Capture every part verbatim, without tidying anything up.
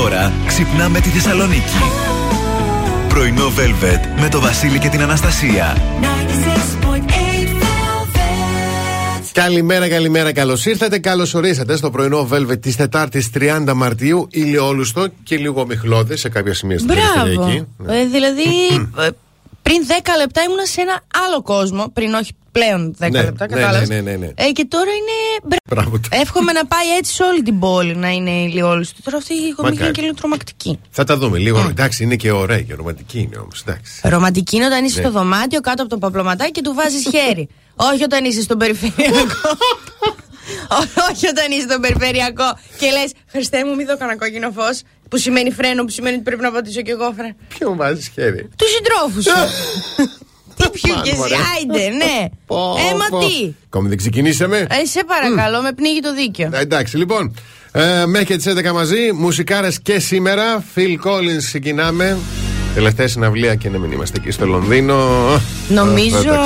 ώρα ξυπνάμε τη Θεσσαλονίκη. Oh. Πρωινό Velvet με το Βασίλη και την Αναστασία. Καλημέρα, καλημέρα, καλώς ήρθατε. Καλώς ορίσατε στο πρωινό Velvet της Τετάρτης τριάντα Μαρτίου. Ηλιόλουστο και λίγο ομιχλώδες σε κάποια σημεία στην Θεσσαλονίκη. Ε, δηλαδή, πριν δέκα λεπτά ήμουνα σε ένα άλλο κόσμο. Πριν, όχι πλέον δέκα λεπτά, κατάλαβες. Ναι, ναι, ναι. ναι. Ε, και τώρα είναι. Μπράβο. Εύχομαι να πάει έτσι σε όλη την πόλη να είναι ηλιόλουστο. Τώρα αυτή η κομική είναι και λίγο τρομακτική. Θα τα δούμε λίγο. Mm. Εντάξει, είναι και ωραία και ρομαντική είναι όμως. Ρομαντική είναι όταν είσαι ναι. στο δωμάτιο κάτω από το παπλωματάκι και του βάζεις χέρι. Όχι όταν είσαι στον περιφερειακό. Όχι όταν είσαι στον περιφερειακό και λες Χριστέ μου, μην δω κανένα κόκκινο φως. Που σημαίνει φρένο, που σημαίνει ότι πρέπει να πατήσω κι εγώ φρένο. Ποιο βάζεις χέρι? Του συντρόφου σου. Τι πιο και εσύ, άιντε, ναι. Έμα τι. Ακόμη δεν ξεκινήσαμε. Ε, σε παρακαλώ, με πνίγει το δίκαιο. Εντάξει, λοιπόν. Μέχρι τις έντεκα μαζί, μουσικάρες και σήμερα. Phil Collins ξεκινάμε. Τελευταία συναυλία και να μην είμαστε εκεί στο Λονδίνο. Νομίζω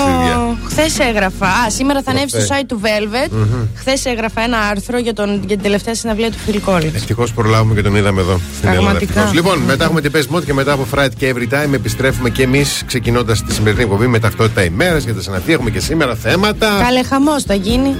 χθες έγραφα. Α, σήμερα θα ανέβει στο site του Velvet. Mm-hmm. Χθες έγραφα ένα άρθρο για, τον, για την τελευταία συναυλία του Phil Collins. Ευτυχώς προλάβουμε και τον είδαμε εδώ στην Ελλάδα. Λοιπόν, mm-hmm. μετά έχουμε την Best Mode και μετά από Friday και Every Time επιστρέφουμε και εμείς ξεκινώντας τη σημερινή εκπομπή με ταυτότητα ημέρας για τα συναυλία. Έχουμε και σήμερα θέματα. Καλέ χαμός θα γίνει.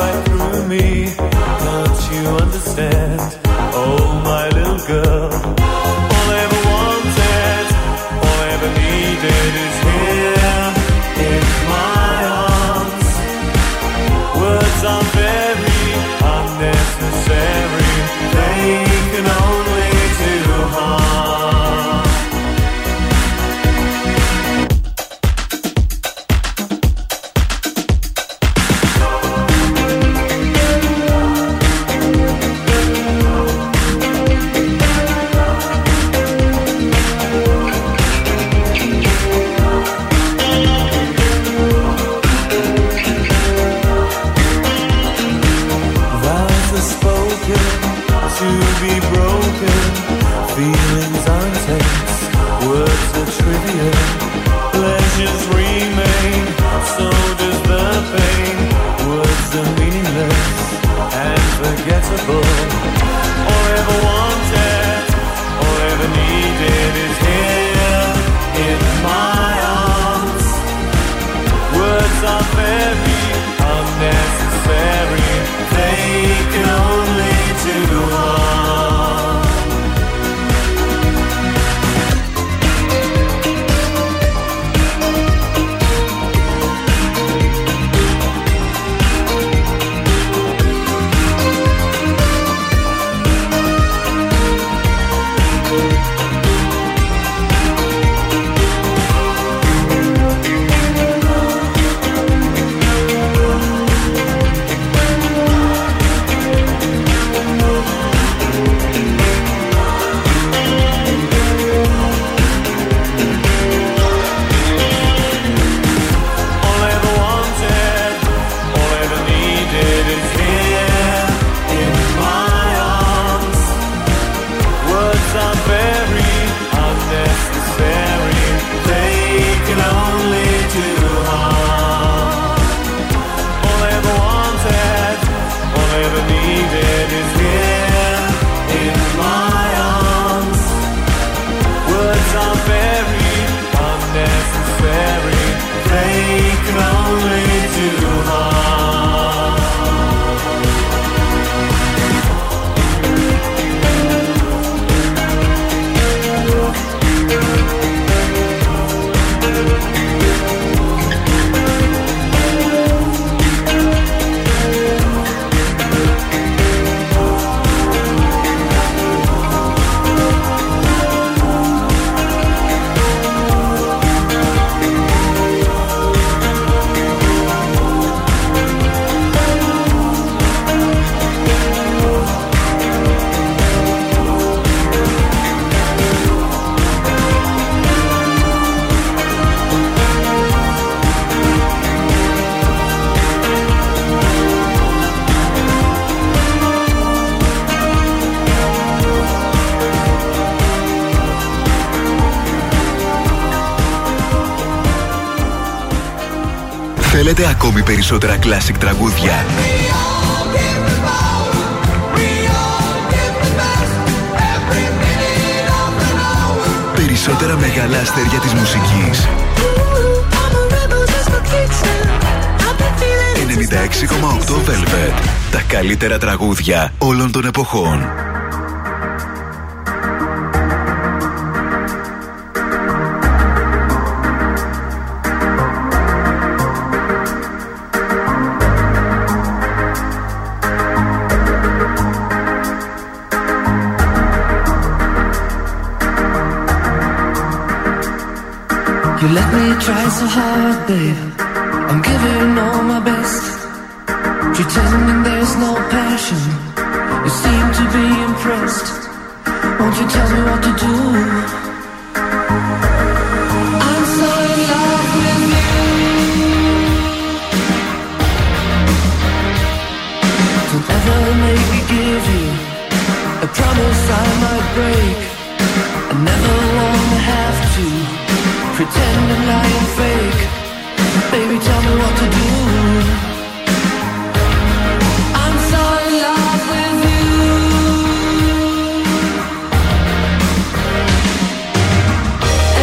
right through me. Don't you understand? Oh, my little girl. All I ever wanted, all I ever needed is here in my arms. Words are very unnecessary. They can only do harm. Θέλετε ακόμη περισσότερα κλασικ τραγούδια? Περισσότερα μεγάλα αστέρια της μουσικής. ενενήντα έξι κόμμα οκτώ Velvet. Τα καλύτερα τραγούδια όλων των εποχών. You let me try so hard, babe. I'm giving all my best, pretending there's no passion. You seem to be impressed. Won't you tell me what to do? I'm so in love with you. Don't ever make me give you a promise I might break. I never wanna have to pretend and lie and fake. Baby, tell me what to do. I'm so in love with you.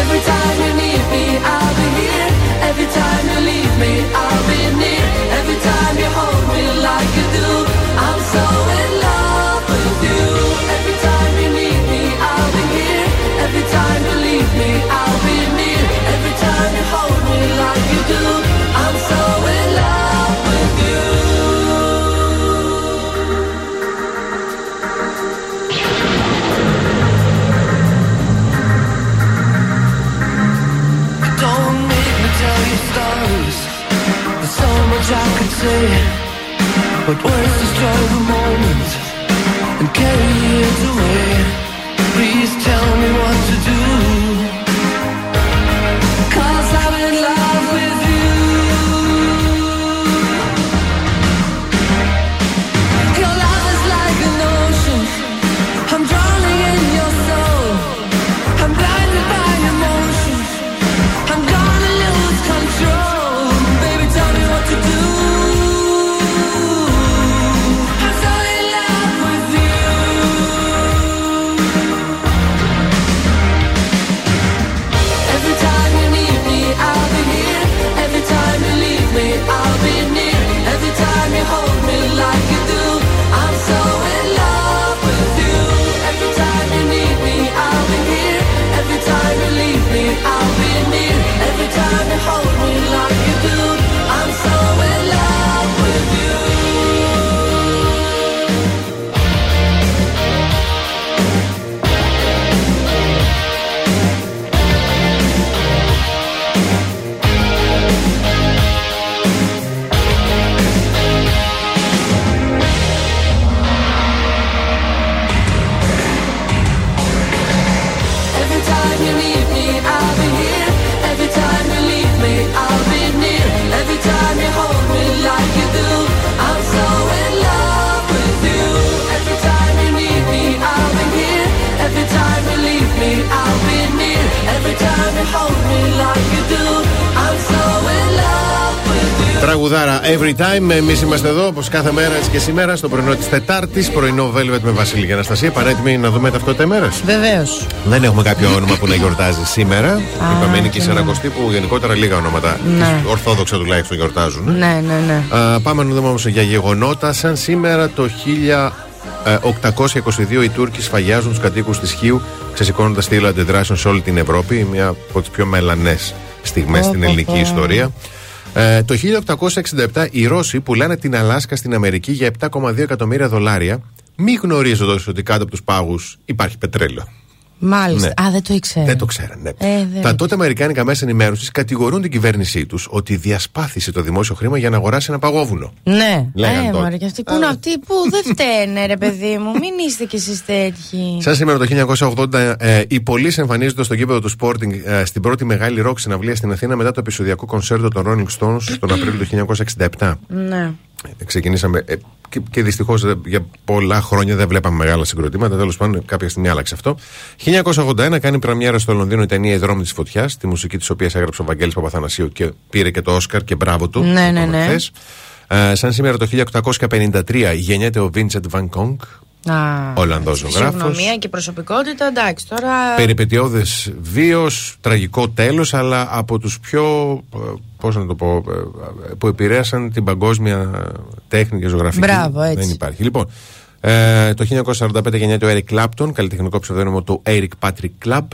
Every time you need me, I'll be here. Every time you leave me, I'll be near. Every time you hold me like But where's the stronger moment? And carry it away. Please tell me what to do. 'Cause I'm in love with you. Your love is like an ocean. I'm drowning in your soul. I'm blinded by emotion. I'm gonna lose control. Baby, tell me what to do. Τραγουδάρα Every Time. Εμείς είμαστε εδώ όπως κάθε μέρα, έτσι και σήμερα, στο πρωινό της Τετάρτης. Πρωινό Velvet με Βασίλη και Αναστασία. Παρέτοιμοι να δούμε ταυτότητα ημέρας. Βεβαίως. Δεν έχουμε κάποιο όνομα που να γιορτάζει σήμερα. Είπαμε είναι και η Σαρακοστή που γενικότερα λίγα ονόματα, ναι, ορθόδοξα τουλάχιστον, γιορτάζουν. Ναι, ναι, ναι. Α, πάμε να δούμε όμως για γεγονότα. Σαν σήμερα το χίλια οκτακόσια είκοσι δύο οι Τούρκοι σφαγιάζουν τους κατοίκους της Χίου, ξεσηκώνοντας θύελλα αντιδράσεων σε όλη την Ευρώπη. Μια από τις πιο μελανές στιγμές oh, στην ελληνική oh, oh. ιστορία. Ε, το χίλια οκτακόσια εξήντα επτά οι Ρώσοι πουλάνε την Αλάσκα στην Αμερική για επτά κόμμα δύο εκατομμύρια δολάρια, μη γνωρίζοντας ότι κάτω από τους πάγους υπάρχει πετρέλαιο. Μάλιστα. Ναι. Α, δεν το ήξερε. Δεν το ξέραν, ναι. Ε, Τα τότε αμερικάνικα μέσα ενημέρωσης κατηγορούν την κυβέρνησή τους ότι διασπάθησε το δημόσιο χρήμα για να αγοράσει ένα παγόβουνο. Ναι. Λέγαν ε, τότε. Μάρια, αυτοί που είναι αυτοί που δεν φταίνε, ρε παιδί μου. Μην είστε κι εσείς τέτοιοι. Σαν σήμερα το χίλια εννιακόσια ογδόντα, ε, οι Πολύς εμφανίζονται στο γήπεδο του Sporting ε, στην πρώτη μεγάλη ροκ συναυλία στην Αθήνα μετά το επεισοδιακό κονσέρτο των Rolling Stones τον Απρίλιο του χίλια εννιακόσια εξήντα επτά. Ναι. Ξεκινήσαμε ε, και, και δυστυχώς ε, για πολλά χρόνια δεν βλέπαμε μεγάλα συγκροτήματα. Τέλος πάντων, κάποια στιγμή άλλαξε αυτό. χίλια εννιακόσια ογδόντα ένα κάνει πρεμιέρα στο Λονδίνο η ταινία «Η δρόμοι της φωτιάς», τη μουσική της οποίας έγραψε ο Βαγγέλης Παπαθανασίου και πήρε και το Όσκαρ, και μπράβο του. Ναι, ναι, ναι. Ε, σαν σήμερα το χίλια οκτακόσια πενήντα τρία γεννιέται ο Vincent Van Gogh, Ολλανδός ζωγράφος. Φυσιογνωμία και προσωπικότητα, εντάξει τώρα. Περιπετειώδες βίος, τραγικό τέλος, αλλά από τους πιο, πώς να το πω, που επηρέασαν την παγκόσμια τέχνη και ζωγραφική. Μπράβο, έτσι. Δεν υπάρχει. Λοιπόν, ε, το χίλια εννιακόσια σαράντα πέντε γεννιέται ο Έρικ Κλάπτον, καλλιτεχνικό ψευδόνυμο του Έρικ Πάτρικ Κλαπ.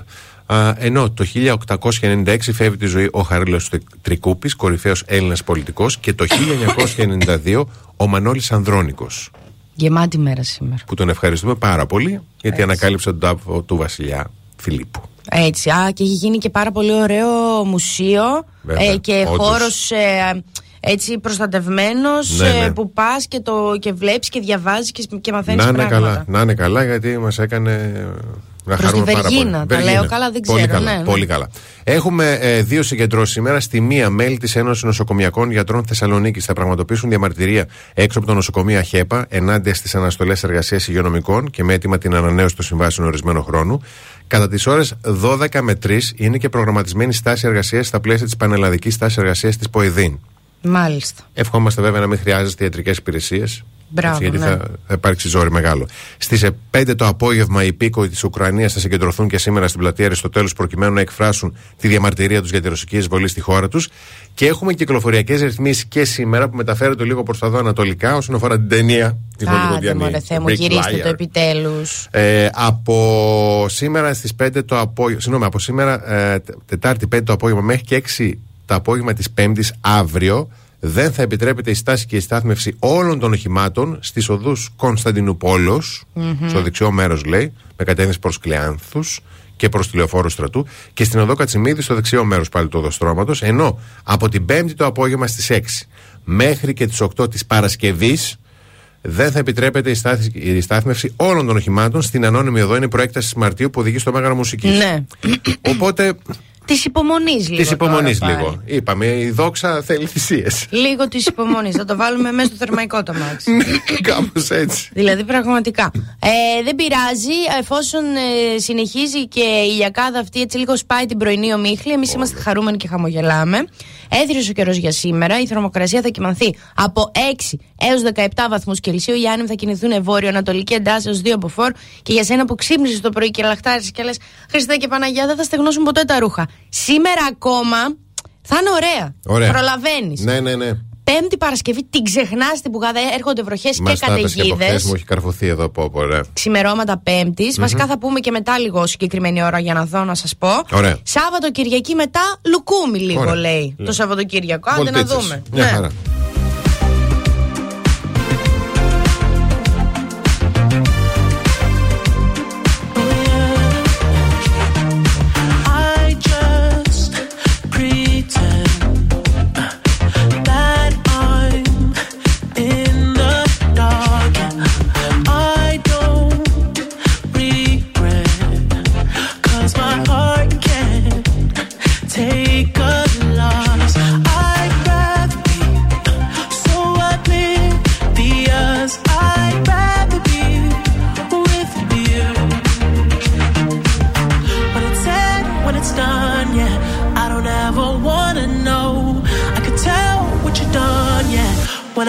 Ενώ το χίλια οκτακόσια ενενήντα έξι φεύγει τη ζωή ο Χαρίλαος Τρικούπης, κορυφαίος Έλληνας πολιτικός, και το χίλια εννιακόσια ενενήντα δύο ο Μανόλης Ανδρόνικος. Γεμάτη μέρα σήμερα. Που τον ευχαριστούμε πάρα πολύ, γιατί έτσι ανακάλυψε τον τάφο του βασιλιά Φιλίππου. Έτσι. Α, και έχει γίνει και πάρα πολύ ωραίο μουσείο. Βέβαια, ε, και χώρος ε, έτσι προστατευμένος, ναι, ναι. Ε, που πας και, και βλέπεις και διαβάζεις και, και μαθαίνεις να, πράγματα. Καλά, να είναι καλά, γιατί μας έκανε να προς χαρούμε πάρα πολύ. Προς τη Βεργίνα, τα Βεργίνα. Λέω καλά, δεν ξέρω. Πολύ καλά. Ναι, ναι. Πολύ καλά. Έχουμε ε, δύο συγκεντρώσεις σήμερα. Στη μία, μέλη της Ένωσης Νοσοκομιακών Γιατρών Θεσσαλονίκης θα πραγματοποιήσουν διαμαρτυρία έξω από το νοσοκομείο ΑΧΕΠΑ ενάντια στις αναστολές εργασίας υγειονομικών και με αίτημα την ανανέωση των συμβάσεων ορισμένου χρόνου. Κατά τις ώρες δώδεκα με τρεις είναι και προγραμματισμένη στάση εργασίας στα πλαίσια της πανελλαδικής στάσης εργασίας της ΠΟΕΔΗΝ. Μάλιστα. Ευχόμαστε βέβαια να μην χρειάζεστε ιατρικές υπηρεσίες. Μπράβο, έτσι, γιατί ναι. θα, θα υπάρξει ζόρι μεγάλο. Στις πέντε το απόγευμα, οι υπήκοοι της Ουκρανίας θα συγκεντρωθούν και σήμερα στην πλατεία Αριστοτέλους προκειμένου να εκφράσουν τη διαμαρτυρία τους για τη ρωσική εισβολή στη χώρα τους. Και έχουμε κυκλοφοριακές ρυθμίσεις και σήμερα που μεταφέρονται λίγο προς τα δω ανατολικά όσον αφορά την ταινία. Άντε μωρέ Θεέ μου, γυρίστε το επιτέλους. Ε, από σήμερα στις πέντε το απόγευμα, συγγνώμη, από σήμερα ε, Τετάρτη πέντε το απόγευμα μέχρι και έξι το απόγευμα της Πέμπτης, αύριο, δεν θα επιτρέπεται η στάση και η στάθμευση όλων των οχημάτων στις οδούς Κωνσταντινούπολεως, mm-hmm. στο δεξιό μέρος λέει, με κατεύθυνση προς Κλεάνθους και προς Τηλεοφόρου Στρατού, και στην οδό Κατσιμίδη στο δεξιό μέρος πάλι του οδοστρώματος, ενώ από την Πέμπτη το απόγευμα στις έξι μέχρι και τις οκτώ της Παρασκευής Δεν θα επιτρέπεται η, στάθ, η στάθμευση όλων των οχημάτων στην ανώνυμη οδό. Είναι προέκταση Μαρτίου που οδηγεί στο Μέγαρο Μουσικής. Ναι. Οπότε. Τη υπομονή λίγο. Τη υπομονή λίγο. Είπαμε, η δόξα θέλει θυσίες. Λίγο τη υπομονή. Θα το βάλουμε μέσα στο θερμαϊκό το μάξι. Κάπως έτσι. Δηλαδή, πραγματικά. Ε, δεν πειράζει, εφόσον ε, συνεχίζει και η ηλιακάδα αυτή έτσι λίγο σπάει την πρωινή ομίχλη. Εμείς είμαστε χαρούμενοι και χαμογελάμε. Έθριος ο καιρός για σήμερα. Η θερμοκρασία θα κυμανθεί από έξι έως δεκαεπτά βαθμούς Κελσίου. Οι άνεμοι θα κινηθούν βόρειο-ανατολική εντάσσεως δύο από φόρ. Και για σένα που ξύπνησε το πρωί και λαχτάρισε και λε Χριστέ και Παναγιά, δεν θα στεγνώσουν ποτέ τα ρούχα. Σήμερα ακόμα θα είναι ωραία. ωραία. Προλαβαίνεις. Ναι, ναι, ναι. Πέμπτη Παρασκευή την ξεχνάς την πουγάδα. Έρχονται βροχές και καταιγίδες. Χθες μου έχει καρφωθεί εδώ από όπου, ωραία. Ξημερώματα Πέμπτης. Mm-hmm. Βασικά θα πούμε και μετά λίγο συγκεκριμένη ώρα για να δω να σας πω. Ωραία. Σάββατο Κυριακή μετά λουκούμι λίγο ωραία. λέει. Λε. Το Σαββατοκύριακο. Άντε να δούμε. Μια ναι. χαρά. When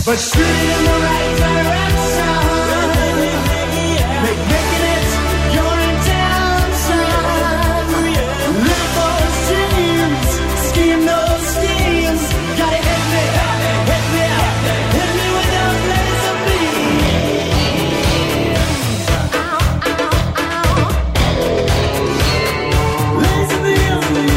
but shoot in the right direction. Make making it your intention. Live those dreams, scheme those schemes. Gotta hit me, hit me, hit me with a laser beam. Ow, ow, ow. Laser beam.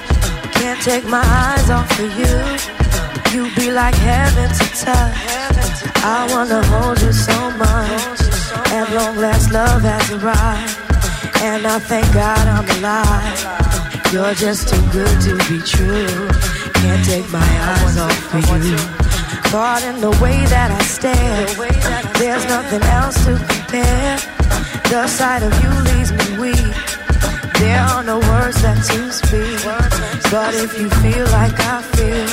Can't take my eyes off of you. You be like heaven to touch. I wanna hold you so much. At long last love has arrived, and I thank God I'm alive. You're just too good to be true. Can't take my eyes off of you. Caught in the way that I stare. There's nothing else to compare. The sight of you leaves me weak. There are no words that to speak, but if you feel like I feel,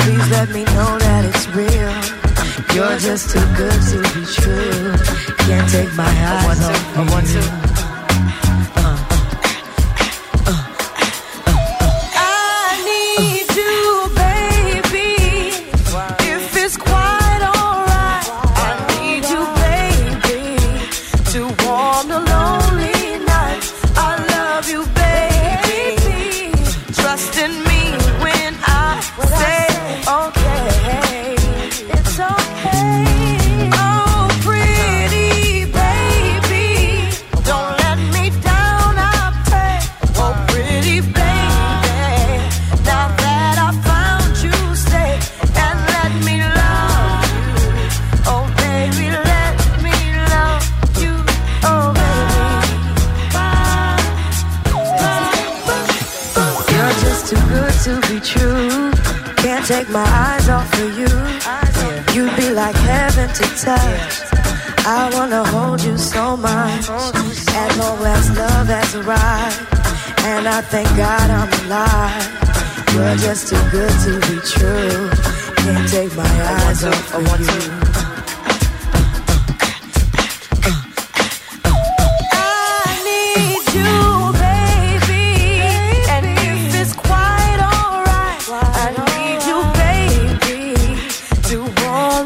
please let me know that it's real. You're just too good to be true. Can't take my eyes off you. Uh, uh, uh, uh. I need you, baby. If it's quite alright, I need you, baby, to warm the lonely. Take my eyes off of you. You be like heaven to touch. I wanna hold you so much. At long last love has arrived, and I thank God I'm alive. You're just too good to be true. Can't take my eyes off of you. All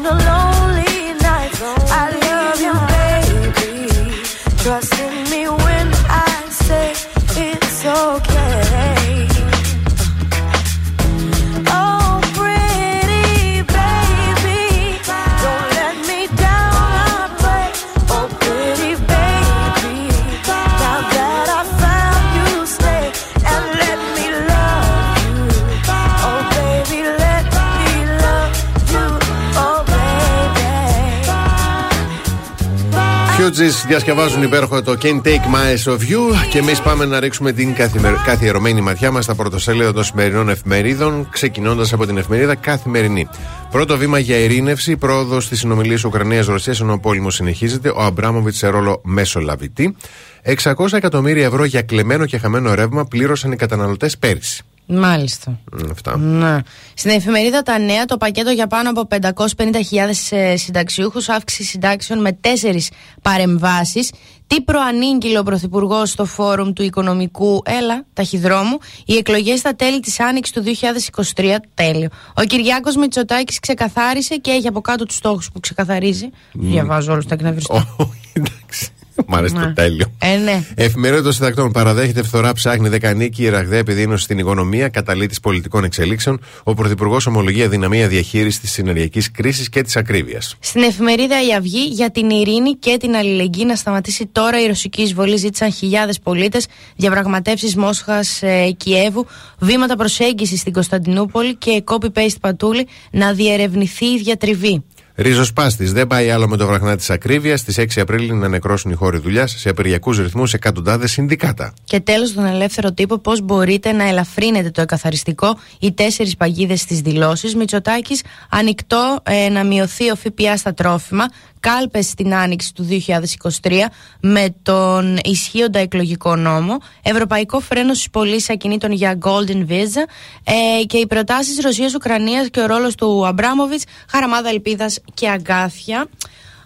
Fugees διασκευάζουν υπέροχο το Can't Take My Eyes Off You και εμείς πάμε να ρίξουμε την καθημερι... καθιερωμένη ματιά μας στα πρωτοσέλιδα των σημερινών εφημερίδων, ξεκινώντας από την εφημερίδα Καθημερινή. Πρώτο βήμα για ειρήνευση, πρόοδος στις συνομιλίες Ουκρανίας-Ρωσίας ενώ ο πόλεμος συνεχίζεται, ο Αμπράμοβιτς σε ρόλο μεσολαβητή. εξακόσια εκατομμύρια ευρώ για κλεμμένο και χαμένο ρεύμα πλήρωσαν οι καταναλωτές πέρυσι. Μάλιστα. Αυτά. Να. Στην εφημερίδα Τα Νέα, το πακέτο για πάνω από πεντακόσιες πενήντα χιλιάδες συνταξιούχους, αύξηση συντάξεων με τέσσερις παρεμβάσεις. Τι προανήγγειλε ο Πρωθυπουργός στο φόρουμ του οικονομικού έλα, ταχυδρόμου, οι εκλογές στα τέλη της Άνοιξης του είκοσι είκοσι τρία, τέλειο. Ο Κυριάκος Μητσοτάκης ξεκαθάρισε και έχει από κάτω τους στόχους που ξεκαθαρίζει. Mm. Διαβάζω όλους τα εκνευριστά. Εντάξει. Μ' αρέσει το τέλειο. Ε, ναι. Εφημερίδα των συντακτών. Παραδέχεται φθορά, ψάχνει δεκανίκη η ραγδαία επιδείνωση στην οικονομία, καταλήτης πολιτικών εξελίξεων. Ο Πρωθυπουργός ομολογεί αδυναμία διαχείρισης της συνεργειακής κρίσης και της ακρίβειας. Στην εφημερίδα Η Αυγή, για την ειρήνη και την αλληλεγγύη να σταματήσει τώρα η ρωσική εισβολή, ζήτησαν χιλιάδες πολίτες. Διαπραγματεύσεις Μόσχας ε, Κιέβου, βήματα προσέγγισης στην Κωνσταντινούπολη και copy-paste πατούλη να διερευνηθεί η διατριβή. Ριζοσπάστης. Δεν πάει άλλο με το βραχνά της ακρίβειας. Στις έξι Απριλίου να νεκρώσουν οι χώροι δουλειάς σε απεργιακούς ρυθμούς εκατοντάδες συνδικάτα. Και τέλος, τον ελεύθερο τύπο, πώς μπορείτε να ελαφρύνετε το εκαθαριστικό, οι τέσσερις παγίδες στις δηλώσεις. Μητσοτάκης, ανοιχτό ε, να μειωθεί ο ΦΠΑ στα τρόφιμα. Κάλπες στην Άνοιξη του είκοσι είκοσι τρία με τον ισχύοντα εκλογικό νόμο. Ευρωπαϊκό φρένο στις πωλήσεις ακινήτων για Golden Visa. Ε, και οι προτάσεις Ρωσίας-Ουκρανίας και ο ρόλος του Αμπράμοβιτς, χαραμάδα ελπίδας και αγκάθια.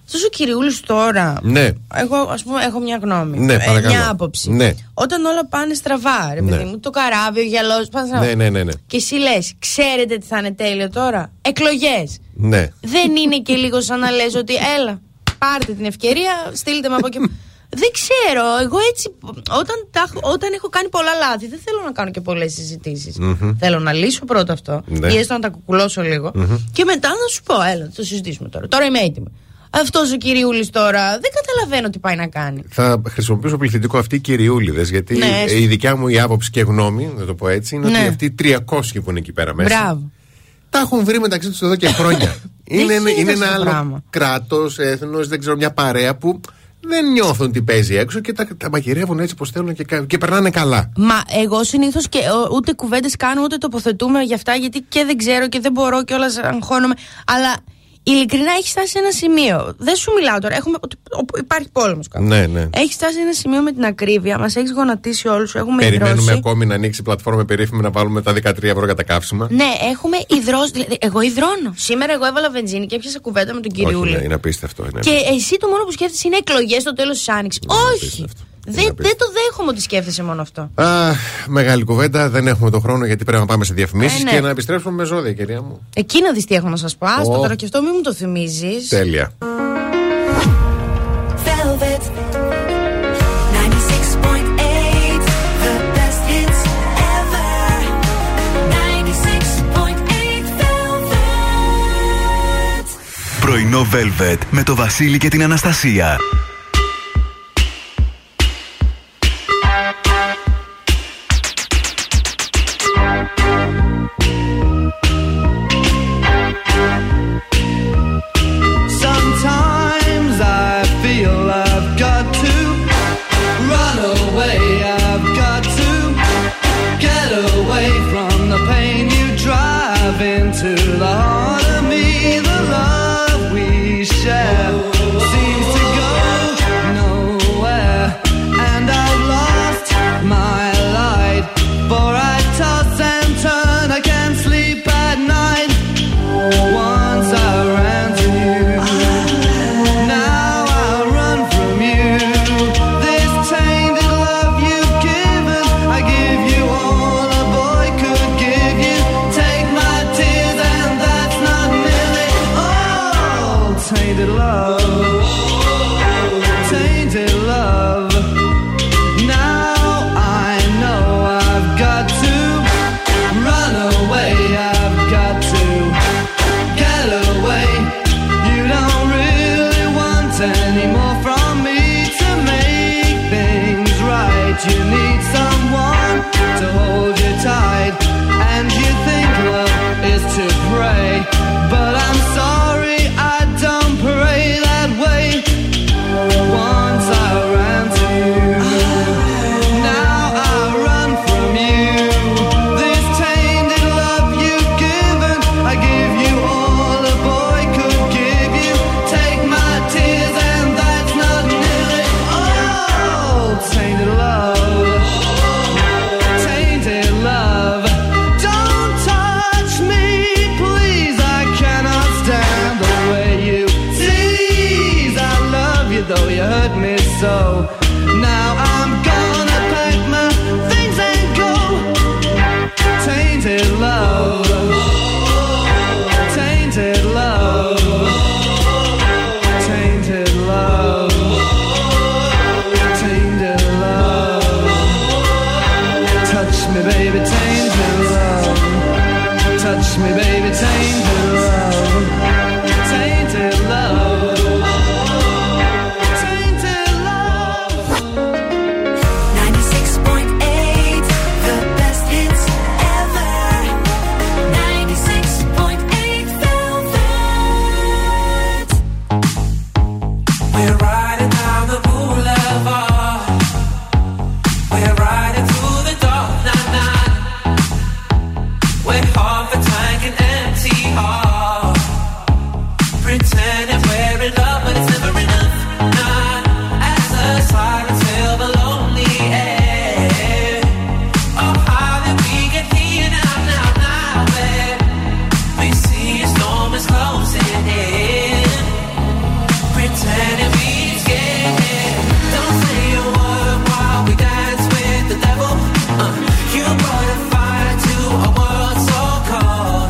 Αυτός ο Κυριούλης τώρα. Ναι. Εγώ, ας πούμε, έχω μια γνώμη. Ναι, παρακαλώ. Μια άποψη. Ναι. Όταν όλα πάνε στραβά, ρε παιδί μου, ναι. Το καράβι, ο γυαλός, πάνε στραβά. Ναι, ναι, ναι, ναι. Και εσύ λες, ξέρετε τι θα είναι τέλειο τώρα? Εκλογές. Ναι. Δεν είναι και λίγο σαν να λες ότι έλα, πάρτε την ευκαιρία, στείλτε με από εκεί. Δεν ξέρω, εγώ έτσι, όταν, τα, όταν έχω κάνει πολλά λάθη, δεν θέλω να κάνω και πολλές συζητήσεις. Mm-hmm. Θέλω να λύσω πρώτα αυτό, ναι. Ή έστω να τα κουκουλώσω λίγο, mm-hmm. Και μετά να σου πω, έλα, το συζητήσουμε τώρα. Τώρα είμαι έτοιμη. Αυτός ο Κυριούλης τώρα, δεν καταλαβαίνω τι πάει να κάνει. Θα χρησιμοποιήσω πληθυντικό αυτοί οι Κυριούληδες, γιατί ναι, η δικιά μου η άποψη και γνώμη, να το πω έτσι, είναι, ναι, ότι αυτοί οι τριακόσιοι που είναι εκεί πέρα μέσα. Μπράβο. Τα έχουν βρει μεταξύ τους εδώ και χρόνια. είναι είναι, είναι ένα άλλο πράγμα. Κράτος, έθνος, δεν ξέρω, μια παρέα που δεν νιώθουν τι παίζει έξω και τα, τα μαγειρεύουν έτσι πως θέλουν και, και περνάνε καλά. Μα εγώ συνήθως και ο, ούτε κουβέντες κάνω, ούτε τοποθετούμε για αυτά, γιατί και δεν ξέρω και δεν μπορώ και όλα αγχώνομαι. Αλλά ειλικρινά έχει φτάσει σε ένα σημείο. Δεν σου μιλάω τώρα. Έχουμε, υπάρχει πόλεμος κάπου. Ναι, ναι. Έχει φτάσει σε ένα σημείο με την ακρίβεια. Μας έχει γονατίσει όλους. Έχουμε Περιμένουμε υδρώσει. ακόμη να ανοίξει η πλατφόρμα περίφημη να βάλουμε τα δεκατρία ευρώ για τα καύσιμα. Ναι, έχουμε υδρώσει. Δηλαδή, εγώ υδρώνω. Σήμερα εγώ έβαλα βενζίνη και έπιασα κουβέντα με τον Κυριούλη. Ναι, είναι απίστευτο. Είναι απίστευτο. Και εσύ το μόνο που σκέφτεσαι είναι εκλογές στο τέλος της Άνοιξης. Όχι! Δεν δε το δέχομαι ότι σκέφτεσαι μόνο αυτό. Α, μεγάλη κουβέντα. Δεν έχουμε τον χρόνο γιατί πρέπει να πάμε σε διαφημίσεις, ε, ναι, και να επιστρέψουμε με ζώδια, κυρία μου. Εκεί να δεις τι έχω να σας πω. Άστο τώρα και αυτό, μην μου το θυμίζεις. Τέλεια. Πρωινό Velvet με το Βασίλη και την Αναστασία. But I'm sorry, I don't pray that pretend that we're in love, but it's never enough. Not as a slide until the lonely air. Oh, how did we get here now, now, now? Where we see a storm is closing in. Pretend that we scared. Don't say a word while we dance with the devil. Uh, you brought a fire to a world so cold.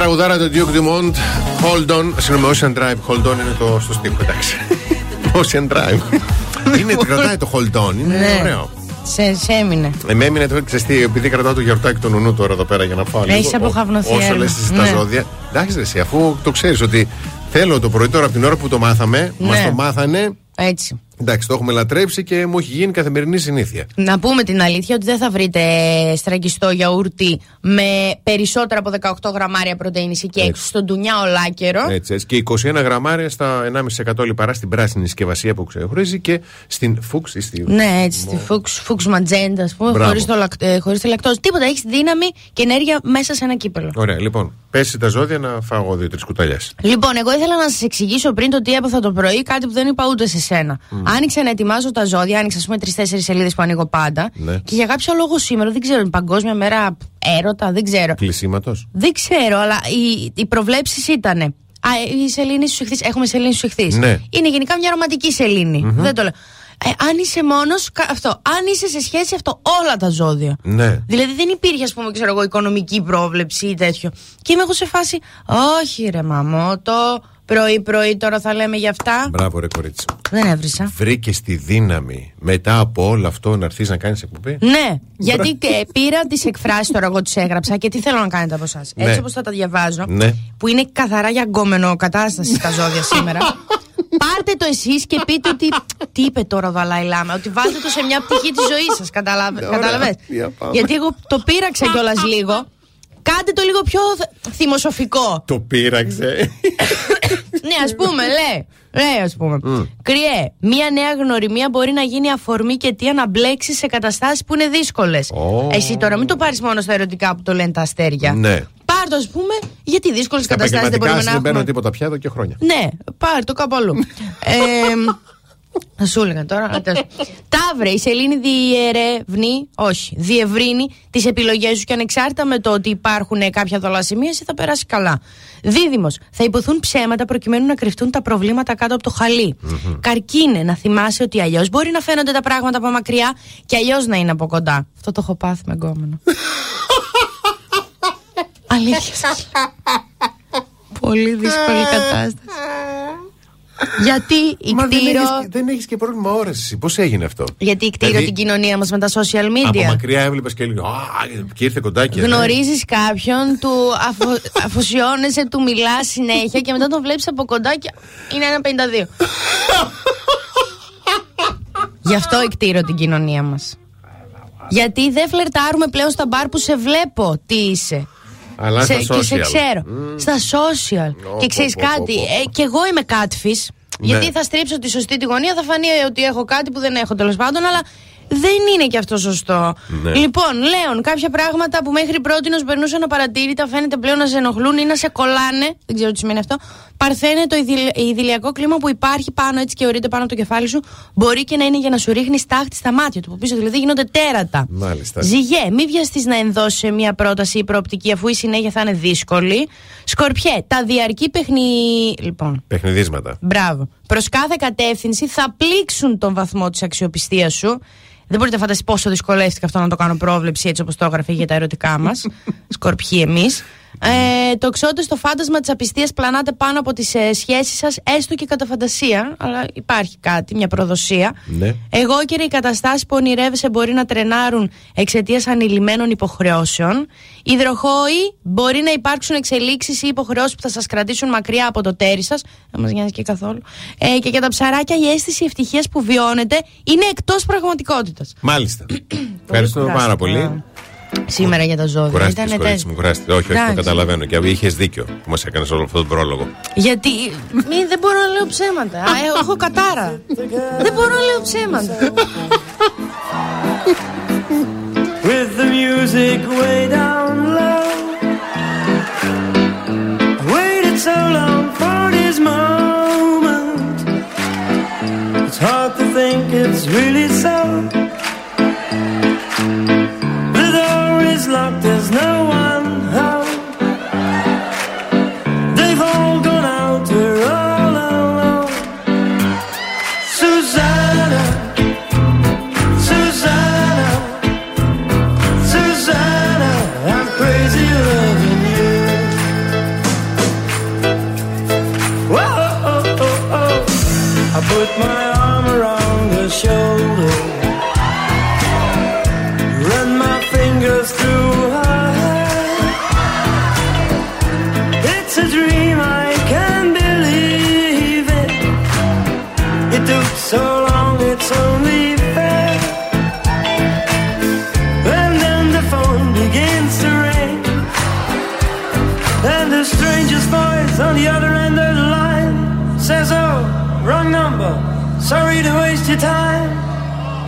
Τραγουδάρα του Duke Dumont, Hold On, συγγνώμη, Ocean Drive, Hold On είναι το στο στίχο, εντάξει. Ocean Drive. Είναι, κρατάει το Hold On, είναι ναι. Ωραίο. Σε, σε έμεινε. Ε, με έμεινε τώρα, ξέρεις τι, επειδή κρατάω το γιορτάκι του νουνού τώρα εδώ πέρα για να πάω. Έχεις αποχαυνοθεί. Όσο λες εσύ τα ζώδια. Εντάξει, ρε, εσύ, αφού το ξέρεις ότι θέλω το πρωί τώρα από την ώρα που το μάθαμε, ναι. Μας το μάθανε. Έτσι. Εντάξει, το έχουμε λατρέψει και μου έχει γίνει καθημερινή συνήθεια. Να πούμε την αλήθεια ότι δεν θα βρείτε στραγγιστό γιαούρτι με περισσότερα από δεκαοκτώ γραμμάρια πρωτεΐνη ή και έξι στον τουνιά ολάκερο. Έτσι, έτσι. Και είκοσι ένα γραμμάρια στα ενάμιση τοις εκατό λιπαρά στην πράσινη συσκευασία που ξεχωρίζει και στην φούξ. Στη... Ναι, έτσι, στη φούξ, φούξ ματζέντα, ας πούμε, χωρίς το, χωρίς το λακτόζ. Τίποτα, έχεις δύναμη και ενέργεια μέσα σε ένα κύπελο. Ωραία, λοιπόν. Πέσει τα ζώδια να φάω δύο-τρεις κουταλιές. Λοιπόν, εγώ ήθελα να σας εξηγήσω πριν το τι έπαθα το πρωί, κάτι που δεν είπα ούτε σε σένα. Mm. Άνοιξα να ετοιμάζω τα ζώδια, άνοιξα ας πούμε τρεις-τέσσερις σελίδες που ανοίγω πάντα. Ναι. Και για κάποιο λόγο σήμερα, δεν ξέρω, παγκόσμια μέρα έρωτα, δεν ξέρω. Κλεισίματος. Δεν ξέρω, αλλά οι, οι προβλέψεις ήτανε. Α, η σελήνη στους ηχθείς. Έχουμε σελήνη στους ηχθείς. Ναι. Είναι γενικά μια ρομαντική σελήνη. Mm-hmm. Δεν το λέω. Ε, αν είσαι μόνος, αυτό. Αν είσαι σε σχέση, αυτό. Όλα τα ζώδια. Ναι. Δηλαδή δεν υπήρχε, ας πούμε, ξέρω εγώ, οικονομική πρόβλεψη ή τέτοιο. Και είμαι εγώ σε φάση, όχι ρε μαμότο. Πρωί-πρωί τώρα θα λέμε για αυτά. Μπράβο, ρε κορίτσι. Δεν έβρισα. Βρήκες τη δύναμη μετά από όλο αυτό να έρθεις να κάνεις εκπομπή. Ναι, γιατί πήρα τις εκφράσεις τώρα, εγώ τις έγραψα και τι θέλω να κάνετε από εσάς. Έτσι όπως θα τα διαβάζω, ναι. Που είναι καθαρά για γκόμενο κατάσταση στα ζώδια σήμερα. Πάρτε το εσείς και πείτε ότι. Τι είπε τώρα ο Δαλάη Λάμα, ότι βάλτε το σε μια πτυχή της ζωής σας. Κατάλαβες. Γιατί εγώ το πείραξα κιόλας λίγο. Κάντε το λίγο πιο θυμοσοφικό. Το πείραξε. Ναι, ας πούμε, λέει. Λέει, ας πούμε. Mm. Κριέ, μία νέα γνωριμία μπορεί να γίνει αφορμή και αιτία να μπλέξεις σε καταστάσεις που είναι δύσκολες. Oh. Εσύ τώρα μην το πάρεις μόνο στα ερωτικά που το λένε τα αστέρια. Ναι. Πάρ' το, ας πούμε, γιατί δύσκολες καταστάσεις δεν μπορούμε να έχουμε. Δεν παίρνω τίποτα πια εδώ και χρόνια. Ναι, πάρ' το κάπου αλλού. ε, Θα σου έλεγα τώρα. Ταύρε, η σελήνη διερευνεί, όχι, διευρύνει τις επιλογές σου και ανεξάρτητα με το ότι υπάρχουν κάποια δολασημεία, εσύ θα περάσει καλά. Δίδυμος, θα υποθούν ψέματα προκειμένου να κρυφτούν τα προβλήματα κάτω από το χαλί. Mm-hmm. Καρκίνε, να θυμάσαι ότι αλλιώς μπορεί να φαίνονται τα πράγματα από μακριά και αλλιώς να είναι από κοντά. Αυτό το έχω πάθει με γκόμενο. αλήθεια. Πολύ δύσκολη κατάσταση. Γιατί η μα κτήρο... δεν έχεις και πρόβλημα όρεσης. Πώς έγινε αυτό? Γιατί η κτήρο, δηλαδή, την κοινωνία μας με τα social media. Από μακριά έβλεπες και έλεγε, και ήρθε κοντά και... Γνωρίζεις κάποιον, του αφο... αφοσιώνεσαι, του μιλάς συνέχεια και μετά τον βλέπεις από κοντά και είναι ένα πενήντα δύο. Γι' αυτό η κτήρο την κοινωνία μας. Γιατί δεν φλερτάρουμε πλέον στα μπαρ που σε βλέπω τι είσαι. Αλλά σε, και σε ξέρω. Mm. Στα social. No, και ξέρεις no, no, no, no, no. κάτι. Ε, και εγώ είμαι catfish. Ναι. Γιατί θα στρίψω τη σωστή τη γωνία, θα φανεί ότι έχω κάτι που δεν έχω, τέλος πάντων, αλλά δεν είναι και αυτό σωστό. Ναι. Λοιπόν, λέω κάποια πράγματα που μέχρι πρότινος περνούσαν απαρατήρητα, φαίνεται πλέον να σε ενοχλούν ή να σε κολλάνε. Δεν ξέρω τι σημαίνει αυτό. Παρθένε το ιδηλιακό κλίμα που υπάρχει πάνω, έτσι και ορείται πάνω από το κεφάλι σου. Μπορεί και να είναι για να σου ρίχνει στάχτη στα μάτια του. Που πίσω δηλαδή γίνονται τέρατα. Μάλιστα. Ζυγέ, μην βιαστείς να ενδώσεις μια πρόταση ή προοπτική, αφού η συνέχεια θα είναι δύσκολη. Σκορπιέ, τα διαρκή παιχνι... λοιπόν. παιχνιδίσματα. Μπράβο. Προς κάθε κατεύθυνση θα πλήξουν τον βαθμό της αξιοπιστίας σου. Δεν μπορείτε να φανταστείτε πόσο δυσκολεύτηκα αυτό να το κάνω πρόβλεψη, έτσι όπως το έγραφε για τα ερωτικά μας. Σκορπιοί εμείς. Ε, το ξώτε στο φάντασμα της απιστίας πλανάται πάνω από τις ε, σχέσεις σας, έστω και κατά φαντασία. Αλλά υπάρχει κάτι, μια προδοσία. Ναι. Εγώ, κύριε, οι καταστάσεις που ονειρεύεσαι μπορεί να τρενάρουν εξαιτίας ανηλυμένων υποχρεώσεων. Υδροχόοι, μπορεί να υπάρξουν εξελίξεις ή υποχρεώσεις που θα σας κρατήσουν μακριά από το τέρι σας. Δεν μας νοιάζει και καθόλου. Ε, και για τα ψαράκια, η αίσθηση ευτυχίας που βιώνετε είναι εκτός πραγματικότητας. Μάλιστα. Ευχαριστούμε πάρα πολύ. Σήμερα για τα ζώδια. Κουράστηκε, Ήτανε... κορίτσι μου, κουράστηκε. Όχι, όχι, το καταλαβαίνω. Και είχε δίκιο που μας έκανε όλο αυτόν τον πρόλογο. Γιατί μη, δεν μπορώ να λέω ψέματα. ε, έχω κατάρα. Δεν μπορώ να λέω ψέματα. With the music way down low, I waited so long for this moment. It's hard to think it's really so. Locked, there's no one home. They've all gone out, we're all alone. Susanna, Susanna, Susanna, I'm crazy loving you. Whoa, oh, oh, oh. I put my arm around her shoulder. So long, it's only fair. And then the phone begins to ring, and the stranger's voice on the other end of the line says, oh, wrong number, sorry to waste your time.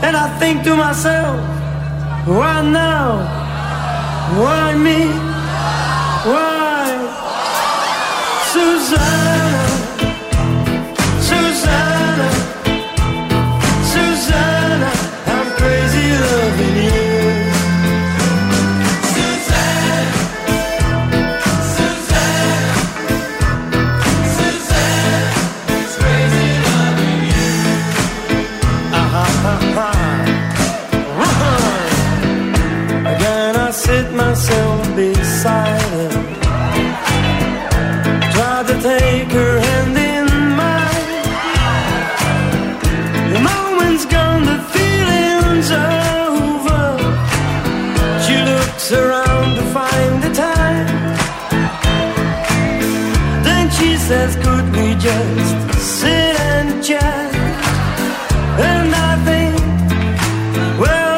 And I think to myself, why now? Why me? Why? Susanna, Susanna, myself beside her, try to take her hand in mine. The moment's gone, the feeling's over. She looks around to find the time, then she says, could we just sit and chat? And I think, well,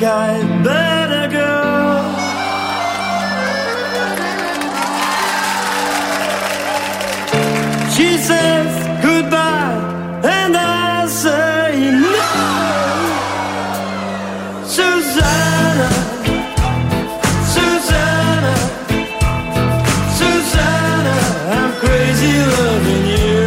got better girl. She says goodbye and I say no. Susanna, Susanna, Susanna, I'm crazy loving you.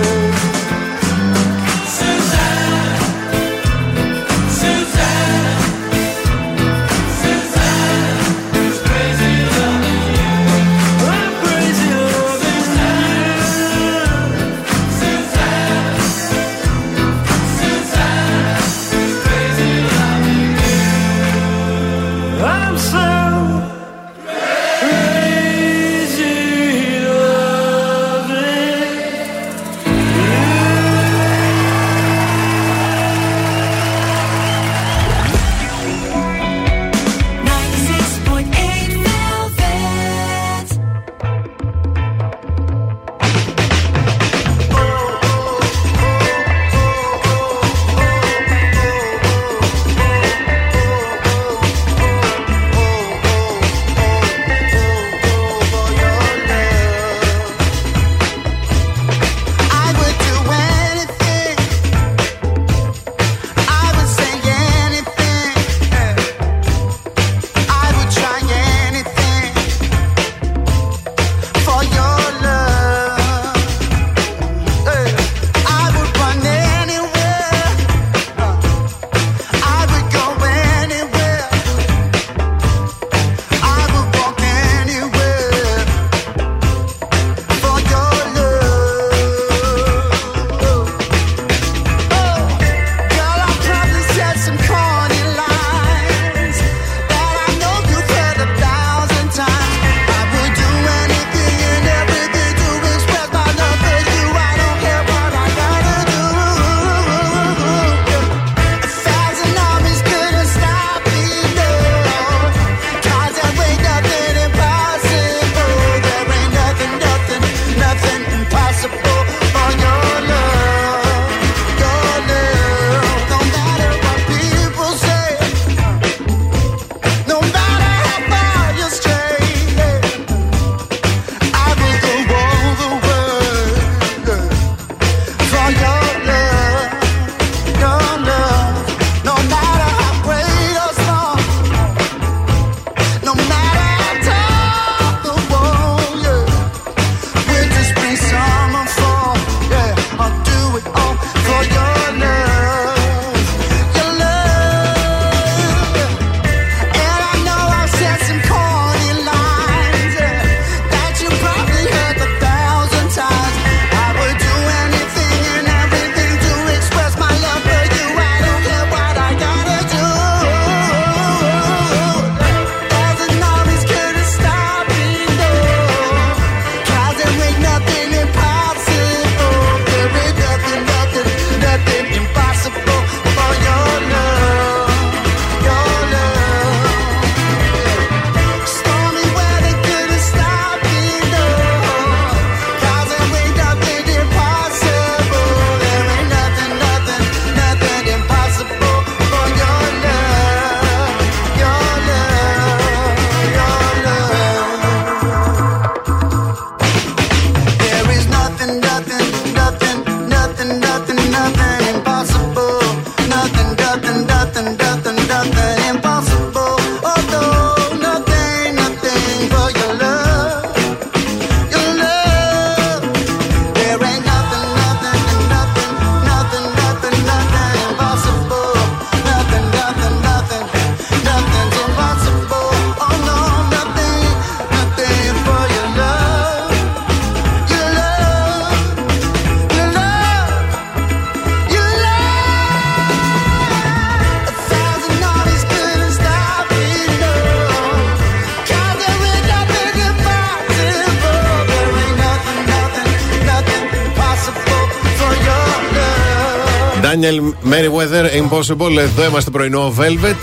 Merryweather, Impossible, εδώ είμαστε πρωινό Velvet.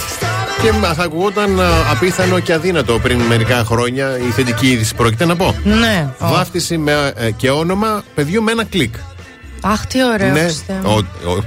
Και θα ακουγόταν απίθανο και αδύνατο πριν μερικά χρόνια. Η θετική είδηση πρόκειται να πω. Ναι. Βάφτιση με, και όνομα παιδιού με ένα κλικ. Αχ, τι ωραίο. Ναι. Ο, ο,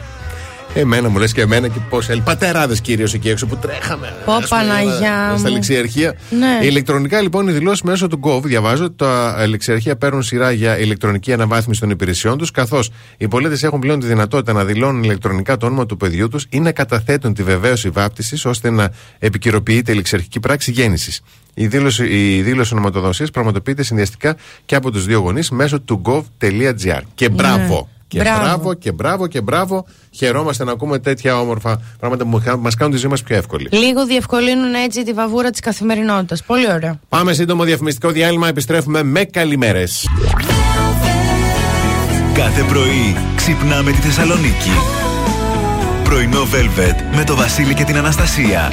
Εμένα μου λες και εμένα και πώς. Πατεράδες κυρίως εκεί έξω που τρέχαμε. Πω Παναγιά. Στα ληξιαρχεία. Ναι. Ηλεκτρονικά λοιπόν οι δηλώσεις μέσω του Gov, διαβάζω, τα ληξιαρχεία παίρνουν σειρά για ηλεκτρονική αναβάθμιση των υπηρεσιών τους, καθώς οι πολίτες έχουν πλέον τη δυνατότητα να δηλώνουν ηλεκτρονικά το όνομα του παιδιού τους ή να καταθέτουν τη βεβαίωση βάπτισης ώστε να επικυροποιείται η ληξιαρχική πράξη γέννησης. Η δήλωση, η δήλωση ονοματοδοσίας πραγματοποιείται συνδυαστικά και από τους δύο γονείς μέσω του gov.gr. Και μπράβο! Yeah. Και μπράβο. μπράβο και μπράβο και μπράβο. Χαιρόμαστε να ακούμε τέτοια όμορφα πράγματα που μας κάνουν τη ζωή μας πιο εύκολη. Λίγο διευκολύνουν έτσι τη βαβούρα της καθημερινότητας. Πολύ ωραία. Πάμε σύντομο διαφημιστικό διάλειμμα. Επιστρέφουμε με καλημέρες. Κάθε πρωί ξυπνάμε τη Θεσσαλονίκη. Πρωινό Velvet με το Βασίλη και την Αναστασία.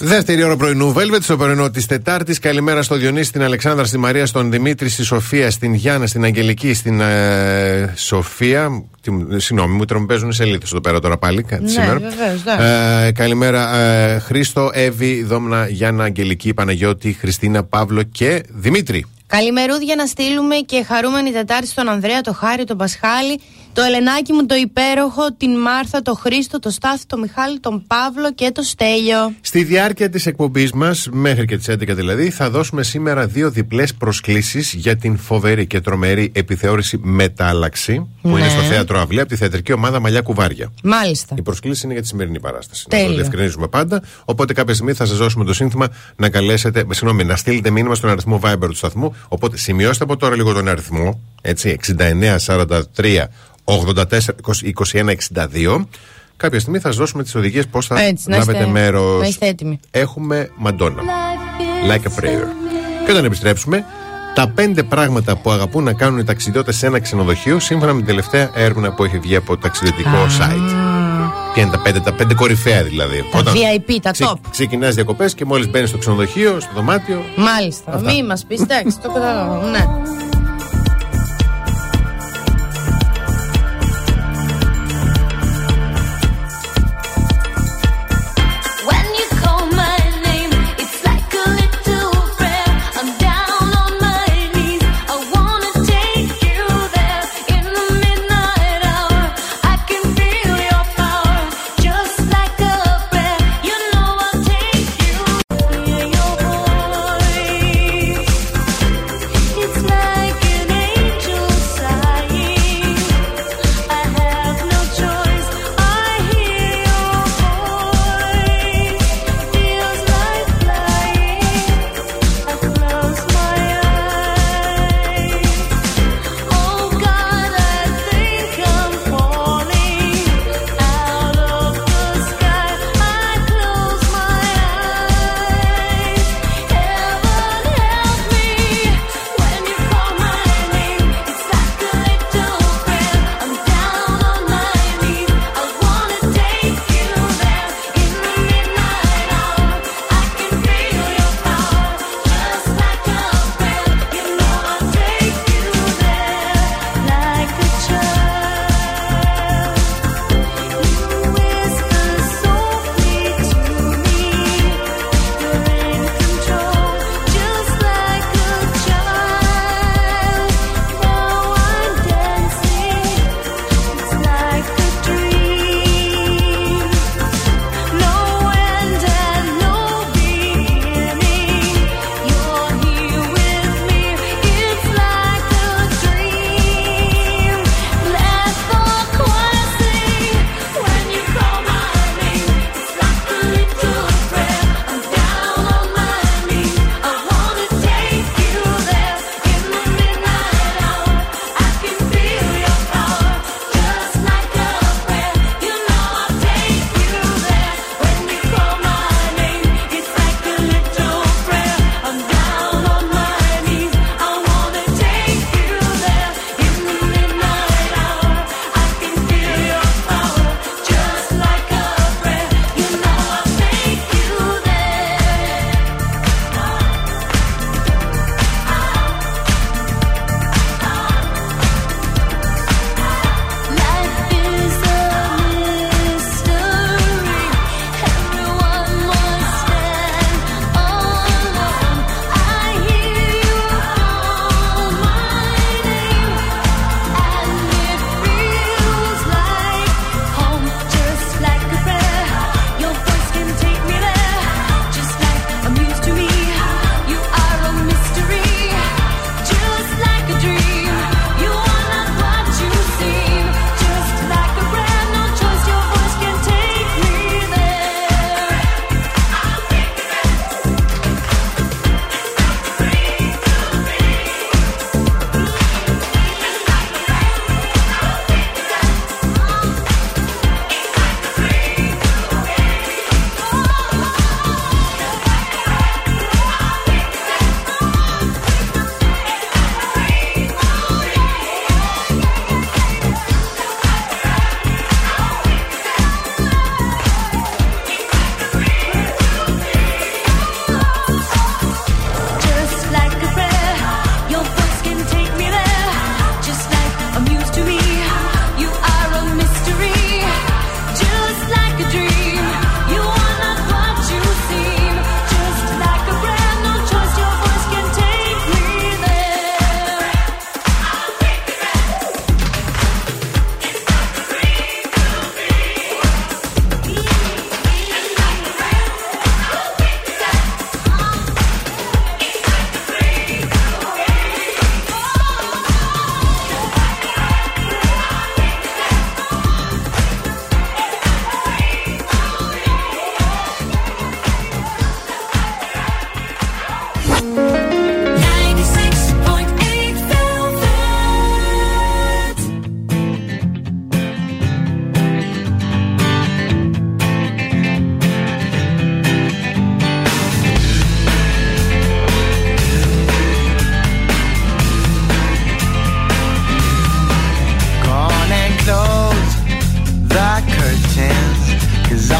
Δεύτερη ώρα πρωινού Velvet, στο πρωινό της Τετάρτης. Καλημέρα στο Διονύση, στην Αλεξάνδρα, στη Μαρία, στον Δημήτρη, στη Σοφία, στην Γιάννα, στην Αγγελική, στην ε, Σοφία. Συγγνώμη, μου τρομπέζουν σελίδες εδώ πέρα τώρα πάλι. Κάτι ναι, σήμερα. Βεβαίως, ναι. ε, καλημέρα ε, Χρήστο, Εύη, Δόμνα, Γιάννα, Αγγελική, Παναγιώτη, Χριστίνα, Παύλο και Δημήτρη. Καλημερούδια να στείλουμε και χαρούμενη Τετάρτη στον Ανδρέα, το Χάρη, τον Πασχάλη, το Ελενάκι μου, το υπέροχο, την Μάρθα, το Χρήστο, το Στάθη, το Μιχάλη, τον Παύλο και το Στέλιο. Στη διάρκεια της εκπομπής μας, μέχρι και τις έντεκα δηλαδή, θα δώσουμε σήμερα δύο διπλές προσκλήσεις για την φοβερή και τρομερή επιθεώρηση Μετάλλαξη, που ναι. είναι στο θέατρο Αυλή, από τη θεατρική ομάδα Μαλλιά Κουβάρια. Μάλιστα. Η προσκλήση είναι για τη σημερινή παράσταση. Τέλειο. Να το διευκρινίζουμε πάντα. Οπότε κάποια στιγμή θα σας δώσουμε το σύνθημα να καλέσετε, συγγνώμη, να στείλετε μήνυμα στον αριθμό Viber του σταθμού. Οπότε σημειώστε από τώρα λίγο τον αριθμό, έτσι, εξήντα εννέα σαράντα τρία ογδόντα τέσσερα είκοσι ένα εξήντα δύο. Κάποια στιγμή θα σας δώσουμε τις οδηγίες πώς θα έτσι, λάβετε να μέρος. Να είστε έτοιμοι. Έχουμε Μαντόνα, Like a Prayer. Και όταν επιστρέψουμε, τα πέντε πράγματα που αγαπούν να κάνουν οι ταξιδιώτες σε ένα ξενοδοχείο, σύμφωνα με την τελευταία έρευνα που έχει βγει από το ταξιδιωτικό ah. site. Ποια είναι τα πέντε, τα πέντε κορυφαία δηλαδή. Τα όταν βι άι πι, τα ξε, top. Ξεκινάς διακοπές και μόλις μπαίνεις στο ξενοδοχείο, στο δωμάτιο. Μάλιστα. Αυτά. Μη μας πεις, εντάξει, το καταλαβαίνω. Ναι. It's nice.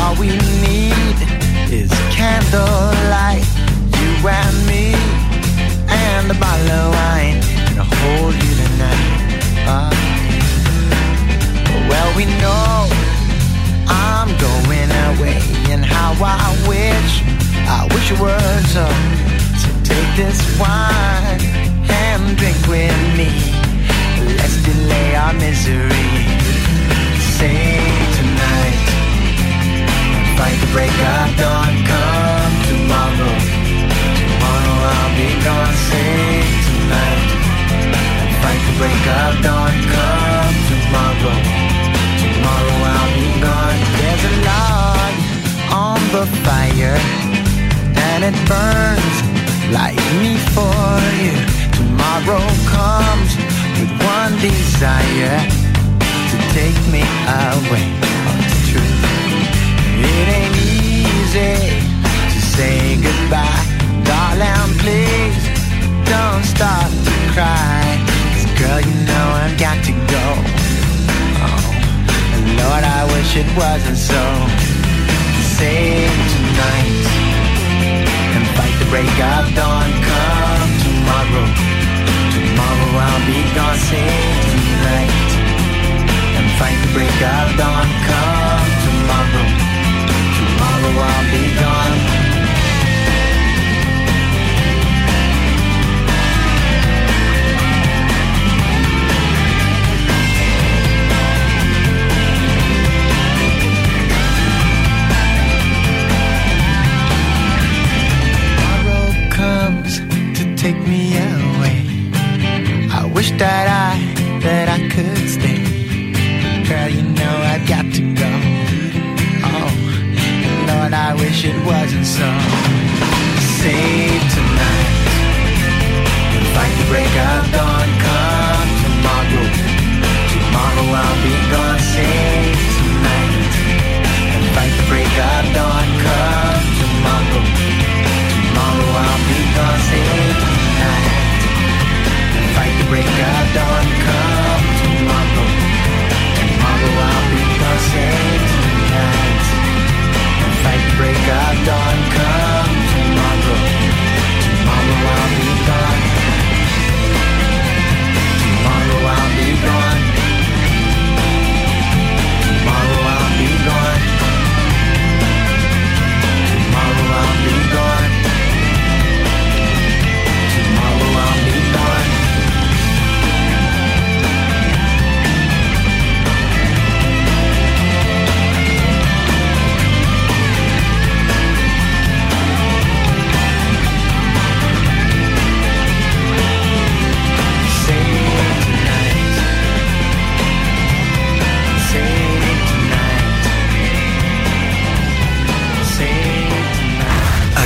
all we need is candlelight, you and me, and a bottle of wine, and I'll hold you tonight. Uh, well, we know I'm going away, and how I wish, I wish it were so. So take this wine and drink with me. Let's delay our misery. Say tonight, fight the break of dawn. Come tomorrow, tomorrow I'll be gone. Say tonight, fight the break of dawn. Come tomorrow, tomorrow I'll be gone. There's a log on the fire, and it burns like me for you. Tomorrow comes with one desire. Take me away on the truth. It ain't easy to say goodbye. Darling, please don't start to cry. Cause girl, you know I've got to go. Oh, Lord, I wish it wasn't so. Save tonight and fight the break of dawn. Come tomorrow, tomorrow I'll be gone. Save tonight. Fight the break of dawn. Come tomorrow, tomorrow I'll be gone. Tomorrow comes to take me away. I wish that I, that I could stay. Girl, you know I've got to go. Oh, Lord, I wish it wasn't so. Save tonight and fight the break of dawn. Come tomorrow, tomorrow I'll be gone. Save tonight and fight the break of dawn. Come tomorrow, tomorrow I'll be gone. Save tonight and fight the break of dawn. Come tomorrow. I'll be gone. Save tonight and fight the break of dawn. Come tomorrow, tomorrow I'll be gone. Tomorrow I'll be gone. Tomorrow I'll be gone. Tomorrow I'll be gone. Tomorrow I'll be gone.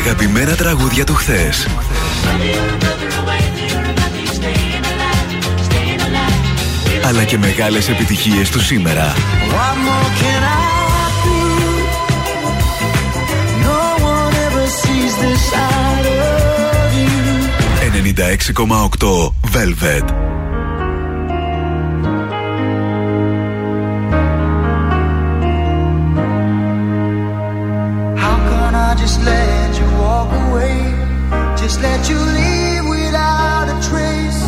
Αγαπημένα τραγούδια του χθες. Αλλά και μεγάλες επιτυχίες του σήμερα. ενενήντα έξι κόμμα οκτώ Velvet. Just let you leave without a trace.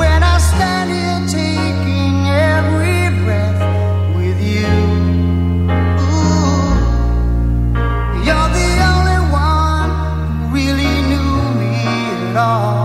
When I stand here taking every breath with you. Ooh, you're the only one who really knew me at all.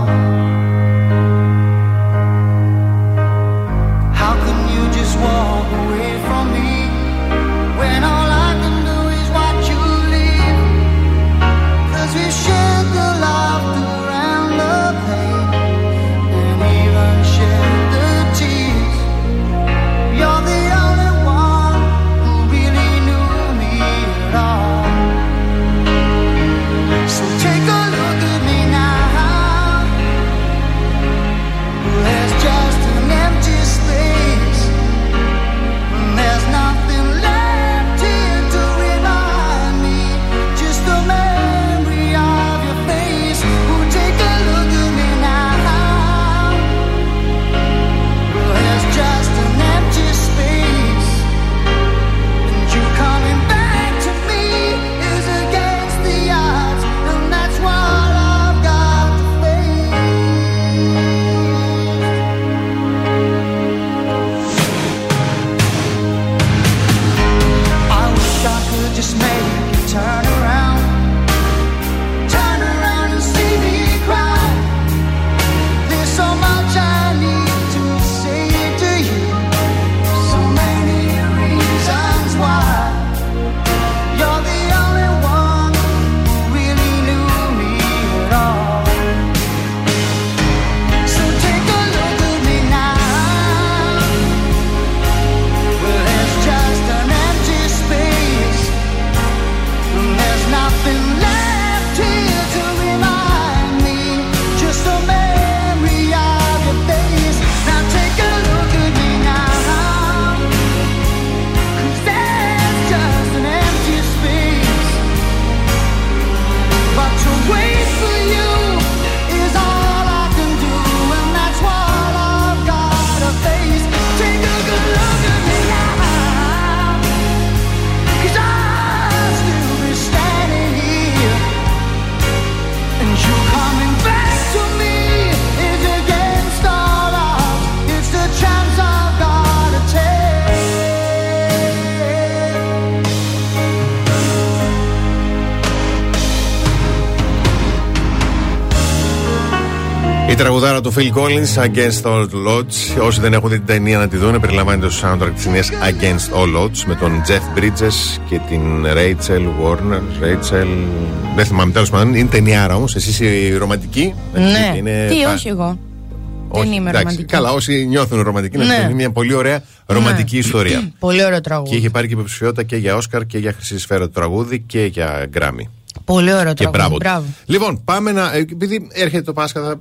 τραγουδάρα του Phil Collins, Against All Odds. Όσοι δεν έχουν δει την ταινία να τη δουν, περιλαμβάνεται το soundtrack της ταινίας Against All Odds με τον Jeff Bridges και την Rachel Warner. Rachel. Δεν θυμάμαι, τέλος πάντων. Είναι ταινιάρα όμως. Εσείς οι ρομαντικοί. Ναι. Είναι... Τι, όχι εγώ. Όχι, δεν είμαι ρομαντική. Καλά, όσοι νιώθουν ρομαντική, ναι. Να είναι μια πολύ ωραία ρομαντική, ναι, ιστορία. Πολύ ωραίο τραγούδι. Και είχε πάρει και υποψηφιότητα και για Όσκαρ και για Χρυσή Σφαίρα του τραγούδι και για Grammy. Πολύ ωραίο και τραγούδι. Μπράβο. Λοιπόν, πάμε να. Επειδή έρχεται το Πάσχα, θα,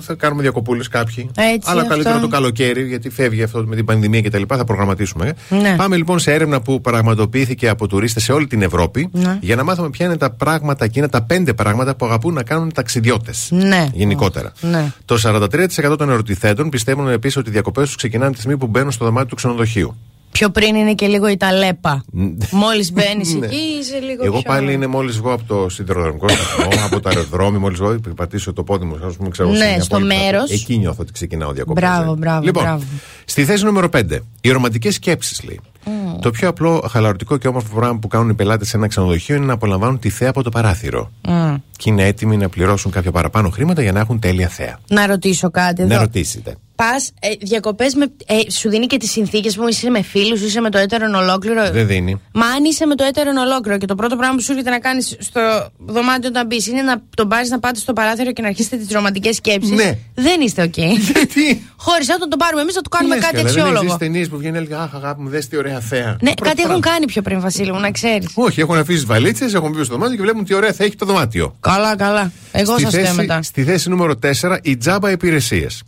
θα κάνουμε διακοπούλες κάποιοι. Έτσι, αλλά αυτό... καλύτερα το καλοκαίρι, γιατί φεύγει αυτό με την πανδημία κτλ. Θα προγραμματίσουμε. Ναι. Πάμε λοιπόν σε έρευνα που πραγματοποιήθηκε από τουρίστες σε όλη την Ευρώπη, ναι, για να μάθουμε ποια είναι τα πράγματα εκείνα, τα πέντε πράγματα που αγαπούν να κάνουν ταξιδιώτες. Ναι. Γενικότερα. Ναι. Το σαράντα τρία τοις εκατό των ερωτηθέντων πιστεύουν επίσης ότι οι διακοπές τους ξεκινάνε τη στιγμή που μπαίνουν στο δωμάτιο του ξενοδοχείου. Πιο πριν είναι και λίγο η ταλέπα. Μόλις μπαίνεις εκεί, είσαι λίγο. Εγώ πιο... πάλι είναι μόλις βγω από το σιδηροδρομικό σταθμό, από το αεροδρόμιο, μόλις βγω, πατήσω το πόδι μου, α πούμε, ξέρω. Ναι, στο μέρος. Εκεί νιώθω ότι ξεκινάω διακοπές. Μπράβο, μπράβο. Λοιπόν, μπράβο. Στη θέση νούμερο πέντε, οι ρομαντικές σκέψεις, λέει. Mm. Το πιο απλό, χαλαρωτικό και όμορφο πράγμα που κάνουν οι πελάτες σε ένα ξενοδοχείο είναι να απολαμβάνουν τη θέα από το παράθυρο. Mm. Και είναι έτοιμοι να πληρώσουν κάποια παραπάνω χρήματα για να έχουν τέλεια θέα. Να ρωτήσω κάτι εδώ. Να ρωτήσετε. Πας ε, διακοπές, με, ε, σου δίνει και τις συνθήκες που είσαι με φίλους, είσαι με το έτερον ολόκληρο. Δεν δίνει. Μα αν είσαι με το έτερον ολόκληρο και το πρώτο πράγμα που σου έρχεται να κάνεις στο δωμάτιο όταν μπεις είναι να τον πάρεις να πάτε στο παράθυρο και να αρχίσετε τις ρομαντικές σκέψεις. Ναι. Δεν είστε οκ. Γιατί? Χωρίς όταν τον πάρουμε εμείς θα του κάνουμε Λες, κάτι καλά, αξιόλογο. Δεν έχεις ταινίες που βγαίνει έλεγα, αχ, αγάπη μου, δες τι ωραία θέα. Ναι, κάτι πράγμα. Έχουν κάνει πιο πριν, Βασίλη μου, να ξέρεις. Όχι, έχουν αφήσει βαλίτσες, έχουν μπει στο δωμάτιο και βλέπουν τι ωραία θέα έχει το δωμάτιο. Καλά, καλά. Εγώ σας λέω μετά. Στη θέση νούμερο τέσσερα, οι τζάμπα υπηρεσίες.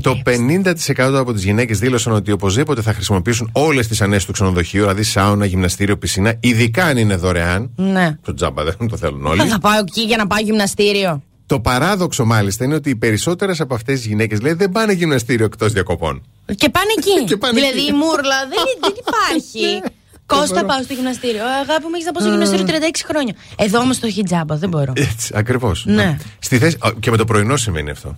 Το πενήντα τοις εκατό από τις γυναίκες δήλωσαν ότι οπωσδήποτε θα χρησιμοποιήσουν όλες τις ανέσεις του ξενοδοχείου, δηλαδή σάουνα, γυμναστήριο, πισίνα, ειδικά αν είναι δωρεάν. Ναι. Το τζάμπα δεν το θέλουν όλοι. Θα πάω εκεί για να πάω γυμναστήριο. Το παράδοξο μάλιστα είναι ότι οι περισσότερες από αυτές τις γυναίκες, λέει, δεν πάνε γυμναστήριο εκτός διακοπών. Και πάνε εκεί. Και πάνε δηλαδή εκεί. Η μούρλα δεν, δεν υπάρχει. Κώστα, πάω στο γυμναστήριο. Αγάπη μου, έχεις να πάω στο γυμναστήριο τριάντα έξι χρόνια. Εδώ όμως το έχει τζάμπα, δεν μπορώ. Ακριβώς. Ναι. Στη θέση... Και με το πρωινό σημαίνει αυτό.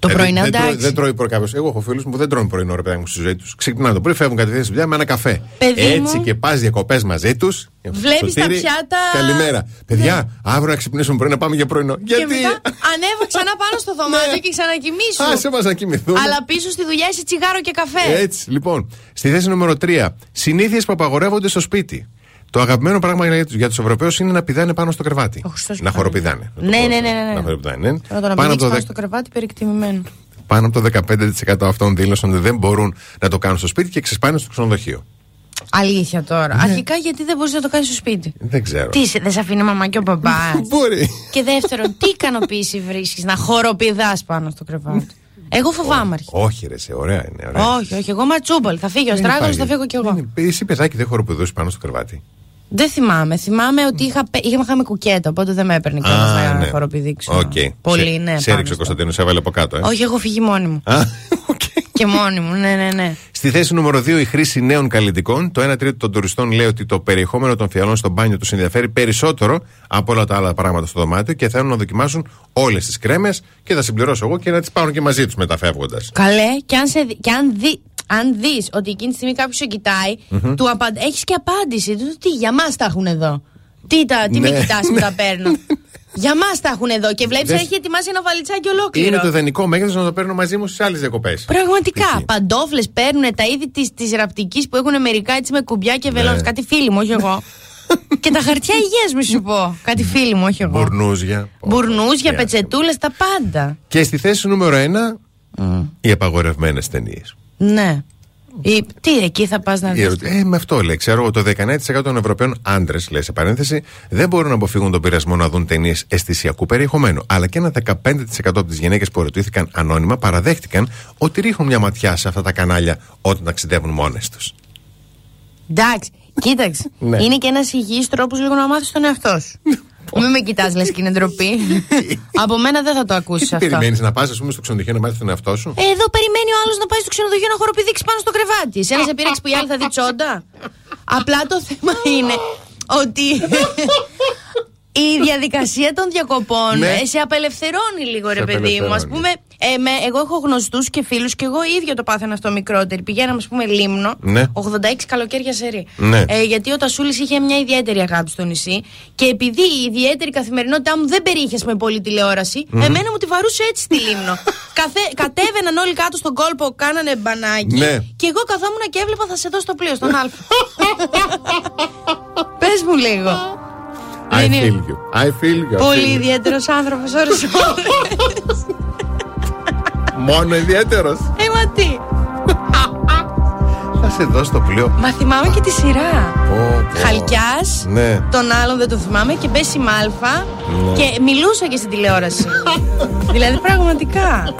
Το ε, πρωινό, δεν, τρώει, δεν τρώει πρωί κάποιος. Εγώ έχω φίλους μου που δεν τρώνε πρωινό, ρε παιδάκι μου, στη ζωή τους. Ξεκινάνε το πρωί, φεύγουν κατευθείαν στη δουλειά με ένα καφέ. Παιδί Έτσι μου... και πας διακοπές μαζί τους. Βλέπεις τα πιάτα. Καλημέρα. Παιδιά, ναι, αύριο να ξυπνήσουμε πρωί να πάμε για πρωινό. Και γιατί? Μετά ανέβω ξανά πάνω στο δωμάτιο και ξανακοιμήσου. Άσε μας να κοιμηθούμε. Αλλά πίσω στη δουλειά είσαι τσιγάρο και καφέ. Έτσι, λοιπόν. Στη θέση νούμερο τρία. Συνήθειες που απαγορεύονται στο σπίτι. Το αγαπημένο πράγμα για τους Ευρωπαίους είναι να πηδάνε πάνω στο κρεβάτι. Oh, να χοροπηδάνε. Ναι, ναι, ναι, ναι. Να χοροπηδάνε. Ναι. Πάνω, πάνω, το... πάνω στο κρεβάτι, περιεκτιμημένο. Πάνω από το δεκαπέντε τοις εκατό αυτών δήλωσαν ότι δεν μπορούν να το κάνουν στο σπίτι και ξεσπάνε στο ξενοδοχείο. Αλήθεια τώρα. Ναι. Αρχικά γιατί δεν μπορείς να το κάνεις στο σπίτι. Δεν ξέρω. Τι είσαι, δεν σε αφήνει μαμά και ο μπαμπάς. Μπορεί. Και δεύτερον, τι ικανοποίηση βρίσκεις να χοροπηδάς πάνω στο κρεβάτι. Εγώ φοβάμαι αρχή. Όχι, ρε, σε, ωραία είναι. Ωραία. Όχι, όχι, εγώ ματσούμπολ. Θα φύγει ο Στράγος, θα φύγω κι εγώ. Εσύ παιδάκι δεν χοροπηδούσες πάνω στο κρεβάτι. Δεν θυμάμαι. Θυμάμαι ότι είχα, είχαμε κουκέτα, οπότε δεν με έπαιρνε κανένας να ναι. χοροπηδήξω. Okay. Πολύ, σε, ναι. Σε έριξε ο Κωνσταντίνος, έβαλε από κάτω. Ε. Όχι, έχω φύγει μόνη μου. Okay. Και μόνη μου, ναι, ναι, ναι. Στη θέση νούμερο δύο, η χρήση νέων καλλιτικών. Το ένα τρίτο των τουριστών λέει ότι το περιεχόμενο των φιαλών στο μπάνιο τους ενδιαφέρει περισσότερο από όλα τα άλλα πράγματα στο δωμάτιο και θέλουν να δοκιμάσουν όλες τις κρέμες και θα συμπληρώσω εγώ και να τις πάρουν και μαζί τους μεταφεύγοντας. Καλέ, και αν, σε, και αν δει. Αν δεις ότι εκείνη τη στιγμή κάποιος σε κοιτάει, mm-hmm. του απαν... έχεις και απάντηση. Του, τι για μας τα έχουν εδώ. Τι, τα... τι ναι, με κοιτάς που ναι, τα παίρνω. Για μας τα έχουν εδώ. Και βλέπεις ότι έχει ετοιμάσει ένα βαλιτσάκι ολόκληρο. Είναι το ιδανικό μέγεθος να το παίρνω μαζί μου στις άλλες διακοπές. Πραγματικά. Παντόφλες παίρνουν τα είδη της, της ραπτικής που έχουν μερικά έτσι με κουμπιά και βελόνες. Ναι. Κάτι φίλοι μου, όχι εγώ. Και τα χαρτιά υγείας μου σου πω. Κάτι φίλοι μου, όχι εγώ. Μπουρνούζια. Μπουρνούζια, πετσετούλες, τα πάντα. Και στη θέση νούμερο ένα, mm. οι απαγορευμένες ταινίες. Ναι. Η... Τι εκεί θα πας να δεις. Ε, με αυτό λέει. Ξέρω το δεκαεννέα τοις εκατό των Ευρωπαίων άντρες, λέει σε παρένθεση, δεν μπορούν να αποφύγουν τον πειρασμό να δουν ταινίες αισθησιακού περιεχομένου. Αλλά και ένα δεκαπέντε τοις εκατό από τις γυναίκες που ερωτήθηκαν ανώνυμα παραδέχτηκαν ότι ρίχνουν μια ματιά σε αυτά τα κανάλια όταν ταξιδεύουν μόνες τους. Εντάξει. Κοίταξε. Ναι. Είναι και ένας υγιής τρόπος λίγο να μάθεις τον εαυτό σου. Μην με κοιτάς, λες και είναι ντροπή. Από μένα δεν θα το ακούσεις αυτό. Τι περιμένεις να πας, ας πούμε, στο ξενοδοχείο να μάθεις τον εαυτό σου. Εδώ περιμένει ο άλλος να πάει στο ξενοδοχείο να χοροπηδήξει πάνω στο κρεβάτι. Σε ένα σε πειράξει που η άλλη θα δει τσόντα. Απλά το θέμα είναι ότι η διαδικασία των διακοπών ναι. σε απελευθερώνει λίγο, ρε σε παιδί μου. Ας πούμε, ε, με, εγώ έχω γνωστούς και φίλους και εγώ ίδιο το πάθαινα στο μικρότερο. Πηγαίναμε, ας πούμε, Λίμνο, ναι. ογδόντα έξι καλοκαίρια σερί. Ναι. Ε, γιατί ο Τασούλης είχε μια ιδιαίτερη αγάπη στο νησί και επειδή η ιδιαίτερη καθημερινότητά μου δεν περιείχε με πολύ τηλεόραση, mm-hmm. εμένα μου τη βαρούσε έτσι στη Λίμνο. Καθε, κατέβαιναν όλοι κάτω στον κόλπο, κάνανε μπανάκι ναι. και εγώ καθόμουν και έβλεπα θα σε δω στο πλοίο, στον Αλφα. Πες μου λίγο. I feel you. I feel you. Πολύ ιδιαίτερος άνθρωπος, ώρες ώρες. Μόνο ιδιαίτερος. Ε, μα τι. Θα σε δω στο πλοίο. Μα θυμάμαι και τη σειρά. Oh, Χαλκιάς, ναι. τον άλλον δεν το θυμάμαι και Μπέση Μάλφα no. και μιλούσα και στην τηλεόραση. Δηλαδή πραγματικά.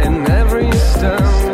And every stone.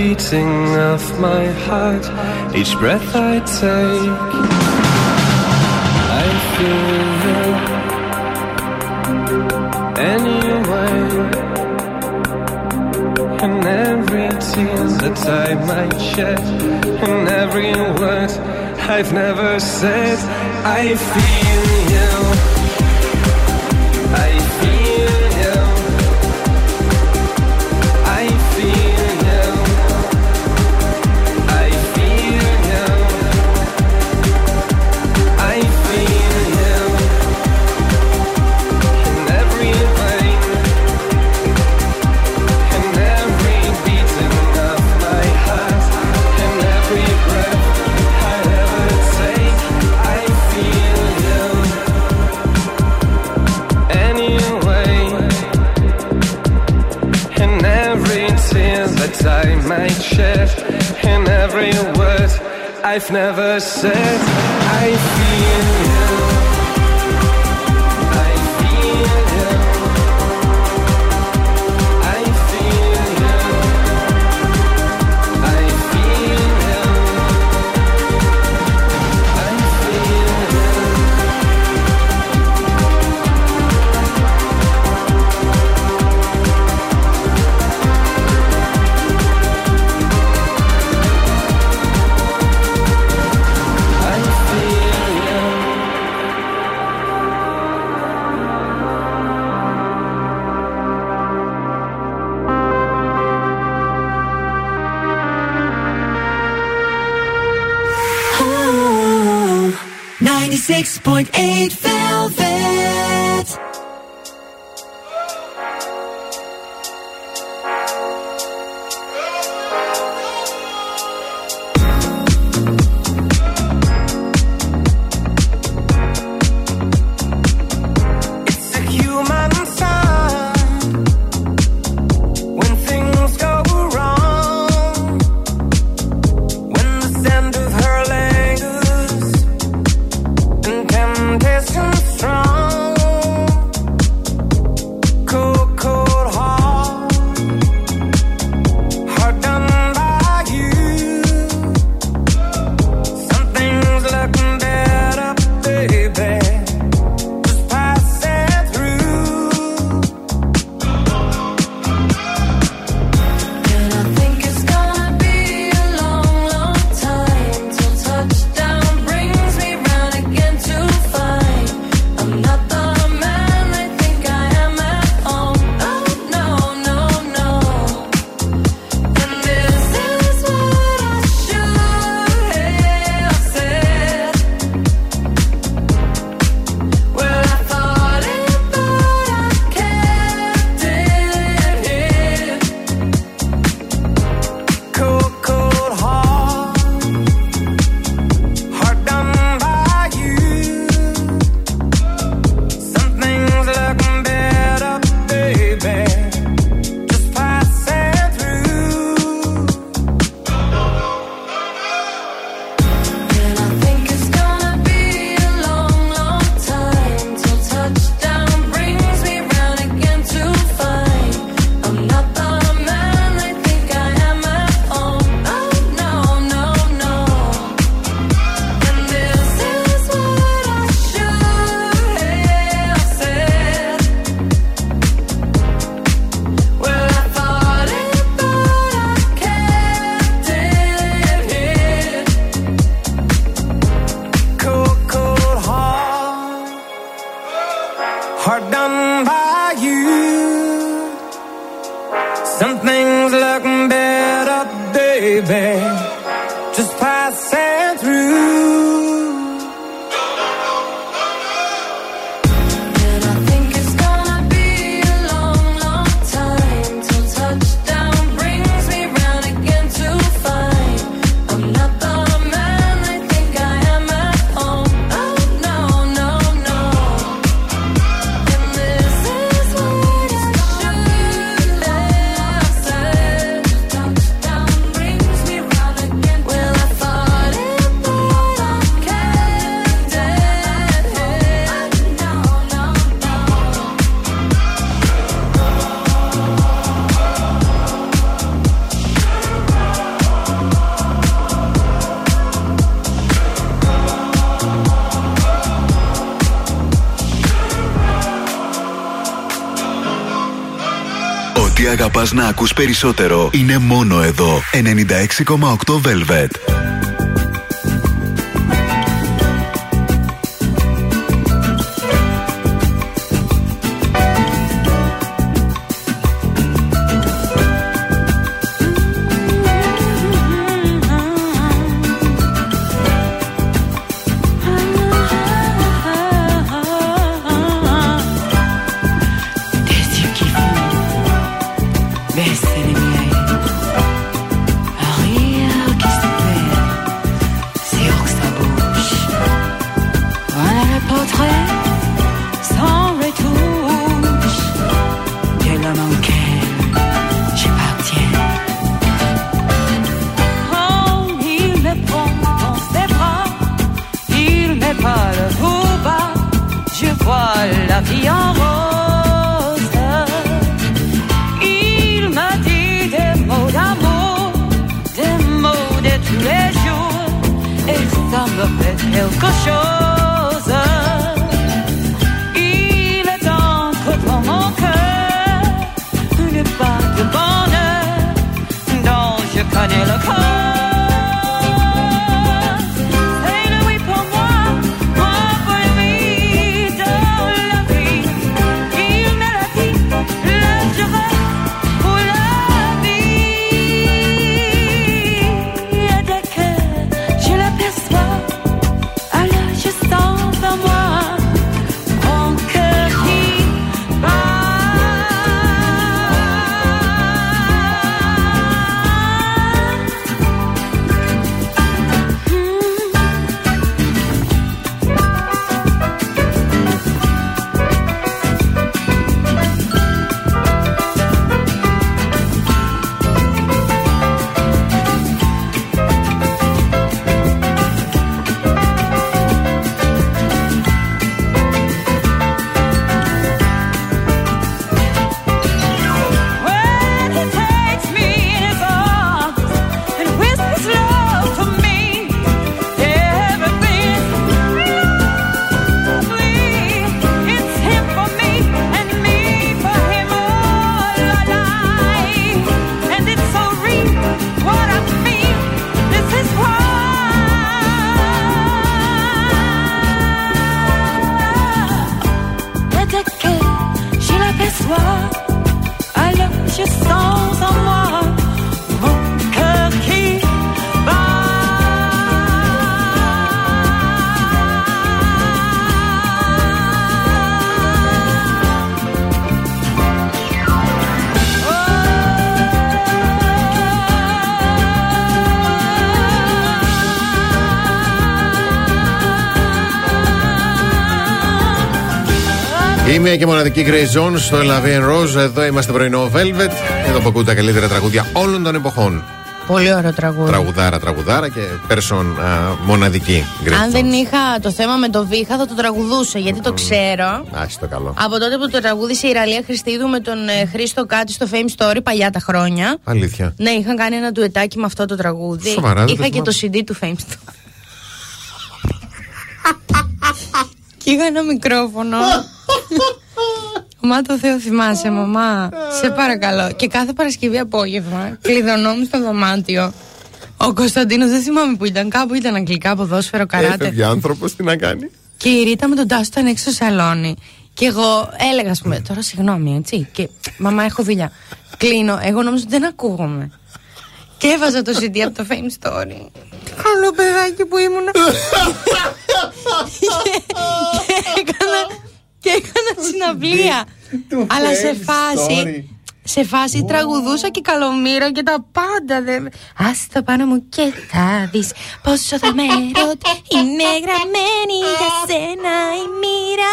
Beating of my heart, each breath I take, I feel you anyway, and every tear that I might shed, and every word I've never said, I feel you, I feel you, I feel. I might share in every word I've never said. I feel you. six point eight Velvet. It's a human sign when things go wrong, when the sand of her legs. Temptation baby, just passing through. Αγαπάς να ακούς περισσότερο, είναι μόνο εδώ. ενενήντα έξι κόμμα οκτώ Velvet. Μία και μοναδική Grey Zone στο La Vie en Rose. Εδώ είμαστε πρωινό Velvet. Εδώ που ακούτε τα καλύτερα τραγούδια όλων των εποχών. Πολύ ωραίο τραγούδι. Τραγουδάρα, τραγουδάρα και πέρσον μοναδική Grey Zone. Αν δεν είχα το θέμα με το Βίχα θα το τραγουδούσα γιατί mm-hmm. το ξέρω. Άχι το καλό. Από τότε που το τραγούδισε η Ραλία Χριστίδου με τον ε, Χρήστο Κάτη στο Fame Story παλιά τα χρόνια. Αλήθεια. Ναι, είχαν κάνει ένα ντουετάκι με αυτό το τραγούδι. Σοβαρά, είχα και το σι ντι του Fame Story. Και είχα ένα μικρόφωνο. Μα το Θεό θυμάσαι μαμά, σε παρακαλώ. Και κάθε Παρασκευή απόγευμα κλειδωνόμουν στο δωμάτιο. Ο Κωνσταντίνος δεν θυμάμαι που ήταν, κάπου ήταν αγγλικά, ποδόσφαιρο, καράτε. Έφευγε άνθρωπος, τι να κάνει. Και η Ρίτα με τον Τάσο ήταν έξω στο σαλόνι. Και εγώ έλεγα, ας πούμε, τώρα συγγνώμη έτσι. Και μαμά έχω δουλειά. Κλείνω, εγώ νόμιζα ότι δεν ακούγομαι. Και έβαζα το σι ντι από το Fame Story. Καλό παιδάκι που ήμουνα. Και έκανα συναυλία. Αλλά σε φάση, σε φάση τραγουδούσα και καλομήρα και τα πάντα. Ας το πάνω μου και θα δεις πόσο θα με ρωτήσεις. Είναι γραμμένη για σένα η μοίρα.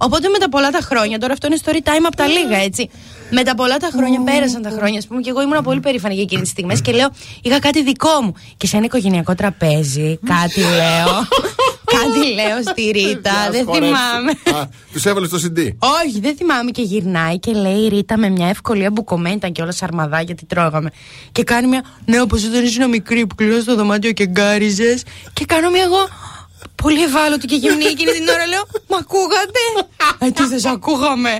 Οπότε με τα πολλά τα χρόνια, τώρα αυτό είναι story time από τα λίγα, έτσι. Με τα πολλά τα χρόνια, πέρασαν τα χρόνια, α πούμε, και εγώ ήμουν πολύ περήφανη για εκείνες τις στιγμές και λέω, είχα κάτι δικό μου. Και σε ένα οικογενειακό τραπέζι, κάτι λέω. Κάτι λέω στη Ρίτα, δεν θυμάμαι. Τους έβαλες το σι ντι. Όχι, δεν θυμάμαι. Και γυρνάει και λέει η Ρίτα με μια ευκολία μπουκωμένη, ήταν και όλα σαρμαδά γιατί τρώγαμε. Και κάνει μια, ναι, όπως όταν ήσουν μικρή που κλεινόταν στο δωμάτιο και γκάριζες. Και κάνω μια εγώ. Πολύ ευάλωτη και γυμνή εκείνη την ώρα, λέω, μ' ακούγατε? Ε, τι, δεν σ' ακούγαμε.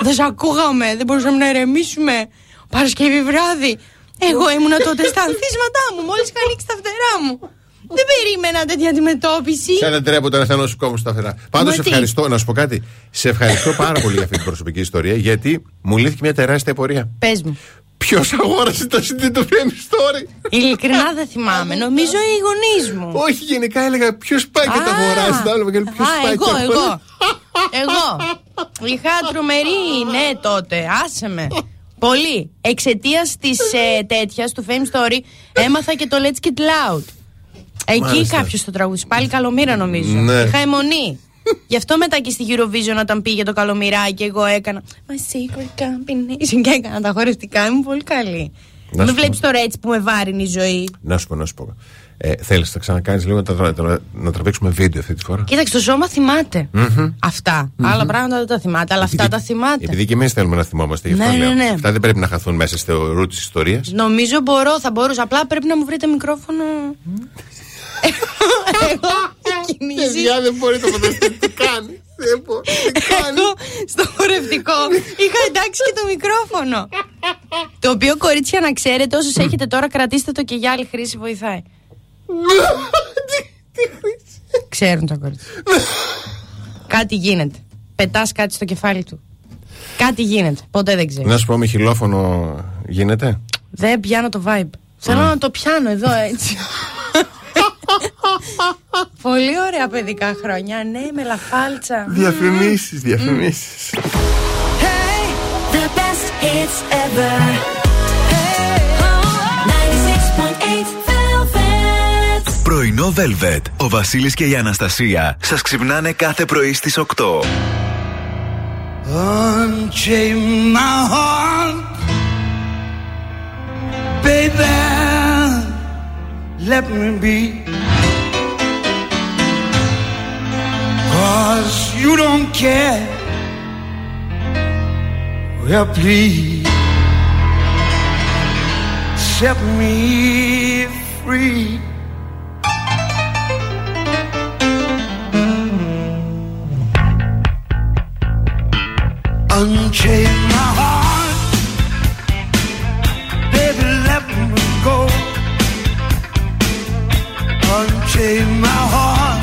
Δεν σ' ακούγαμε, δεν μπορούσαμε να ηρεμήσουμε. Παρασκευή βράδυ. Εγώ ήμουνα τότε στα ανθίσματά μου, μόλις είχα ανοίξει τα φτερά μου. Δεν περίμενα τέτοια αντιμετώπιση. Σαν δεν τρέπονται να θέλω σου κόμουν στα φτερά. Πάντως ευχαριστώ, να σου πω κάτι. Σε ευχαριστώ πάρα πολύ για αυτή την προσωπική ιστορία, γιατί μου λύθηκε μια τεράστια πορεία. Πες μου. Ποιος αγόρασε το σι ντι του Fame Story? Ειλικρινά δεν θυμάμαι. Νομίζω οι γονείς μου. Όχι, γενικά έλεγα ποιος πάει και το αγοράζει. Τα έλεγα ποιος πάει και το αγοράζει. Εγώ, εγώ. Είχα τρομερή, ναι, τότε. Άσε με. Πολύ. Εξαιτίας της τέτοιας του Fame Story έμαθα και το Let's Get Loud. Εκεί κάποιος το τραγούδησε. Πάλι καλομήρα νομίζω. Είχα αιμονή. Γι' αυτό μετά και στη Eurovision όταν πήγε το καλομοιράκι, εγώ έκανα My secret combination και έκανα τα χορευτικά μου πολύ καλή. Να με βλέπεις τώρα έτσι που με βάρινε η ζωή. Να σου πω, να σου πω. Ε, θέλεις να ξανακάνεις λίγο να, να, να τραβήξουμε βίντεο αυτή τη φορά? Κοίταξε, το σώμα θυμάται. Mm-hmm. Αυτά. Mm-hmm. Άλλα πράγματα δεν τα θυμάται, αλλά επειδή, αυτά τα θυμάται. Επειδή και εμείς θέλουμε να θυμόμαστε γι' αυτό. Ναι, λέω. Ναι, ναι. Αυτά δεν πρέπει να χαθούν μέσα στο ρου της ιστορίας. Νομίζω μπορώ, θα μπορούσα. Απλά πρέπει να μου βρείτε μικρόφωνο. Mm. Εγώ παιδιά δεν μπορεί το φανταστείτε τι κάνει. Δεν μπορεί, τι κάνει. Εγώ στο χορευτικό είχα εντάξει και το μικρόφωνο. Το οποίο, κορίτσια, να ξέρετε, όσους έχετε τώρα, κρατήστε το και για άλλη χρήση βοηθάει. Τι χρήση? Ξέρουν τα κορίτσια. Κάτι γίνεται. Πετάς κάτι στο κεφάλι του. Κάτι γίνεται. Ποτέ δεν ξέρει. Να σου πω με χιλόφωνο γίνεται? Δεν πιάνω το vibe. Θέλω να το πιάνω εδώ έτσι. Πολύ ωραία παιδικά χρόνια, ναι, με λαφάλτσα. Διαφημίσεις, διαφημίσεις. Hey, the best hits ever. Hey, oh, ενενήντα έξι κόμμα οκτώ Velvet. Πρωινό Velvet. Ο Βασίλης και η Αναστασία σας ξυπνάνε κάθε πρωί στις οκτώ. Unchain my heart, baby. Let me be, 'cause you don't care. Well, please set me free. Unchain my heart, baby, let me go. Unchain my heart,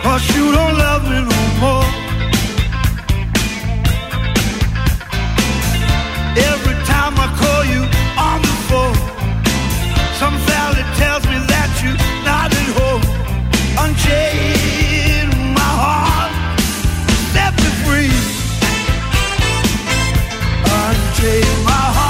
'cause you don't love me no more. Every time I call you on the phone, some fella tells me that you're not at home. Unchain my heart, set me free. Unchain my heart.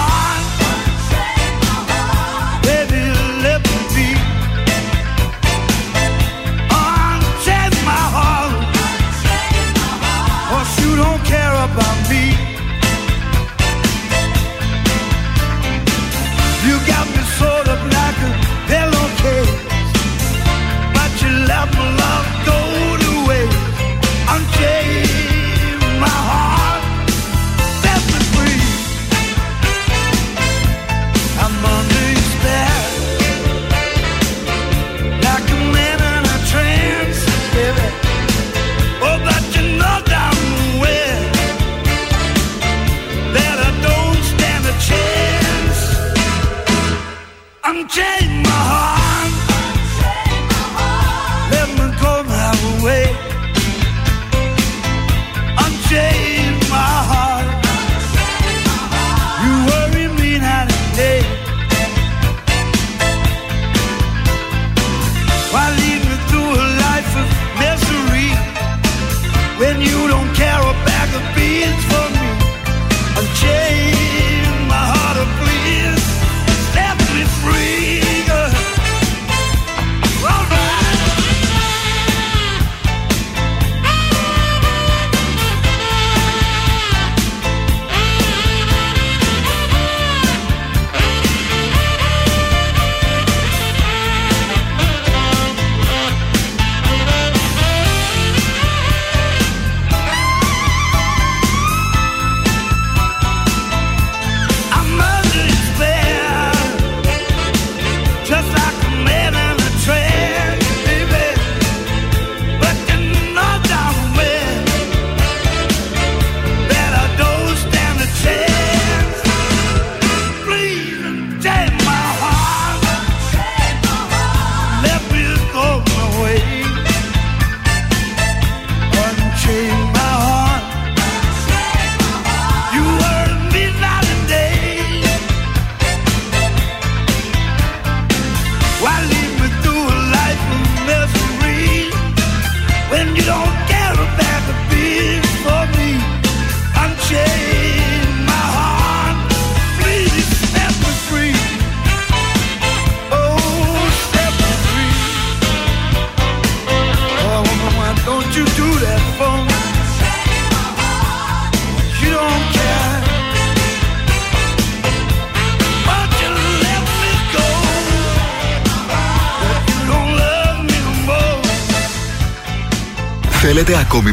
Unchain my heart. You worry me night and day. Θέλετε ακόμη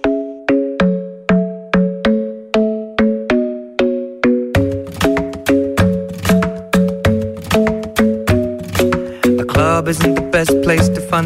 Isn't the best place to find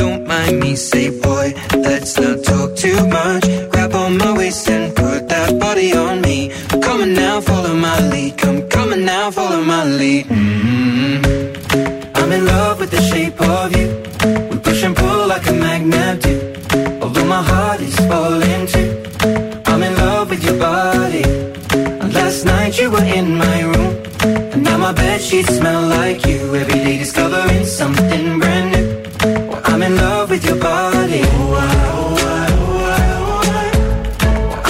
don't mind me. Say, boy, let's not talk too much. Grab on my waist and put that body on me. I'm coming now, follow my lead. Come, coming now, follow my lead. Mm-hmm. I'm in love with the shape of you. We push and pull like a magnet do. Although my heart is falling too. I'm in love with your body. And last night you were in my room. And now my bed sheets smell like you. Every day discovering something brand new. I'm in love with your body. Oh, I, oh, I, oh, I, oh, I.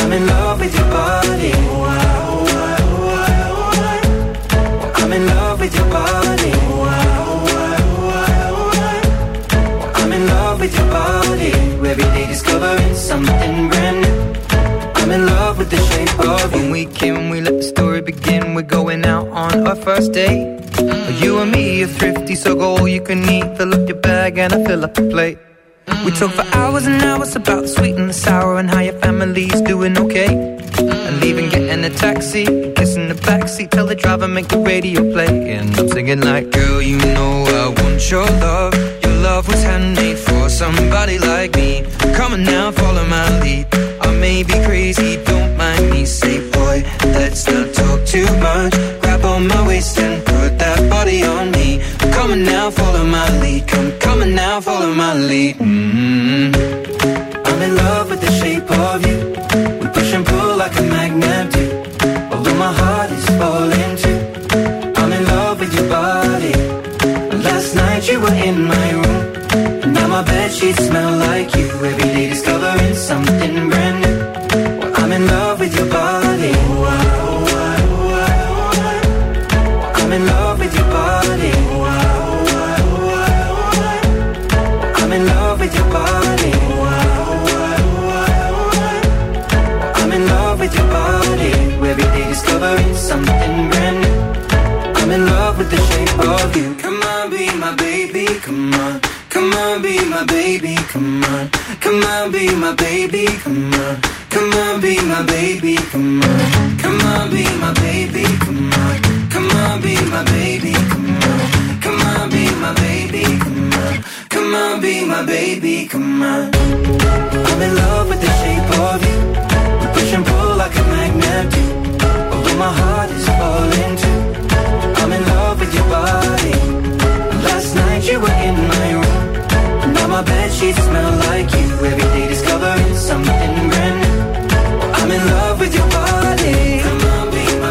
I'm in love with your body. Oh, I, oh, I, oh, I, oh, I. I'm in love with your body. Oh, I, oh, I, oh, I, oh, I. I'm in love with your body. Every day discovering something brand new. I'm in love with the shape of you. When we came, we let the story begin. We're going out on our first date. Mm-hmm. You and me are thrifty, so go all you can eat. Fill up your bag and I fill up the plate. Mm-hmm. We talk for hours and hours about the sweet and the sour and how your family's doing okay. Mm-hmm. And leaving, getting a taxi, kissing the backseat, tell the driver make the radio play. And I'm singing like, girl, you know I want your love. Your love was handmade for somebody like me. Come on now, follow my lead. I may be crazy, don't mind me. Say, boy, let's not talk too much. Grab on my waist and put that body on me. I'm coming now, follow my lead. Come, coming now, follow my lead. Mm-hmm. I'm in love with the shape of you. We push and pull like a magnet do. Although my heart is falling too. I'm in love with your body. Last night you were in my room. And now my bed sheets smell like you. Every day discovering something brand new. Well, I'm in love with your body. Oh, I, oh, I, oh, I, oh, I. I'm in love with your body. Oh, I, oh, I, oh, I, oh, I. I'm in love with your body. Oh, I, oh, I, oh, I, oh, I. I'm in love with your body. Every day discovering something brand new. I'm in love with the shape of you. Come on, be my baby, come on. Come on, be my baby, come on. Come on, be my baby, come on. Come on, be my baby, come on. Come on, be my baby, come on. Come on, be my baby, come on. Come on, be my baby, come on. Come on, be my baby, come on. I'm in love with the shape of you. We push and pull like a magnet do. Although my heart is falling too. I'm in love with your body. Last night you were in my room. Now my bed sheets smell like you. Every day discovering something brand new. I'm in love with your body. Come on, be my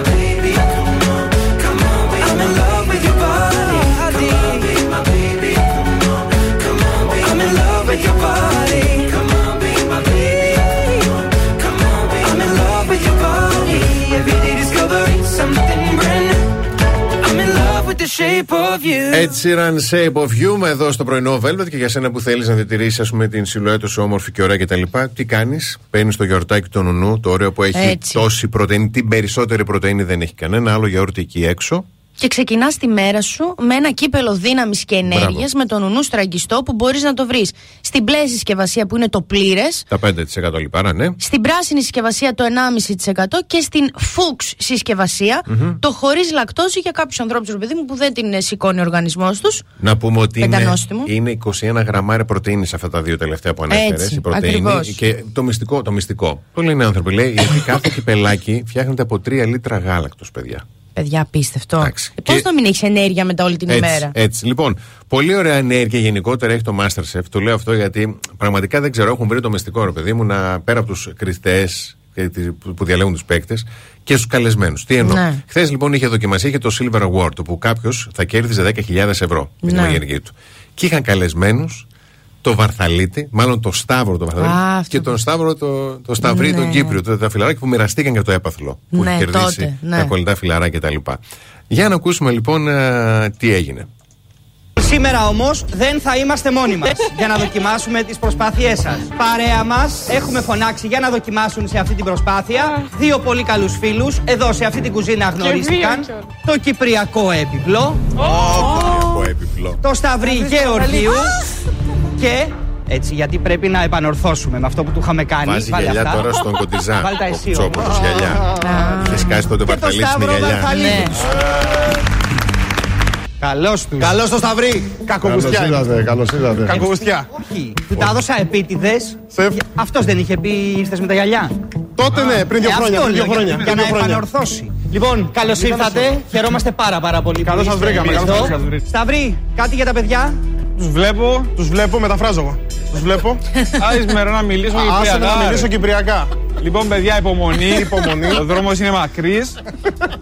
shape of you. Ed Sheeran, shape of you, με εδώ στο πρωινό Velvet. Και για σένα που θέλεις να διατηρήσεις, ας πούμε, την σιλουέτα σου όμορφη και ωραία κτλ., τι κάνεις? Παίρνεις το γιαουρτάκι του νουνού, το ωραίο που έχει. Έτσι. Τόση πρωτεΐνη, την περισσότερη πρωτεΐνη δεν έχει κανένα άλλο γιαούρτι εκεί έξω. Και ξεκινάς τη μέρα σου με ένα κύπελο δύναμης και ενέργειας με τον νουνού στραγγιστό που μπορείς να το βρεις στην μπλε συσκευασία που είναι το πλήρες. Τα πέντε τοις εκατό λιπάρα, ναι. Στην πράσινη συσκευασία το ενάμιση τοις εκατό και στην φούξ συσκευασία mm-hmm. το χωρίς λακτόζη για κάποιους ανθρώπους, ρε παιδί μου, που δεν την σηκώνει ο οργανισμός τους. Να πούμε ότι είναι, είναι είκοσι ένα γραμμάρια πρωτεΐνης αυτά τα δύο τελευταία που ανέφερες. Η πρωτεΐνη. Και το μυστικό, το μυστικό. Το λένε άνθρωποι, λέει, γιατί κάθε κυπελάκι φτιάχνεται από τρία λίτρα γάλακτος, παιδιά. Παιδιά, απίστευτο. Ε, Πώς και... να μην έχεις ενέργεια μετά όλη την έτσι, ημέρα. Έτσι. Λοιπόν, πολύ ωραία ενέργεια γενικότερα έχει το MasterChef. Το λέω αυτό γιατί πραγματικά δεν ξέρω, έχουν βρει το μυστικό, ρε παιδί μου, να πέρα από τους κριτές που διαλέγουν τους παίκτες και στους καλεσμένους. Τι εννοώ. Ναι. Χθες λοιπόν είχε δοκιμασία, είχε το Silver Award, όπου κάποιος θα κέρδιζε δέκα χιλιάδες ευρώ με την αγενική του. Και είχαν καλεσμένους το Βαρθαλίτη, μάλλον το Σταύρο το Βαρθαλίτη, και τον Σταύρο το, το Σταυρί, ναι. τον Κύπριο, το, τα φιλαράκια που μοιραστήκαν για το έπαθλο που ναι, είχε κερδίσει τότε, ναι. τα κολλητά φιλαράκια κτλ. Για να ακούσουμε λοιπόν α, τι έγινε. Σήμερα όμως δεν θα είμαστε μόνοι μας για να δοκιμάσουμε τις προσπάθειές σας. Παρέα μας έχουμε φωνάξει για να δοκιμάσουν σε αυτή την προσπάθεια δύο πολύ καλούς φίλους. Εδώ σε αυτή την κουζίνα γνωρίστηκαν το κυπριακό έπιπλο, oh, oh, oh, το Σταυρί Γεωργίου. Και έτσι, γιατί πρέπει να επανορθώσουμε με αυτό που του είχαμε κάνει. Βάζει γυαλιά αυτά. Τώρα στον Κοντιζά. Βάλτα εσύ. Ο Κοτσόπουλος γυαλιά. Είχες κάσει τότε Βαρθαλίτης με γυαλιά. Καλώς τους. Καλώς το Σταυρί. Κακοβουστιά. Καλώς ήρθατε. Καλώς ήρθατε. Κακοβουστιά. Όχι. Του τα έδωσα επίτηδες. Αυτός δεν είχε πει ήρθες με τα γυαλιά. Τότε ναι, πριν δύο χρόνια. Για να επανορθώσει. Λοιπόν, καλώς ήρθατε. Χαιρόμαστε πάρα πάρα πολύ. Καλώς σας βρήκαμε. Σταυρί, κάτι για τα παιδιά. Τους βλέπω, τους βλέπω, μεταφράζω εγώ. Τους βλέπω. Άσε με να μιλήσω κυπριακά. Άσε με να μιλήσω κυπριακά. Λοιπόν, παιδιά, υπομονή, υπομονή. Ο δρόμος είναι μακρύς.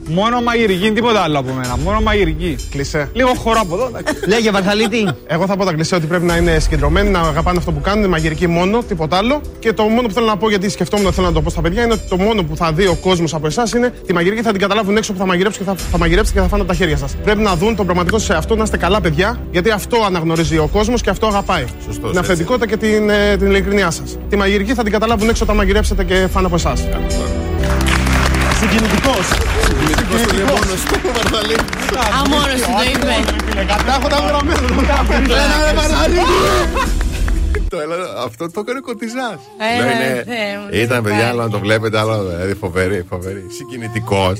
Μόνο μαγειρική, τίποτα άλλο από μένα. Μόνο μαγειρική. Κλεισέ. Λίγο χώρο από εδώ. Λέγε, Βαρθαλίτη. Εγώ θα πω τα κλεισέ ότι πρέπει να είναι συγκεντρωμένοι, να αγαπάνε αυτό που κάνουν, μαγειρική μόνο, τίποτα άλλο. Και το μόνο που θέλω να πω, γιατί σκεφτόμουν, θέλω να το πω στα παιδιά, είναι ότι το μόνο που θα δει ο κόσμος από εσάς είναι τη μαγειρική, θα την καταλάβουν έξω που θα μαγειρέψουν και θα, θα μαγειρέψετε και θα φάνε από τα χέρια σας. Πρέπει να δουν τον πραγματικό σε αυτό, να είστε καλά παιδιά, γιατί αυτό αναγνωρίζει ο κόσμος και αυτό αγαπάει. Σωστός, την αυθεντικότητα και την, ε, την ειλικρινιά σας. Τη μαγειρική θα την καταλάβουν έξω όταν μαγειρέψετε και φαν από εσάς. Συγκινητικός. Συγκινητικός είναι μόνος του Βαρθαλίτης. Αμόρος το είπε. Κατάχω τα γραμμένα. Αυτό το έκανε ο Κοντιζάς. Ήταν παιδιά, άλλο να το βλέπετε, άλλο δηλαδή φοβερή, φοβερή. Συγκινητικός.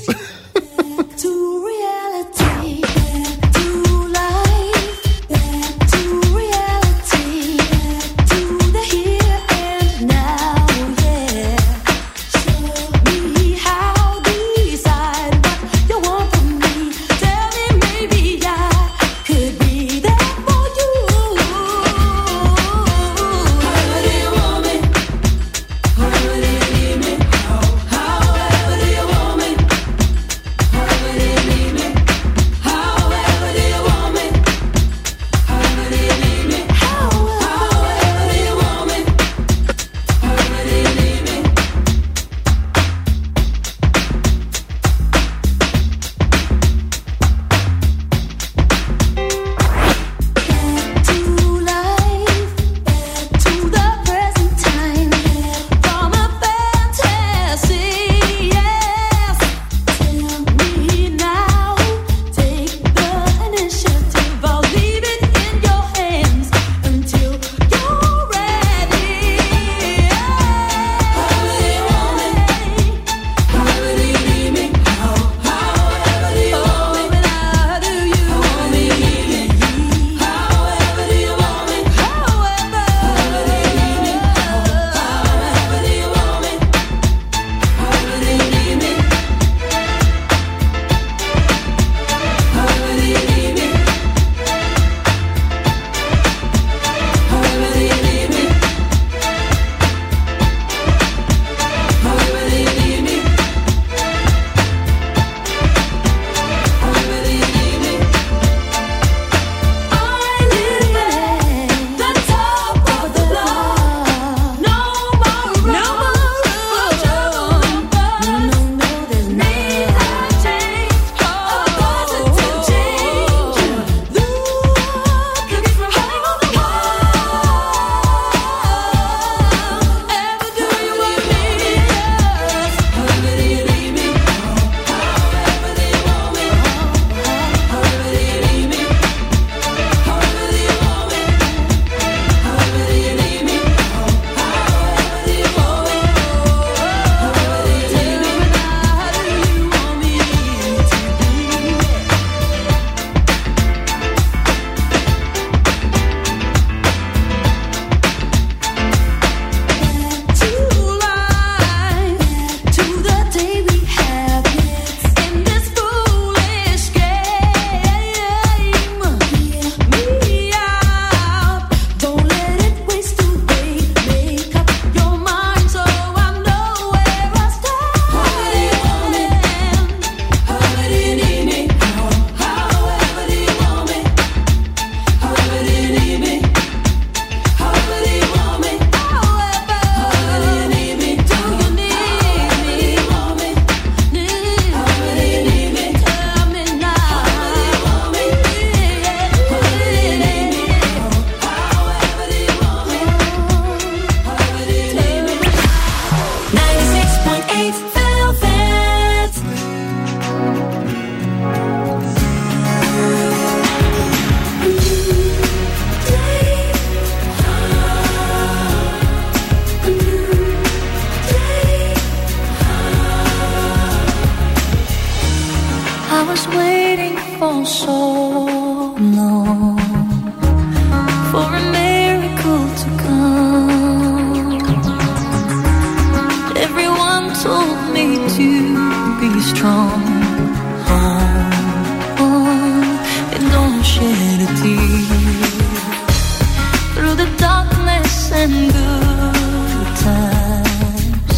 was waiting for so long, for a miracle to come. Everyone told me to be strong, oh, oh, and don't shed a tear. Through the darkness and good times,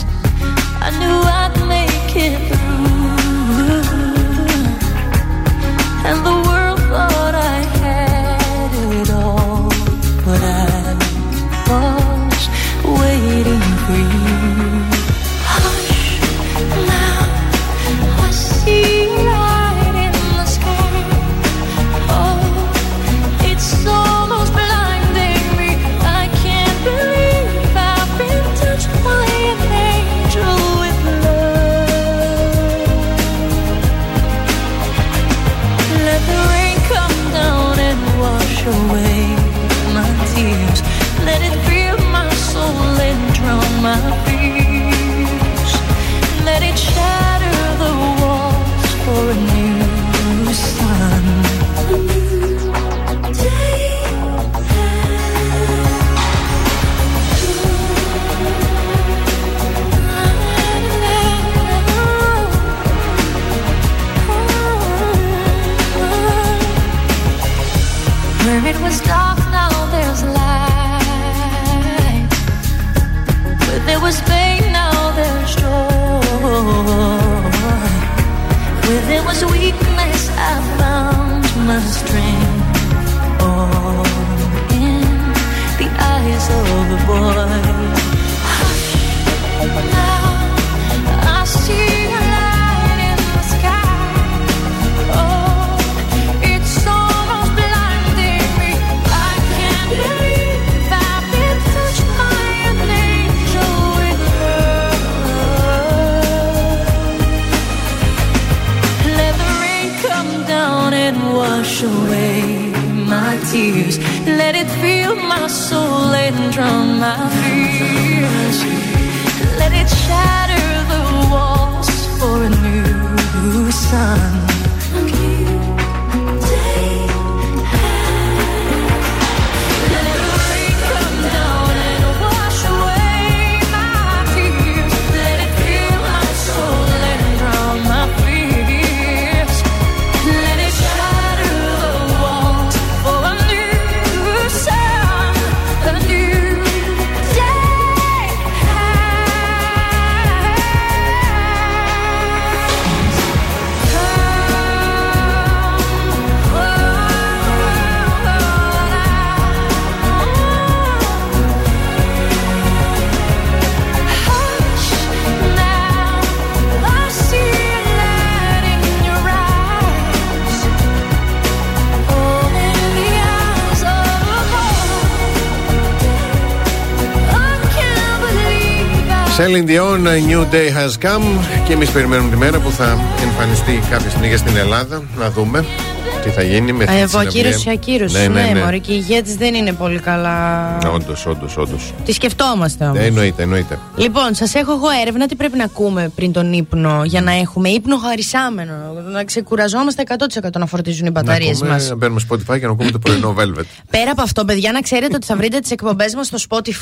I knew I'd make it through. And the world thought I had it all, but I was waiting for you. Hush, now I see light in the sky. Oh, it's almost away my tears. Let it fill my soul and drown my fears. Let it shatter the walls for a new sun. A new day where it was dark, now there's light. Where there was pain, now there's joy. Where there was weakness, I found my strength. All in the eyes of a boy. Hush, now I see a light in the sky. Oh. Wash away my tears. Let it fill my soul and drown my fears. Let it shatter the walls for a new sun. A new day. Let it rain come down and wash away my tears. Let it fill my soul and drown my fears. Let it shatter. Celine Dion, a new day has come. Και εμείς περιμένουμε τη μέρα που θα εμφανιστεί κάποια στιγμή στην Ελλάδα. Να δούμε τι θα γίνει με αυτή την ακύρωση. Ακύρωση, ναι, ναι, ναι, ναι. Μωρέ, και οι ηγέτες δεν είναι πολύ καλά. Όντως, όντως, όντως. Τι σκεφτόμαστε όμως. Ναι, εννοείται, εννοείται. Λοιπόν, σας έχω εγώ έρευνα τι πρέπει να ακούμε πριν τον ύπνο για να έχουμε ύπνο χαρισάμενο. Να ξεκουραζόμαστε εκατό τοις εκατό να φορτίζουν οι μπαταρίες μας. Να μπαίνουμε Spotify και να ακούμε το πρωινό Velvet. Πέρα από αυτό, παιδιά, να ξέρετε ότι θα βρείτε τις εκπομπές μας στο Spotify yes.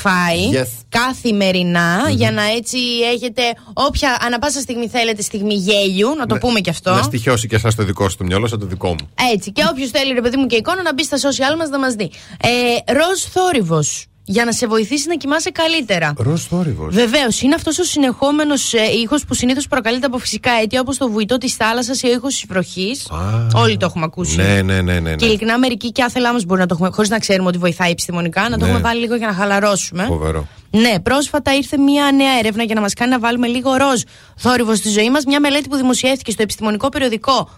καθημερινά mm-hmm. για να έτσι έχετε όποια ανά πάσα στιγμή θέλετε, στιγμή γέλιου, να το ναι, πούμε κι αυτό. Να στοιχιώσει κι εσάς το δικό σου το μυαλό, σαν το δικό μου. Έτσι, και όποιος θέλει ρε παιδί μου και εικόνα να μπει στα social μας να μας δει. ε, Ροζ θόρυβος, για να σε βοηθήσει να κοιμάσαι καλύτερα. Ροζ θόρυβος. Βεβαίως, είναι αυτός ο συνεχόμενος ε, ήχος που συνήθως προκαλείται από φυσικά αίτια, όπως το βουητό της θάλασσας ή ο ήχος της βροχής. Ah, όλοι το έχουμε ακούσει. Ναι, ναι, ναι, ναι. Και ειλικρινά μερικοί και άθελά μας μπορεί να το έχουμε, χωρίς να ξέρουμε ότι βοηθάει επιστημονικά, να ναι. το έχουμε βάλει λίγο για να χαλαρώσουμε. Φοβερό. Ναι, πρόσφατα ήρθε μια νέα έρευνα για να μας κάνει να βάλουμε λίγο ροζ θόρυβο στη ζωή μας. Μια μελέτη που δημοσιεύτηκε στο επιστημονικό περιοδικό.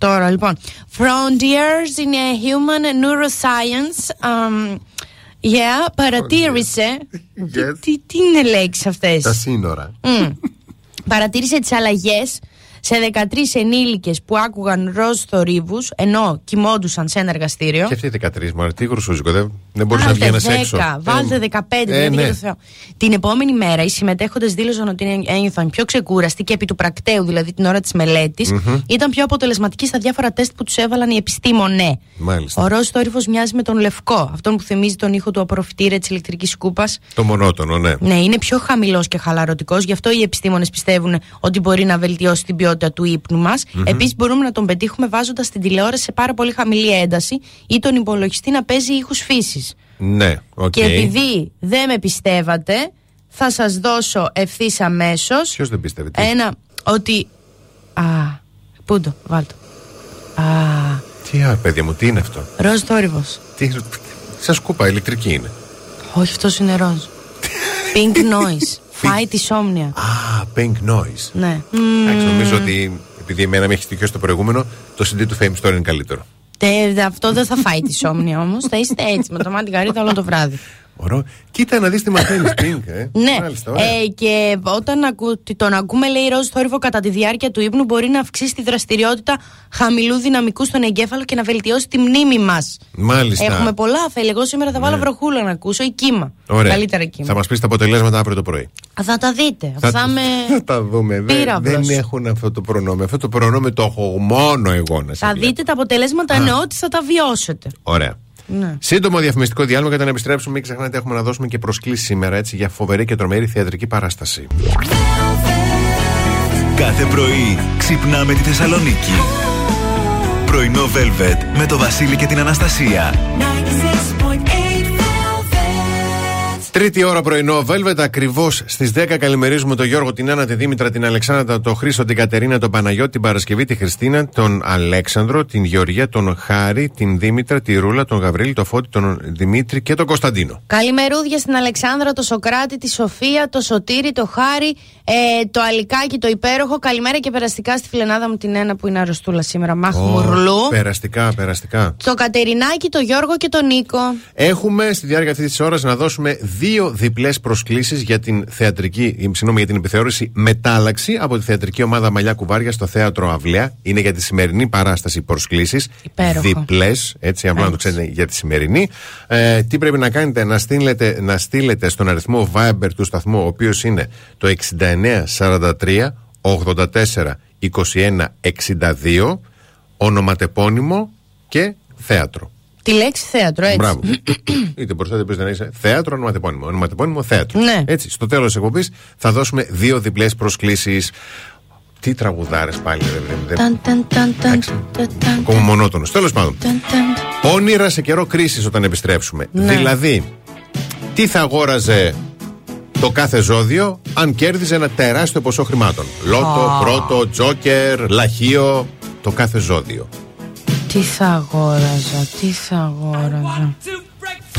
Τώρα λοιπόν, Frontiers in Human Neuroscience um, yeah, παρατήρησε yes. τι, τι, τι είναι λέξεις αυτές. Τα σύνορα mm. Παρατήρησε τις αλλαγές σε δεκατρείς ενήλικες που άκουγαν ροζ θορύβους ενώ κοιμόντουσαν σε ένα εργαστήριο. Και αυτοί δεκατρείς, μωρέ, τι γρουσούζικο, δεν, δεν μπορούσε να βγει ένας έξω. Βάλτε δεκαπέντε, ε, δηλαδή ναι. το Την επόμενη μέρα οι συμμετέχοντες δήλωσαν ότι ένιωθαν πιο ξεκούραστοι και επί του πρακτέου, δηλαδή την ώρα της μελέτης, mm-hmm. ήταν πιο αποτελεσματικοί στα διάφορα τεστ που τους έβαλαν οι επιστήμονες. Μάλιστα. Ο ροζ θόρυβος μοιάζει με τον λευκό, αυτόν που θυμίζει τον ήχο του απορροφητήρα της ηλεκτρικής σκούπας. Το μονότονο, ναι. Ναι, είναι πιο χαμηλός και χαλαρωτικός, γι' αυτό οι επιστήμονες πιστεύουν ότι μπορεί να βελτιώσει την ποιότητα του ύπνου μας. Mm-hmm. Επίσης, μπορούμε να τον πετύχουμε βάζοντας την τηλεόραση σε πάρα πολύ χαμηλή ένταση ή τον υπολογιστή να παίζει ήχους φύσης. Ναι, okay. Και επειδή δεν με πιστεύατε, θα σας δώσω ευθύς αμέσως. Ποιος δεν πίστευε, τι? Ένα, ότι. Α, πού το, βάλτο. Α. Τι, α, παιδιά μου, τι είναι αυτό? Ροζ θόρυβος. Τι, σαν σκούπα, ηλεκτρική είναι. Όχι, αυτός είναι ροζ. Pink noise. Φάει τη σόμνια. Α, pink noise. Ναι. Εντάξει, νομίζω ότι επειδή εμένα με έχει στοιχειώσει το προηγούμενο, το σι ντι του Fame Story είναι καλύτερο. Τε, αυτό δεν θα φάει τη σόμνια όμως. Θα είστε έτσι με το μάτι γαρίτα όλο το βράδυ. Ωραίο. Κοίτα να δεις τι μαθαίνεις. Pink, ε. Ναι. Μάλιστα, ε, και όταν ακου, τον ακούμε, λέει, ροζ θόρυβο κατά τη διάρκεια του ύπνου μπορεί να αυξήσει τη δραστηριότητα χαμηλού δυναμικού στον εγκέφαλο και να βελτιώσει τη μνήμη μας. Μάλιστα. Έχουμε πολλά ωφέλη. Εγώ σήμερα θα βάλω ναι. βροχούλα να ακούσω ή κύμα. Ωραία. Καλύτερα κύμα. Θα μας πεις τα αποτελέσματα αύριο το πρωί. Α, θα τα δείτε. Θα, θα, με... θα τα δούμε. Δεν, δεν έχουν αυτό το προνόμιο. Αυτό το προνόμιο το έχω μόνο εγώ να σας Θα βλέπω. Δείτε τα αποτελέσματα, εννοώ ότι θα τα βιώσετε. Ωραία. Ναι. Σύντομο διαφημιστικό διάλειμμα και όταν επιστρέψουμε, μην ξεχνάτε έχουμε να δώσουμε και προσκλήσεις σήμερα έτσι, για φοβερή και τρομερή θεατρική παράσταση. Κάθε πρωί ξυπνάμε τη Θεσσαλονίκη. Πρωινό Velvet με το Βασίλη και την Αναστασία. Τρίτη ώρα πρωινό Velvet, ακριβώς στις δέκα. Καλημερίζουμε τον Γιώργο, την Άννα, τη Δήμητρα, την Αλεξάνδρα, τον Χρήστο, την Κατερίνα, τον Παναγιώτη, την Παρασκευή, τη Χριστίνα, τον Αλέξανδρο, την Γεωργία, τον Χάρη, την Δήμητρα, τη Ρούλα, τον Γαβρίλη, τον Φώτη, τον Δημήτρη και τον Κωνσταντίνο. Καλημερούδια στην Αλεξάνδρα, τον Σοκράτη, τη Σοφία, τον Σωτήρη, τον Χάρη, ε, το Αλικάκι, το υπέροχο. Καλημέρα και περαστικά στη φιλενάδα μου την Ένα που είναι αρρωστούλα σήμερα. Μάχου oh, Ρλού. Περαστικά, περαστικά. Το Κατερινάκι, τον Γιώργο και τον Νίκο. Έχουμε στη διάρκεια αυτή τη ώρα να δώσουμε δύο διπλές προσκλήσεις για την θεατρική, συγγνώμη, για την επιθεώρηση μετάλλαξη από τη θεατρική ομάδα Μαλλιά Κουβάρια στο θέατρο Αυλαία. Είναι για τη σημερινή παράσταση προσκλήσεις. Διπλές, έτσι, αν να το ξέρετε, για τη σημερινή. Ε, τι πρέπει να κάνετε, να στείλετε, να στείλετε στον αριθμό Viber του σταθμού, ο οποίος είναι το εξήντα εννέα σαράντα τρία ογδόντα τέσσερα είκοσι ένα εξήντα δύο, ονοματεπώνυμο και θέατρο. Τη λέξη θέατρο, έτσι. Μπράβο. Είτε μπροστά είτε να είσαι θέατρο, ονοματεπώνυμο. Ονοματεπώνυμο, θέατρο. Ναι. Έτσι, στο τέλος της εκπομπής θα δώσουμε δύο διπλές προσκλήσεις. Τι τραγουδάρες πάλι, ρε. Ακόμα μονότονος. Τέλος πάντων. Όνειρα σε καιρό κρίσης όταν επιστρέψουμε. Ναι. Δηλαδή, τι θα αγόραζε το κάθε ζώδιο αν κέρδιζε ένα τεράστιο ποσό χρημάτων? Λότο, oh. πρώτο, τζόκερ, λαχείο. Το κάθε ζώδιο. Τι θα αγόραζα, τι θα αγόραζα,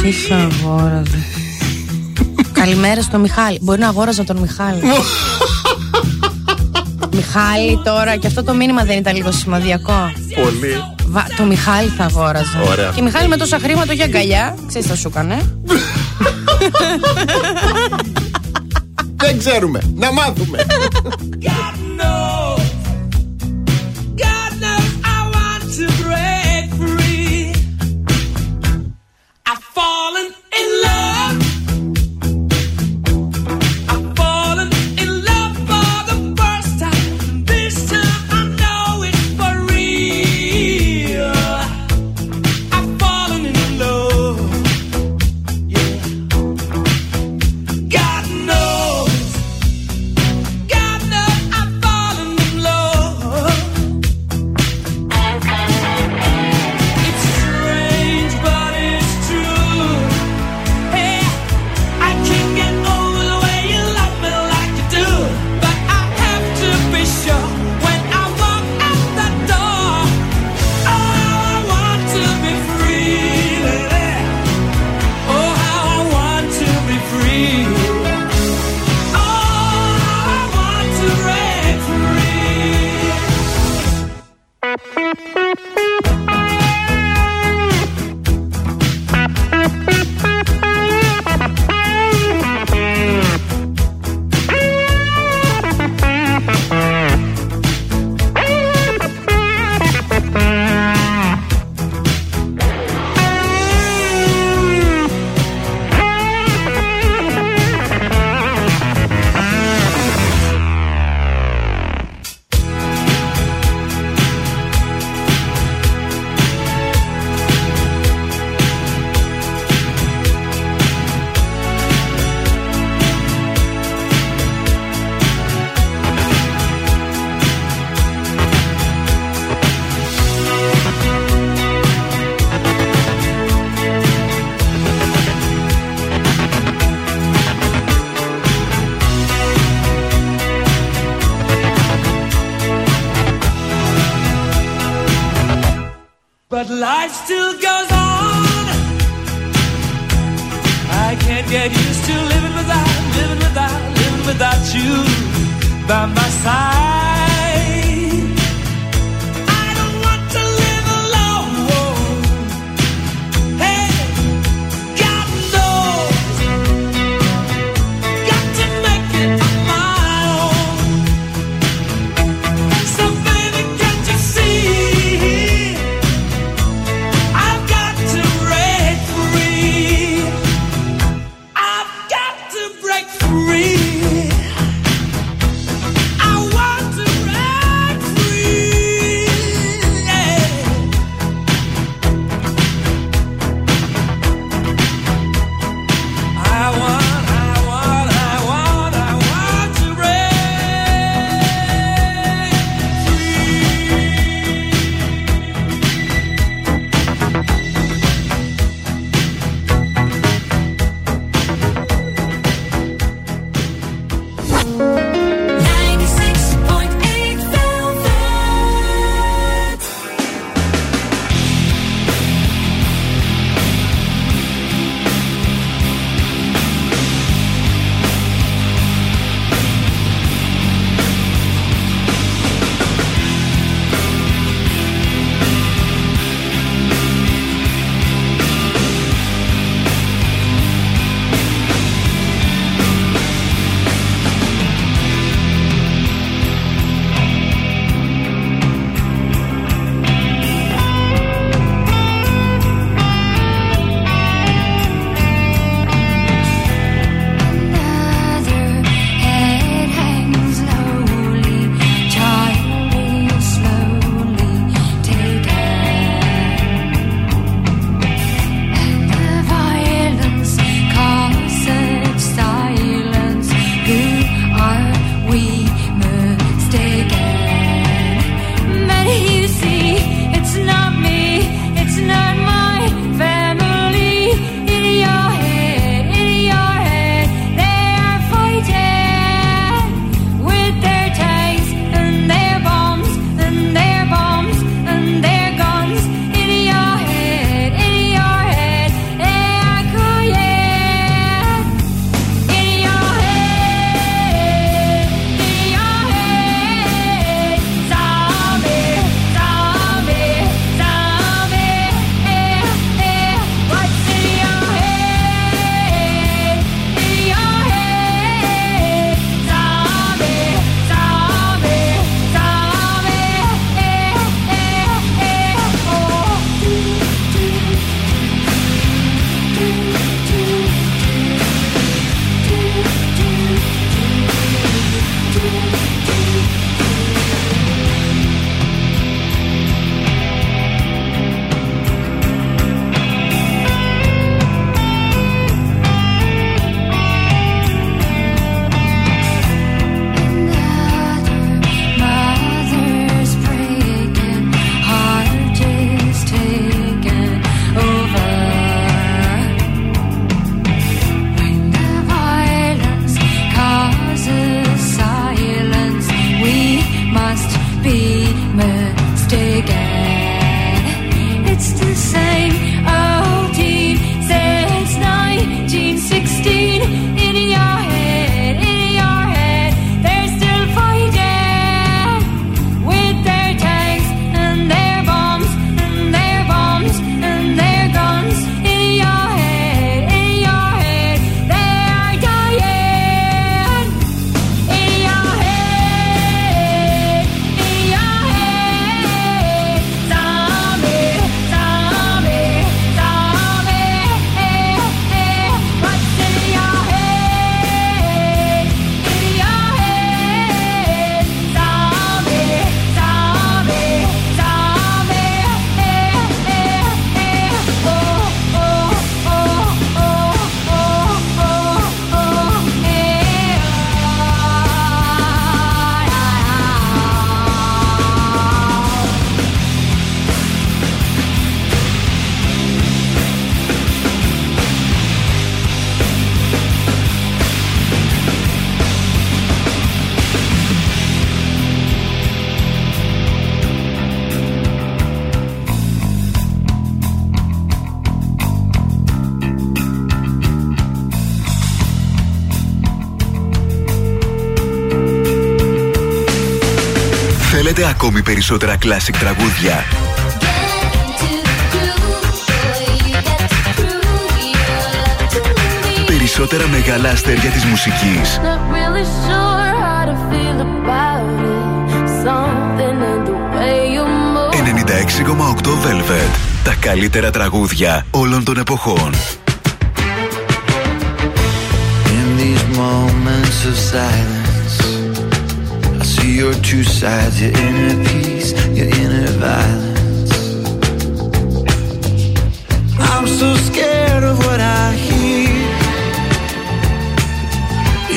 τι θα αγόραζα. Καλημέρα στο Μιχάλη. Μπορεί να αγόραζα τον Μιχάλη. Μιχάλη τώρα, και αυτό το μήνυμα δεν ήταν λίγο σημαδιακό? Πολύ. Βα, το Μιχάλη θα αγόραζα. Ωραία. Και Μιχάλη με τόσα χρήματα για αγκαλιά. Ξέρεις θα σου κάνε. Δεν ξέρουμε, να μάθουμε. Falling in love, I've fallen in love for the first time, and this time I know it's for real. I've fallen in love, yeah. God knows, God knows I've fallen in love. It's strange, but it's true. But life still goes on. I can't get used to living without, living without, living without you by my side. I don't want to live alone. Hey, God knows, got to make it on my own. So baby, can't you see? Free. I want to Ακούτε ακόμη περισσότερα classic τραγούδια. Περισσότερα μεγάλα αστέρια της μουσικής. ενενήντα έξι κόμμα οκτώ Velvet. Τα καλύτερα τραγούδια όλων των εποχών. In these moments of silence, I see your two sides, your inner peace, your inner violence. I'm so scared of what I hear.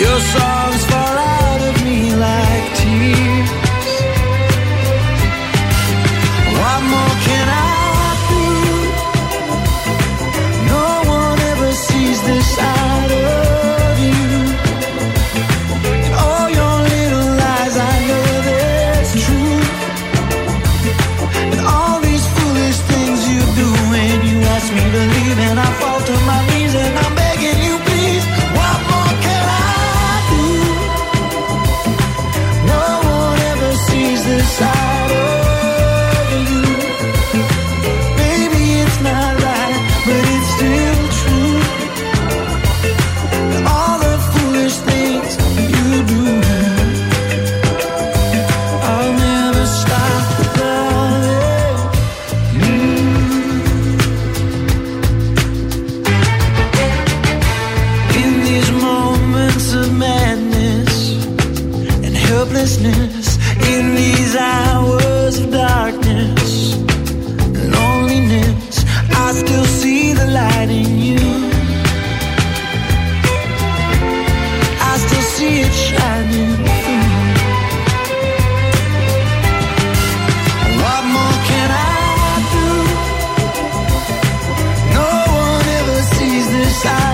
Your songs fall out of me like tears. What more can I do? No one ever sees this side of you. All your little lies, I know that's true. And all these foolish things you do when you ask me to leave, and I fall to my knees and I'm begging you please. What more can I do? No one ever sees this side of you. In these hours of darkness, loneliness, I still see the light in you. I still see it shining through. What more can I do? No one ever sees this side.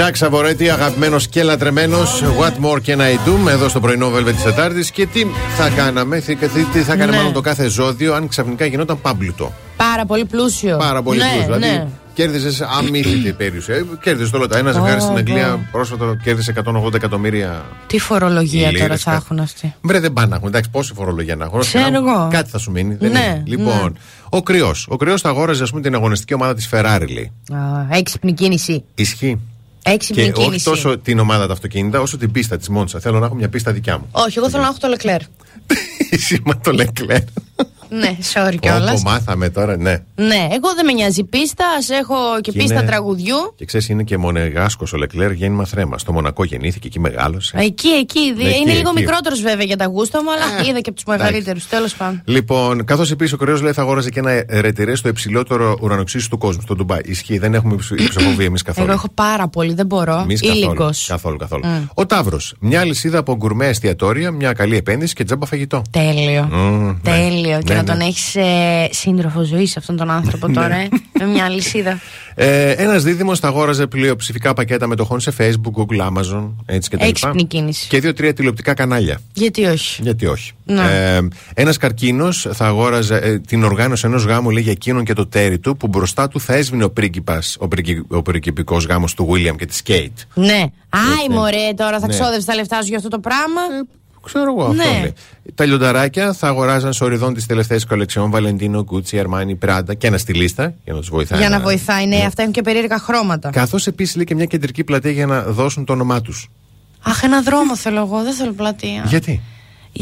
Ζάξα Βορέτη, αγαπημένος και λατρεμένος. What more can I do? Εδώ στο πρωινό Velvet της Τετάρτης. Και τι θα κάναμε, τι, τι θα κάναμε, ναι, μάλλον το κάθε ζώδιο, αν ξαφνικά γινόταν πάμπλουτο. Πάρα πολύ πλούσιο. Πάρα πολύ, ναι, πλούσιο. Δηλαδή, ναι, κέρδιζες αμύθιτη περιουσία. Κέρδιζες το λότα. Ένα ζευγάρι oh, στην Αγγλία oh. πρόσφατα κέρδισε εκατόν ογδόντα εκατομμύρια. Τι φορολογία λίρες, τώρα θα έχουν αυτοί. Μπρε, δεν πάνε να έχουν. Εντάξει, πόση φορολογία να έχουν. Ξέρω. Κάτι θα σου μείνει. Δεν ναι, είναι. Λοιπόν, ναι. ο κρυός. Ο κρυός θα αγόραζε, ας πούμε, την αγωνιστική ομάδα της Ferrari, λέει. Έξυπνη κίνηση. Ισχύει. Έξυπνη και κίνηση. Όχι τόσο την ομάδα τα αυτοκίνητα, όσο την πίστα της Μόντσα. Θέλω να έχω μια πίστα δικιά μου. Όχι, εγώ θέλω να έχω το Leclerc. Σήμα το Leclerc. Ναι, sorry κιόλας. Όπως μάθαμε τώρα, ναι. Ναι, εγώ δεν με νοιάζει πίστα, ας έχω και, και πίστα είναι... τραγουδιού. Και ξέρεις, είναι και μονεγάσκος ο Leclerc, γέννημα θρέμα. Στο Μονακό γεννήθηκε, εκεί μεγάλωσε. Εκεί, εκεί. Ναι, είναι εκεί, λίγο εκεί. Μικρότερος βέβαια για τα γούστα μου, αλλά ε, είδα και από τους μεγαλύτερους. Τέλος πάντων. Λοιπόν, καθώς επίσης ο κρυός λέει θα αγόραζε και ένα ρετυρέ στο υψηλότερο ουρανοξύστιο του κόσμου, στο Ντουμπάι. Ισχύει, δεν έχουμε υψηλοφοβία εμείς καθόλου. Εγώ έχω πάρα πολύ, δεν μπορώ. Ήλικος. Καθόλου, καθόλου. Mm. Ο Ταύρος. Μια λυσίδα από γκουρμέ εστιατόρια, μια καλή επένδυση και τζάμπα φαγητό. Τέλειο. Τέλειο. να τον έχεις ε, σύντροφο ζωής αυτόν τον άνθρωπο τώρα, ε, με μια αλυσίδα. Ε, ένας δίδυμος θα αγόραζε πλειοψηφικά πακέτα μετοχών σε Facebook, Google, Amazon, έτσι και τα λοιπά. Έξυπνη κίνηση. Και δύο-τρία τηλεοπτικά κανάλια. Γιατί όχι. Γιατί όχι. Ε, ένας καρκίνος θα αγόραζε ε, την οργάνωση ενός γάμου, λέει, για εκείνον και το τέρι του, που μπροστά του θα έσβηνε ο πρίγκιπας, ο, πριγκι, ο πριγκιπικός γάμος του Βίλιαμ και της Κέιτ. Ναι. Άι, μωρέ, τώρα θα ναι. ξόδευε τα λεφτά σου για αυτό το πράγμα. Ε, Ξέρω εγώ, ναι. αυτό λέει. Τα λιονταράκια θα αγοράζαν σοριδόν τις τελευταίες κολεξιών Βαλεντίνο, Γκούτσι, Αρμάνι, Πράντα και ένα στη λίστα για να τους βοηθάει. Για να, να βοηθάει, ναι, ναι, αυτά έχουν και περίεργα χρώματα. Καθώς επίσης λέει και μια κεντρική πλατεία για να δώσουν το όνομά τους. Αχ, ένα δρόμο θέλω εγώ, δεν θέλω πλατεία. Γιατί?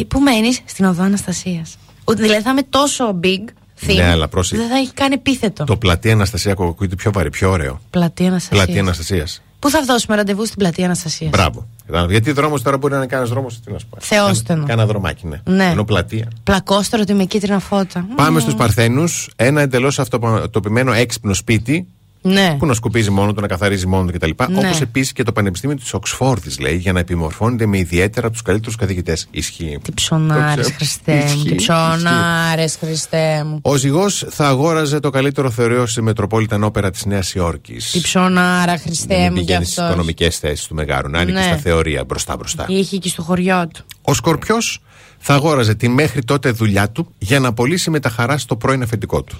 Πού μένεις? Στην οδό Αναστασίας. Δηλαδή θα είμαι τόσο big. Theme. Ναι, αλλά πρόσεχε. Δεν θα έχει καν επίθετο. Το πλατεία Αναστασία ακούγεται πιο βαρύ, πιο ωραίο. Πλατεία Αναστασίας. Πλατεία Αναστασίας. Πού θα δώσουμε ραντεβού? Στην πλατεία Αναστασίας. Μπράβο. Γιατί δρόμος τώρα μπορεί να είναι κανένα δρόμο. Τι να σου πω. Θεόστενο. Κάνα δρομάκι, ναι. ναι. Ενώ πλατεία. Πλακώστρο ότι με κίτρινα φώτα. Πάμε mm. στους Παρθένους. Ένα εντελώς αυτοματοποιημένο έξυπνο σπίτι. Ναι. Που να σκουπίζει μόνο του, να καθαρίζει μόνο του κτλ. Ναι. Όπως επίσης και το Πανεπιστήμιο της Οξφόρδης, λέει, για να επιμορφώνεται με ιδιαίτερα τους καλύτερους καθηγητές. Ισχύει. Τι ψωνάρες, Χριστέ μου. Τι ψωνάρες, Χριστέ μου. Ο ζυγός θα αγόραζε το καλύτερο θεωρείο στη Μετροπόλιταν Όπερα της Νέας Υόρκης. Τι ψωνάρα, Χριστέ μου. Να πηγαίνει στις οικονομικές θέσεις του Μεγάρου. Να είναι ναι. και στα θεωρία μπροστά-μπροστά. Είχε και στο χωριό του. Ο Σκορπιός θα αγόραζε τη μέχρι τότε δουλειά του για να πωλήσει με τα χαρά στο πρώην αφεντικό του.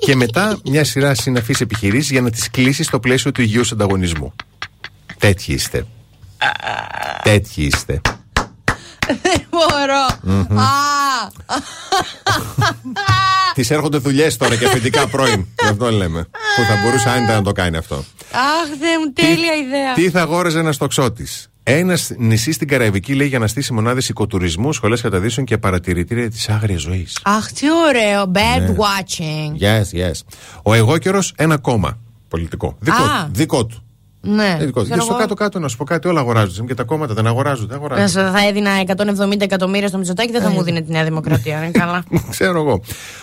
Και μετά μια σειρά συναφής επιχειρήσεις για να τις κλείσει στο πλαίσιο του υγιούς ανταγωνισμού. Τέτοιοι είστε. Τέτοιοι είστε. Δεν μπορώ. Τις έρχονται δουλειές τώρα και αφεντικά πρώην. Γι' αυτό λέμε. Που θα μπορούσε άνετα να το κάνει αυτό. Αχ, δε μου, τέλεια ιδέα. Τι θα αγόραζε ένας τοξότης? Ένα νησί στην Καραϊβική, λέει, για να στήσει μονάδες οικοτουρισμού, σχολές καταδύσεων και παρατηρητήρια της άγριας ζωής. Αχ, τι ωραίο. Bird ναι. watching. Yes, yes. Ο εγώκερος, ένα κόμμα πολιτικό. Δικό, ah. του, δικό του. Ναι. Δικό του. Και στο κάτω-κάτω, να σου πω κάτι, όλα αγοράζονται. Και τα κόμματα δεν αγοράζονται. αγοράζονται. Θα έδινα εκατόν εβδομήντα εκατομμύρια στο Μητσοτάκη, δεν θα μου δίνει τη Νέα Δημοκρατία. Ναι, καλά. Ξέρω εγώ.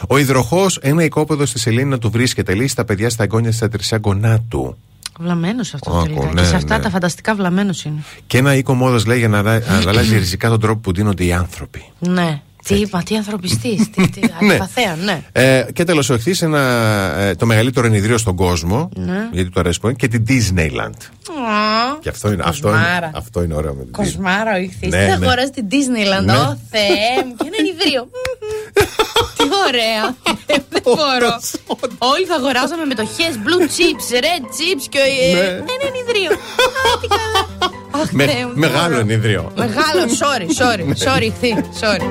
Ο υδροχός, ένα οικόπεδο στη Σελήνη να του βρίσκεται, λέει, στα παιδιά στα αγκόνια, στα τρισιά γονάτου. Βλαμμένος αυτό τελικά. Ναι, και σε αυτά ναι. τα φανταστικά βλαμμένος είναι. Και ένα οίκο μόδας, λέει, για να αλλάζει ριζικά τον τρόπο που δίνονται οι άνθρωποι. Ναι. Τι είπα, τι ανθρωπιστής, τι, τι αντιπαθέα, ναι. Ε, και τέλος, ο εχθής, ένα, ε, το μεγαλύτερο ενιδρίο στον κόσμο. Ναι. Γιατί το αρέσει πολύ. Και την Disneyland. Mm. Και αυτό είναι, αυτό, είναι, αυτό είναι ωραίο με την Disneyland. Κοσμάρα ο εχθής. Ναι, θα ναι. αγοράζει την Disneyland. Ω Θεέ μου, και ένα ενιδρίο. Τι ωραία. Δεν μπορώ. Όλοι θα αγοράζαμε μετοχές, blue chips, red chips και ένα ενιδρίο. Τι καλά. Με, μεγάλο ενιδρίο. Μεγάλο, sorry, sorry, sorry, sorry.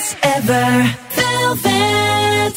it's ever Velvet.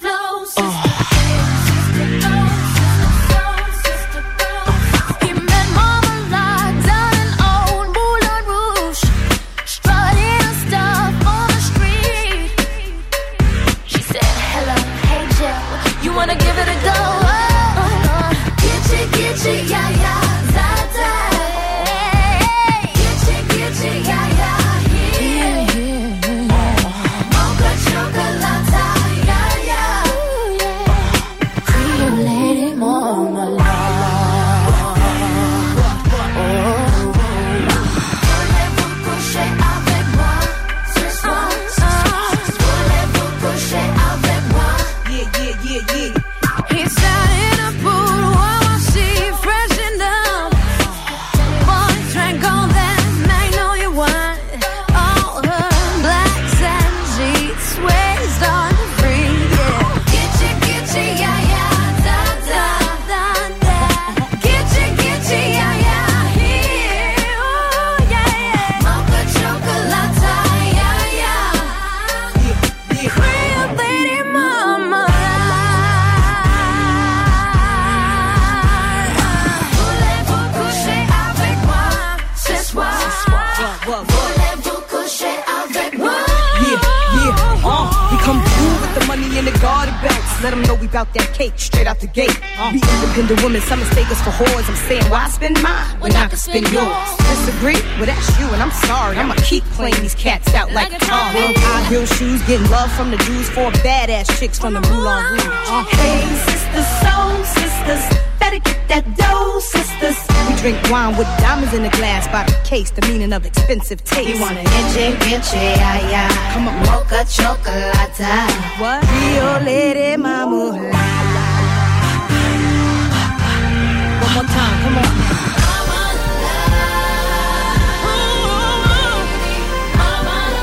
flow, sister. He's out in a pool, while I see fresh enough. Come through with the money in the garden bags. Let them know we bout that cake straight out the gate. Be independent women, some mistake us for whores. I'm saying why spend mine when I can spend yours? Disagree? Well that's you and I'm sorry. I'ma keep playing these cats out like a car. High heel shoes, getting love from the Jews. Four badass chicks from the Moulin Rouge. Hey sisters, soul sisters, better get that dough sisters. We drink wine with diamonds in the glass by the case. The meaning of expensive taste. You want an inche, inche, ay, ay. Come on, mocha chocolate. What? Rio Lady Mama. La, la, la. One more time, come on. Mama love. Ooh, mama love. Mama love.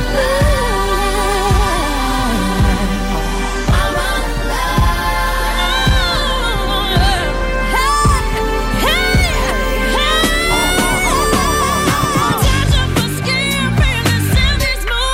Hey, hey, hey. Touch up my skin, bring the silliest moon.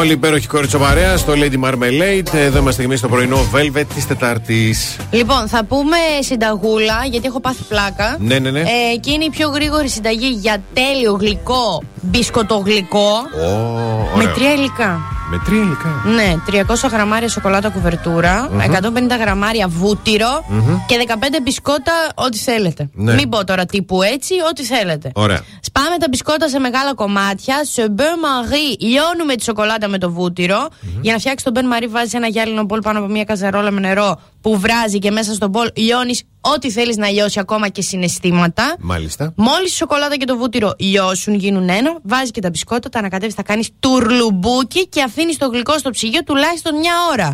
Όλη υπέροχη κορίτσο παρέα στο Lady Marmalade. Εδώ είμαστε εμείς στο πρωινό Velvet της Τετάρτης. Λοιπόν, θα πούμε συνταγούλα, γιατί έχω πάθει πλάκα. Ναι, ναι, ναι. Ε, και είναι η πιο γρήγορη συνταγή για τέλειο γλυκό, μπισκοτογλυκό. Oh, με τρία υλικά. Με τρία υλικά. Ναι, τριακόσια γραμμάρια σοκολάτα κουβερτούρα, mm-hmm. εκατόν πενήντα γραμμάρια βούτυρο mm-hmm. και δεκαπέντε μπισκότα, ό,τι θέλετε. Ναι. Μην πω τώρα τύπου έτσι, ό,τι θέλετε. Ωραία. Σπάμε τα μπισκότα σε μεγάλα κομμάτια, σε μπεν μαρί, λιώνουμε τη σοκολάτα με το βούτυρο. Mm-hmm. Για να φτιάξει το μπεν μαρί, βάζει ένα γυάλινο μπολ πάνω από μια καζαρόλα με νερό που βράζει και μέσα στο μπολ λιώνει ό,τι θέλει να λιώσει, ακόμα και συναισθήματα. Μάλιστα. Μόλις η σοκολάτα και το βούτυρο λιώσουν, γίνουν ένα, βάζει και τα μπισκότα, τα ανακατεύει, τα κάνει τουρλουμπούκι και αφήνει το γλυκό στο ψυγείο τουλάχιστον μια ώρα.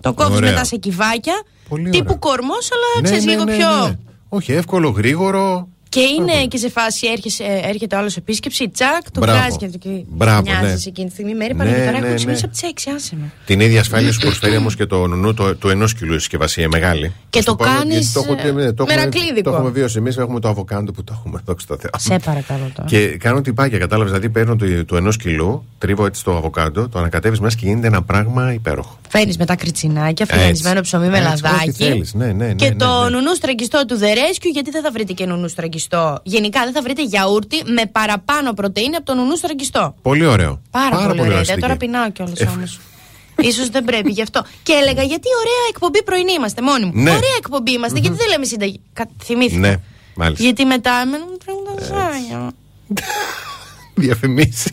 Το κόβει μετά σε κυβάκια. Πολύ τύπου κορμό, αλλά ναι, ξέρει ναι, λίγο ναι, ναι, πιο. Ναι. Όχι, εύκολο, γρήγορο. Και είναι Μπράβο. Και σε φάση έρχεσαι, έρχεται άλλο επίσκεψη, τσακ, το βγάζει και μοιάζει εκείνη τη στιγμή. Μέρη παραδείγματο τώρα έχουν ξυπνήσει από τι έξι, άσε με. Την ίδια ασφάλεια σου προσφέρει όμως και το νονού του το ενός κιλού η συσκευασία, μεγάλη. Και το, το κάνεις μερακλείδικο. Το έχουμε βιώσει εμείς, έχουμε το αβοκάντο που το έχουμε δόξει στο Θεό. Σε παρακαλώ τώρα. Και κάνω τυπάκια, κατάλαβες. Δηλαδή παίρνω το, το ενός κιλού, τρίβω έτσι το αβοκάντο, το ανακατεύεις μέσα και γίνεται ένα πράγμα υπέροχο. Φέρνεις μετά κριτσινάκια, φυλανισμένο ψωμί με λαδάκι. Και το νονού στραγγιστό του The Rescue, γιατί δεν θα βρείτε και νονού στραγγιστό. Γενικά δεν θα βρείτε γιαούρτι με παραπάνω πρωτεΐνη από τον νουνού στραγγιστό. Πολύ ωραίο. Πάρα, Πάρα πολύ, πολύ ωραίο. Αστική. Τώρα πεινάω κιόλας ε... όμως. Ίσως δεν πρέπει γι' αυτό. Και έλεγα γιατί ωραία εκπομπή πρωινή είμαστε μόνοι μου. Ναι. Ωραία εκπομπή είμαστε, mm-hmm. γιατί δεν λέμε συνταγή. Κα... Θυμήθηκα. Ναι, μάλιστα. Γιατί μετά εμένα μου τρέχουν τα ζάνια. Διαφημίσεις.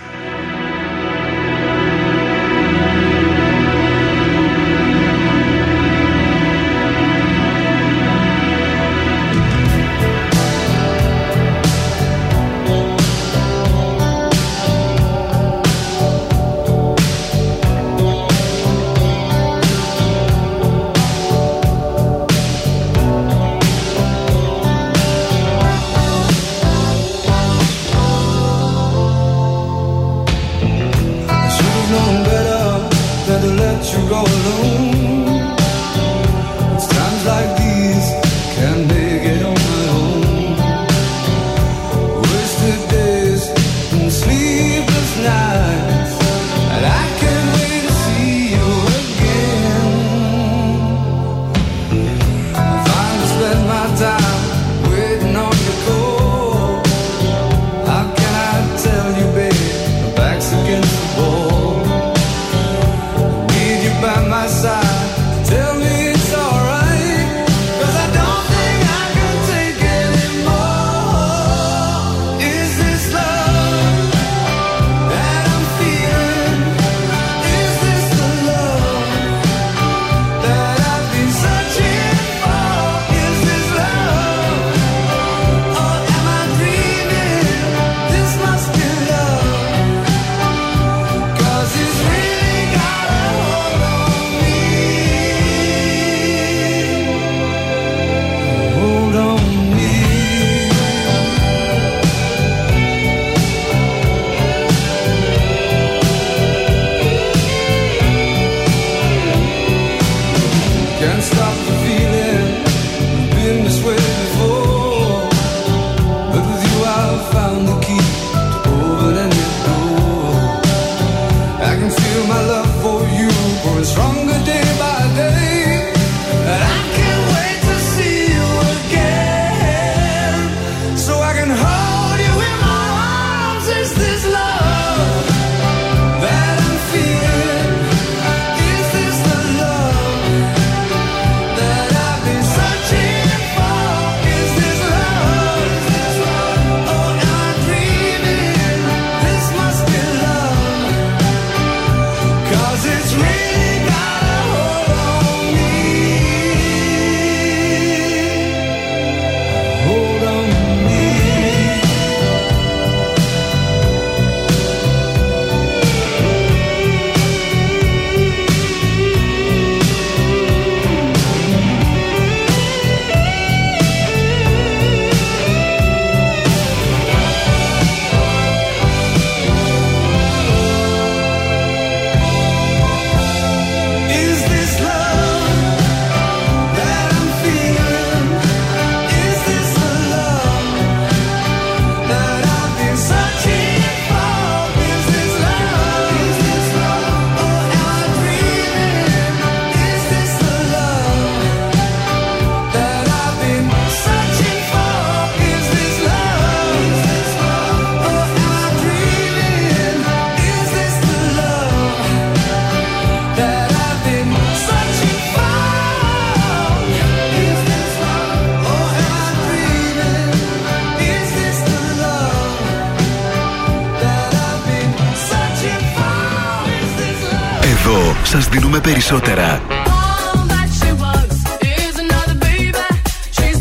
Σας δίνουμε περισσότερα.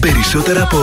Περισσότερα από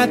Got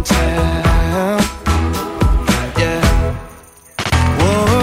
tell. Yeah. Whoa.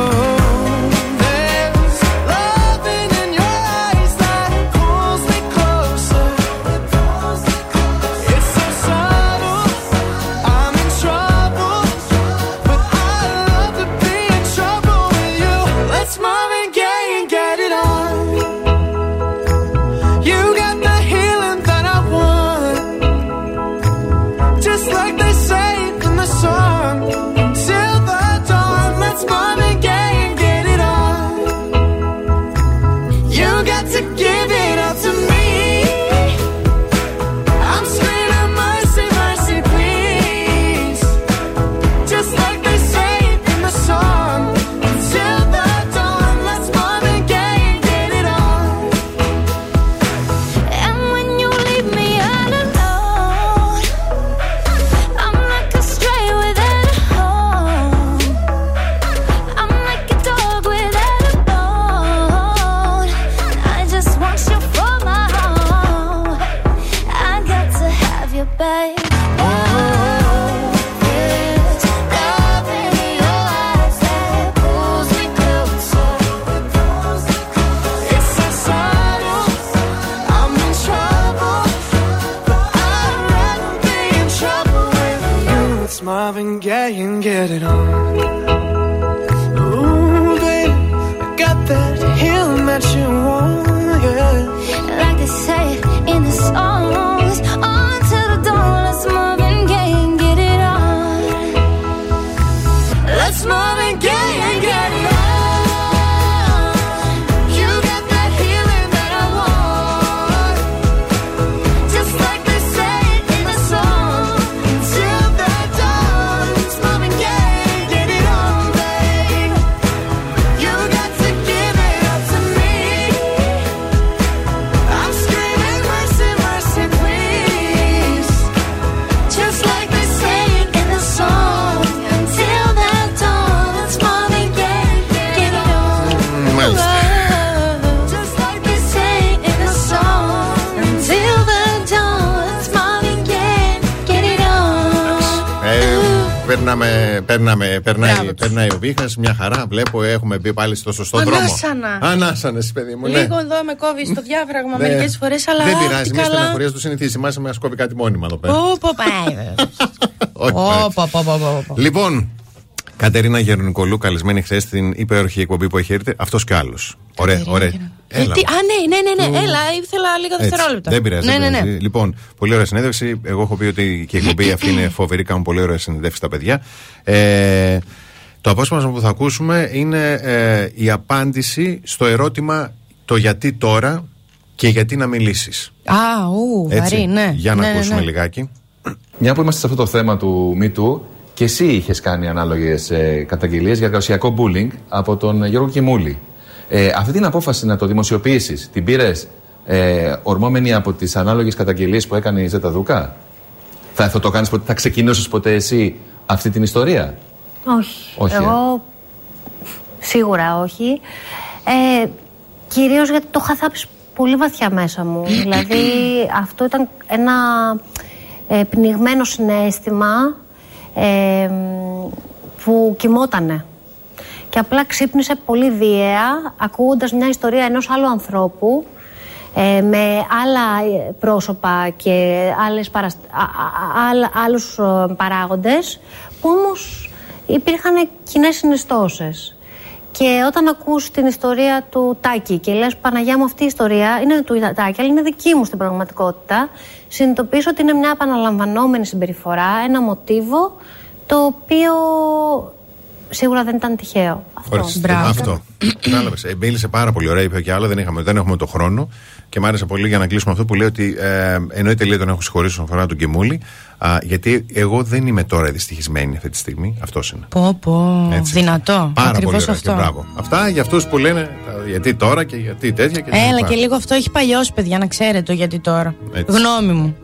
Περνάμε, περνάει, περνάει ο βήχας, μια χαρά. Βλέπω, έχουμε μπει πάλι στο σωστό Ανάσανα. δρόμο. Ανάσανα, παιδί μου. Ναι. Λίγο εδώ με κόβει το διάβραγμα μερικές φορές, αλλά. Δεν πειράζει, μην στεναχωρίες, το συνηθίσει. Μάση μας κόβει κάτι μόνιμα εδώ πέρα. Ωπα, πάει. Λοιπόν, Κατερίνα Γερονικολού, καλεσμένη χθες στην υπέροχη εκπομπή που έχετε. Αυτός κι άλλος. Ωραία, ωραία. Ε, τι, α, ναι, ναι, ναι, ναι. Έλα, ήθελα λίγα δευτερόλεπτα. Δεν πειράζει. Ναι, ναι, ναι. Λοιπόν, πολύ ωραία συνέντευξη. Εγώ έχω πει ότι και η εκπομπή αυτή είναι φοβερή. Κάνουν πολύ ωραία συνέντευξη τα παιδιά. Ε, το απόσπασμα που θα ακούσουμε είναι ε, η απάντηση στο ερώτημα το γιατί τώρα και γιατί να μιλήσεις. Α, ου, βαρύ, ναι. Για να ναι, ακούσουμε ναι, ναι. λιγάκι. Μια που είμαστε σε αυτό το θέμα του MeToo, και εσύ είχες κάνει ανάλογες ε, καταγγελίες για εργασιακό bullying από τον Γιώργο Κιμούλη. Ε, αυτή την απόφαση να το δημοσιοποιήσεις, την πήρες ε, ορμόμενη από τις ανάλογες καταγγελίες που έκανε η Ζέτα Δούκα? Θα, θα το κάνεις ποτέ, θα ξεκινήσεις ποτέ εσύ αυτή την ιστορία? Όχι. όχι Εγώ ε. σίγουρα όχι. Ε, κυρίως γιατί το είχα θάψει πολύ βαθιά μέσα μου. Δηλαδή αυτό ήταν ένα ε, πνιγμένο συναίσθημα ε, που κοιμότανε. Και απλά ξύπνησε πολύ βίαια, ακούγοντας μια ιστορία ενός άλλου ανθρώπου ε, με άλλα πρόσωπα και άλλες παρασ... α, α, α, άλλους παράγοντες που όμως υπήρχαν κοινές συναισθώσεις. Και όταν ακούς την ιστορία του Τάκη και λες Παναγιά μου, αυτή η ιστορία είναι του Τάκη, αλλά είναι δική μου στην πραγματικότητα, συνειδητοποιείς ότι είναι μια επαναλαμβανόμενη συμπεριφορά, ένα μοτίβο το οποίο σίγουρα δεν ήταν τυχαίο. Αυτό. Αυτό. Κατάλαβες. Μίλησε πάρα πολύ ωραία, είπε και άλλα, δεν, είχαμε, δεν έχουμε το χρόνο. Και μ' άρεσε πολύ για να κλείσουμε αυτό που λέει ότι ε, εννοείται λέει τον έχω συγχωρήσει όσον αφορά τον Κιμούλη, α, γιατί εγώ δεν είμαι τώρα δυστυχισμένη αυτή τη στιγμή. Αυτός είναι. Πω, πω. Έτσι. Δυνατό. Πάρα ακριβώς πολύ αυτό. Και μπράβο. Αυτά για αυτούς που λένε γιατί τώρα και γιατί τέτοια. Και έλα και λίγο αυτό έχει παλιώσει, παιδιά, να ξέρετε το γιατί τώρα. Έτσι. Γνώμη μου.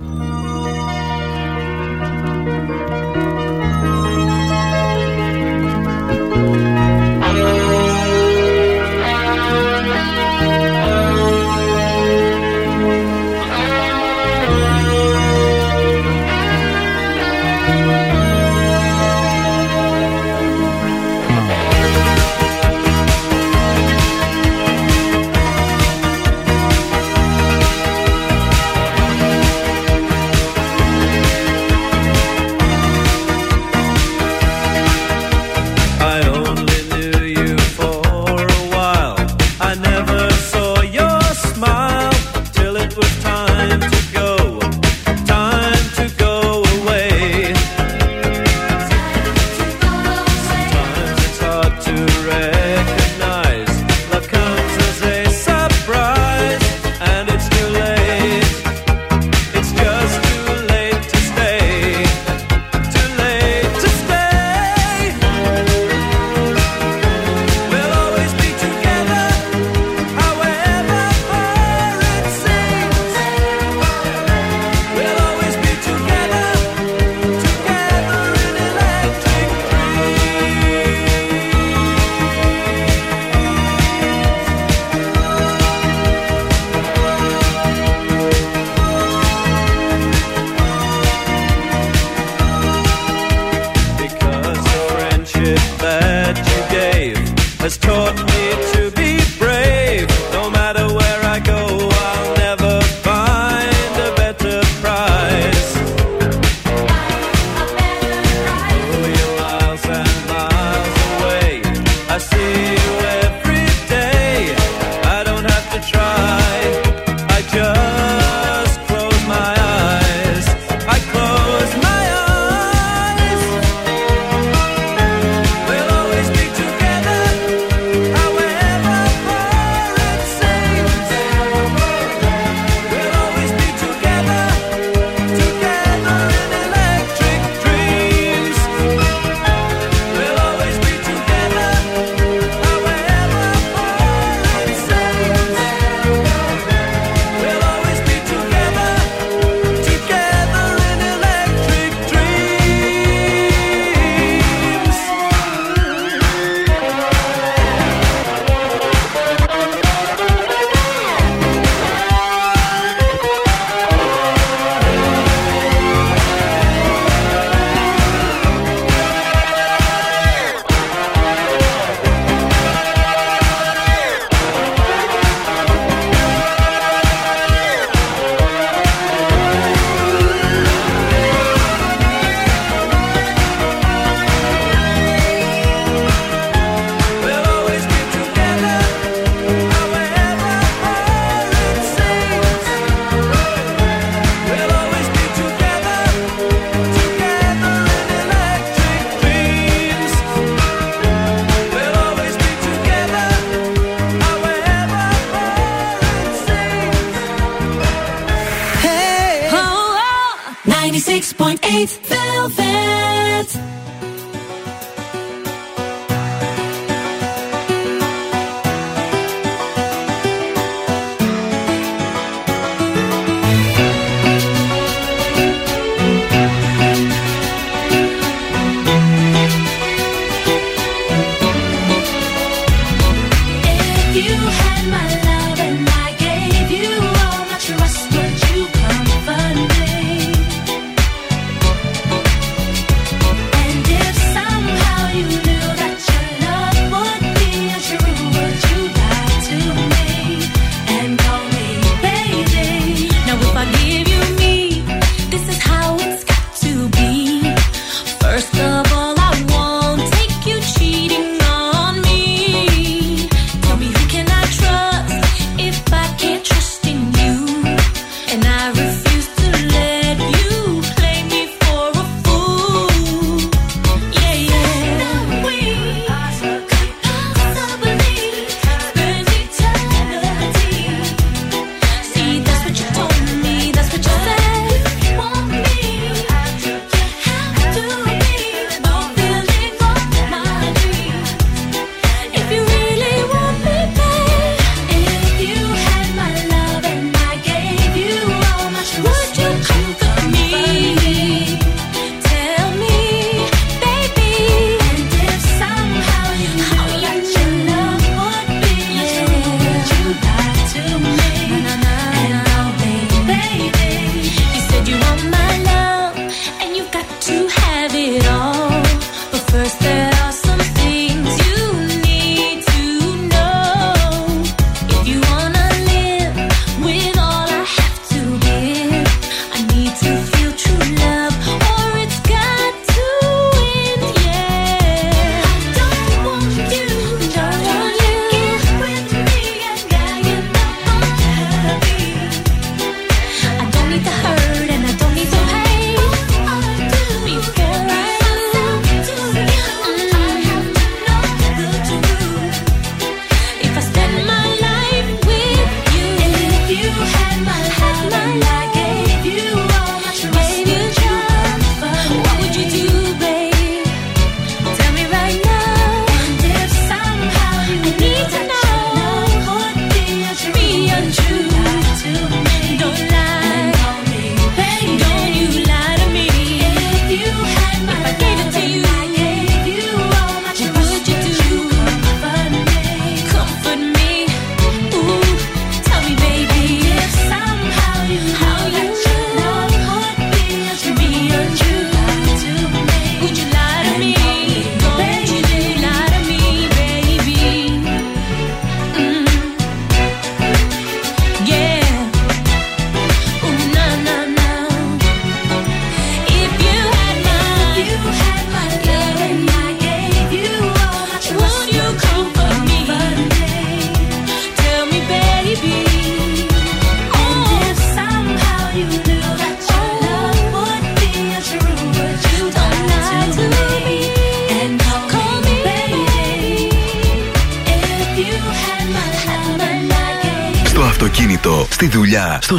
αυτοκίνητο, στη δουλειά, στο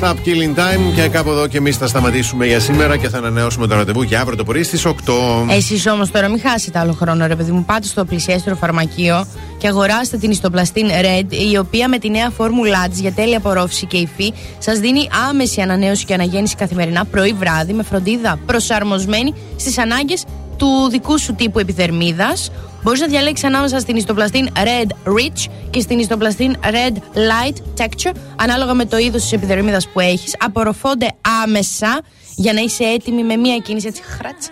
Stop Killing Time. Και κάπου εδώ και εμείς θα σταματήσουμε για σήμερα και θα ανανεώσουμε το ραντεβού για αύριο το πρωί στις οκτώ. Εσείς όμως τώρα μην χάσετε άλλο χρόνο, ρε παιδί μου. Πάτε στο πλησιέστερο φαρμακείο και αγοράστε την ιστοπλαστίν Red, η οποία με τη νέα φόρμουλά της για τέλεια απορρόφηση και υφή σας δίνει άμεση ανανέωση και αναγέννηση καθημερινά πρωί-βράδυ με φροντίδα προσαρμοσμένη στις ανάγκες του δικού σου τύπου επιδερμίδας. Μπορείς να διαλέξεις ανάμεσα στην ιστοπλαστίν Red Rich και στην ιστοπλαστίν Red Light Texture, ανάλογα με το είδος της επιδερμίδας που έχεις. Απορροφώνται άμεσα για να είσαι έτοιμη με μία κίνηση έτσι χράτς.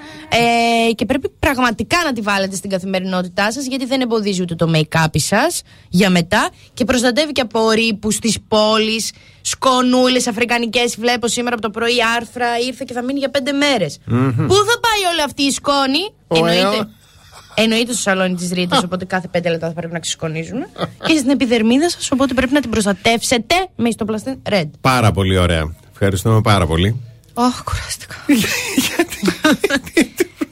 Ε, και πρέπει πραγματικά να τη βάλετε στην καθημερινότητά σας, γιατί δεν εμποδίζει ούτε το make-up σας για μετά και προστατεύει και από ρήπους της πόλης, σκονούλες αφρικανικές. Βλέπω σήμερα από το πρωί άρθρα, ήρθε και θα μείνει για πέντε μέρες. Mm-hmm. Πού θα πάει όλη αυτή η σκόνη, oh, εννοείται. Oh. Εννοείται στο σαλόνι της Ρίτας, οπότε κάθε πέντε λεπτά θα πρέπει να ξεσκονίζουν. Και στην επιδερμίδα σας, οπότε πρέπει να την προστατεύσετε με ιστοπλαστή Red. Πάρα πολύ ωραία. Ευχαριστούμε πάρα πολύ. Ωχ, κουράστηκα. Γιατί?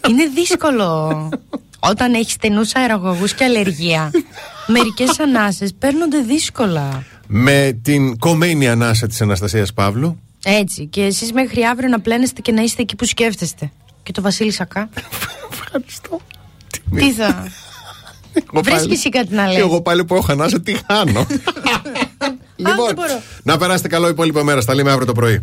Είναι δύσκολο όταν έχεις στενούς αεραγωγούς και αλλεργία. Μερικές ανάσες παίρνονται δύσκολα. Με την κομμένη ανάσα της Αναστασίας Παύλου. Έτσι, και εσείς μέχρι αύριο να πλένεστε και να είστε εκεί που σκέφτεστε. Και το Βασίλη Σακά. Ευχαριστώ. Τι θα. Βρίσκει εσύ κάτι να λες. Και εγώ πάλι που έχω ανάσα τι χάνω. Λοιπόν, να περάσετε καλό υπόλοιπο μέρα. Τα λέμε αύριο το πρωί.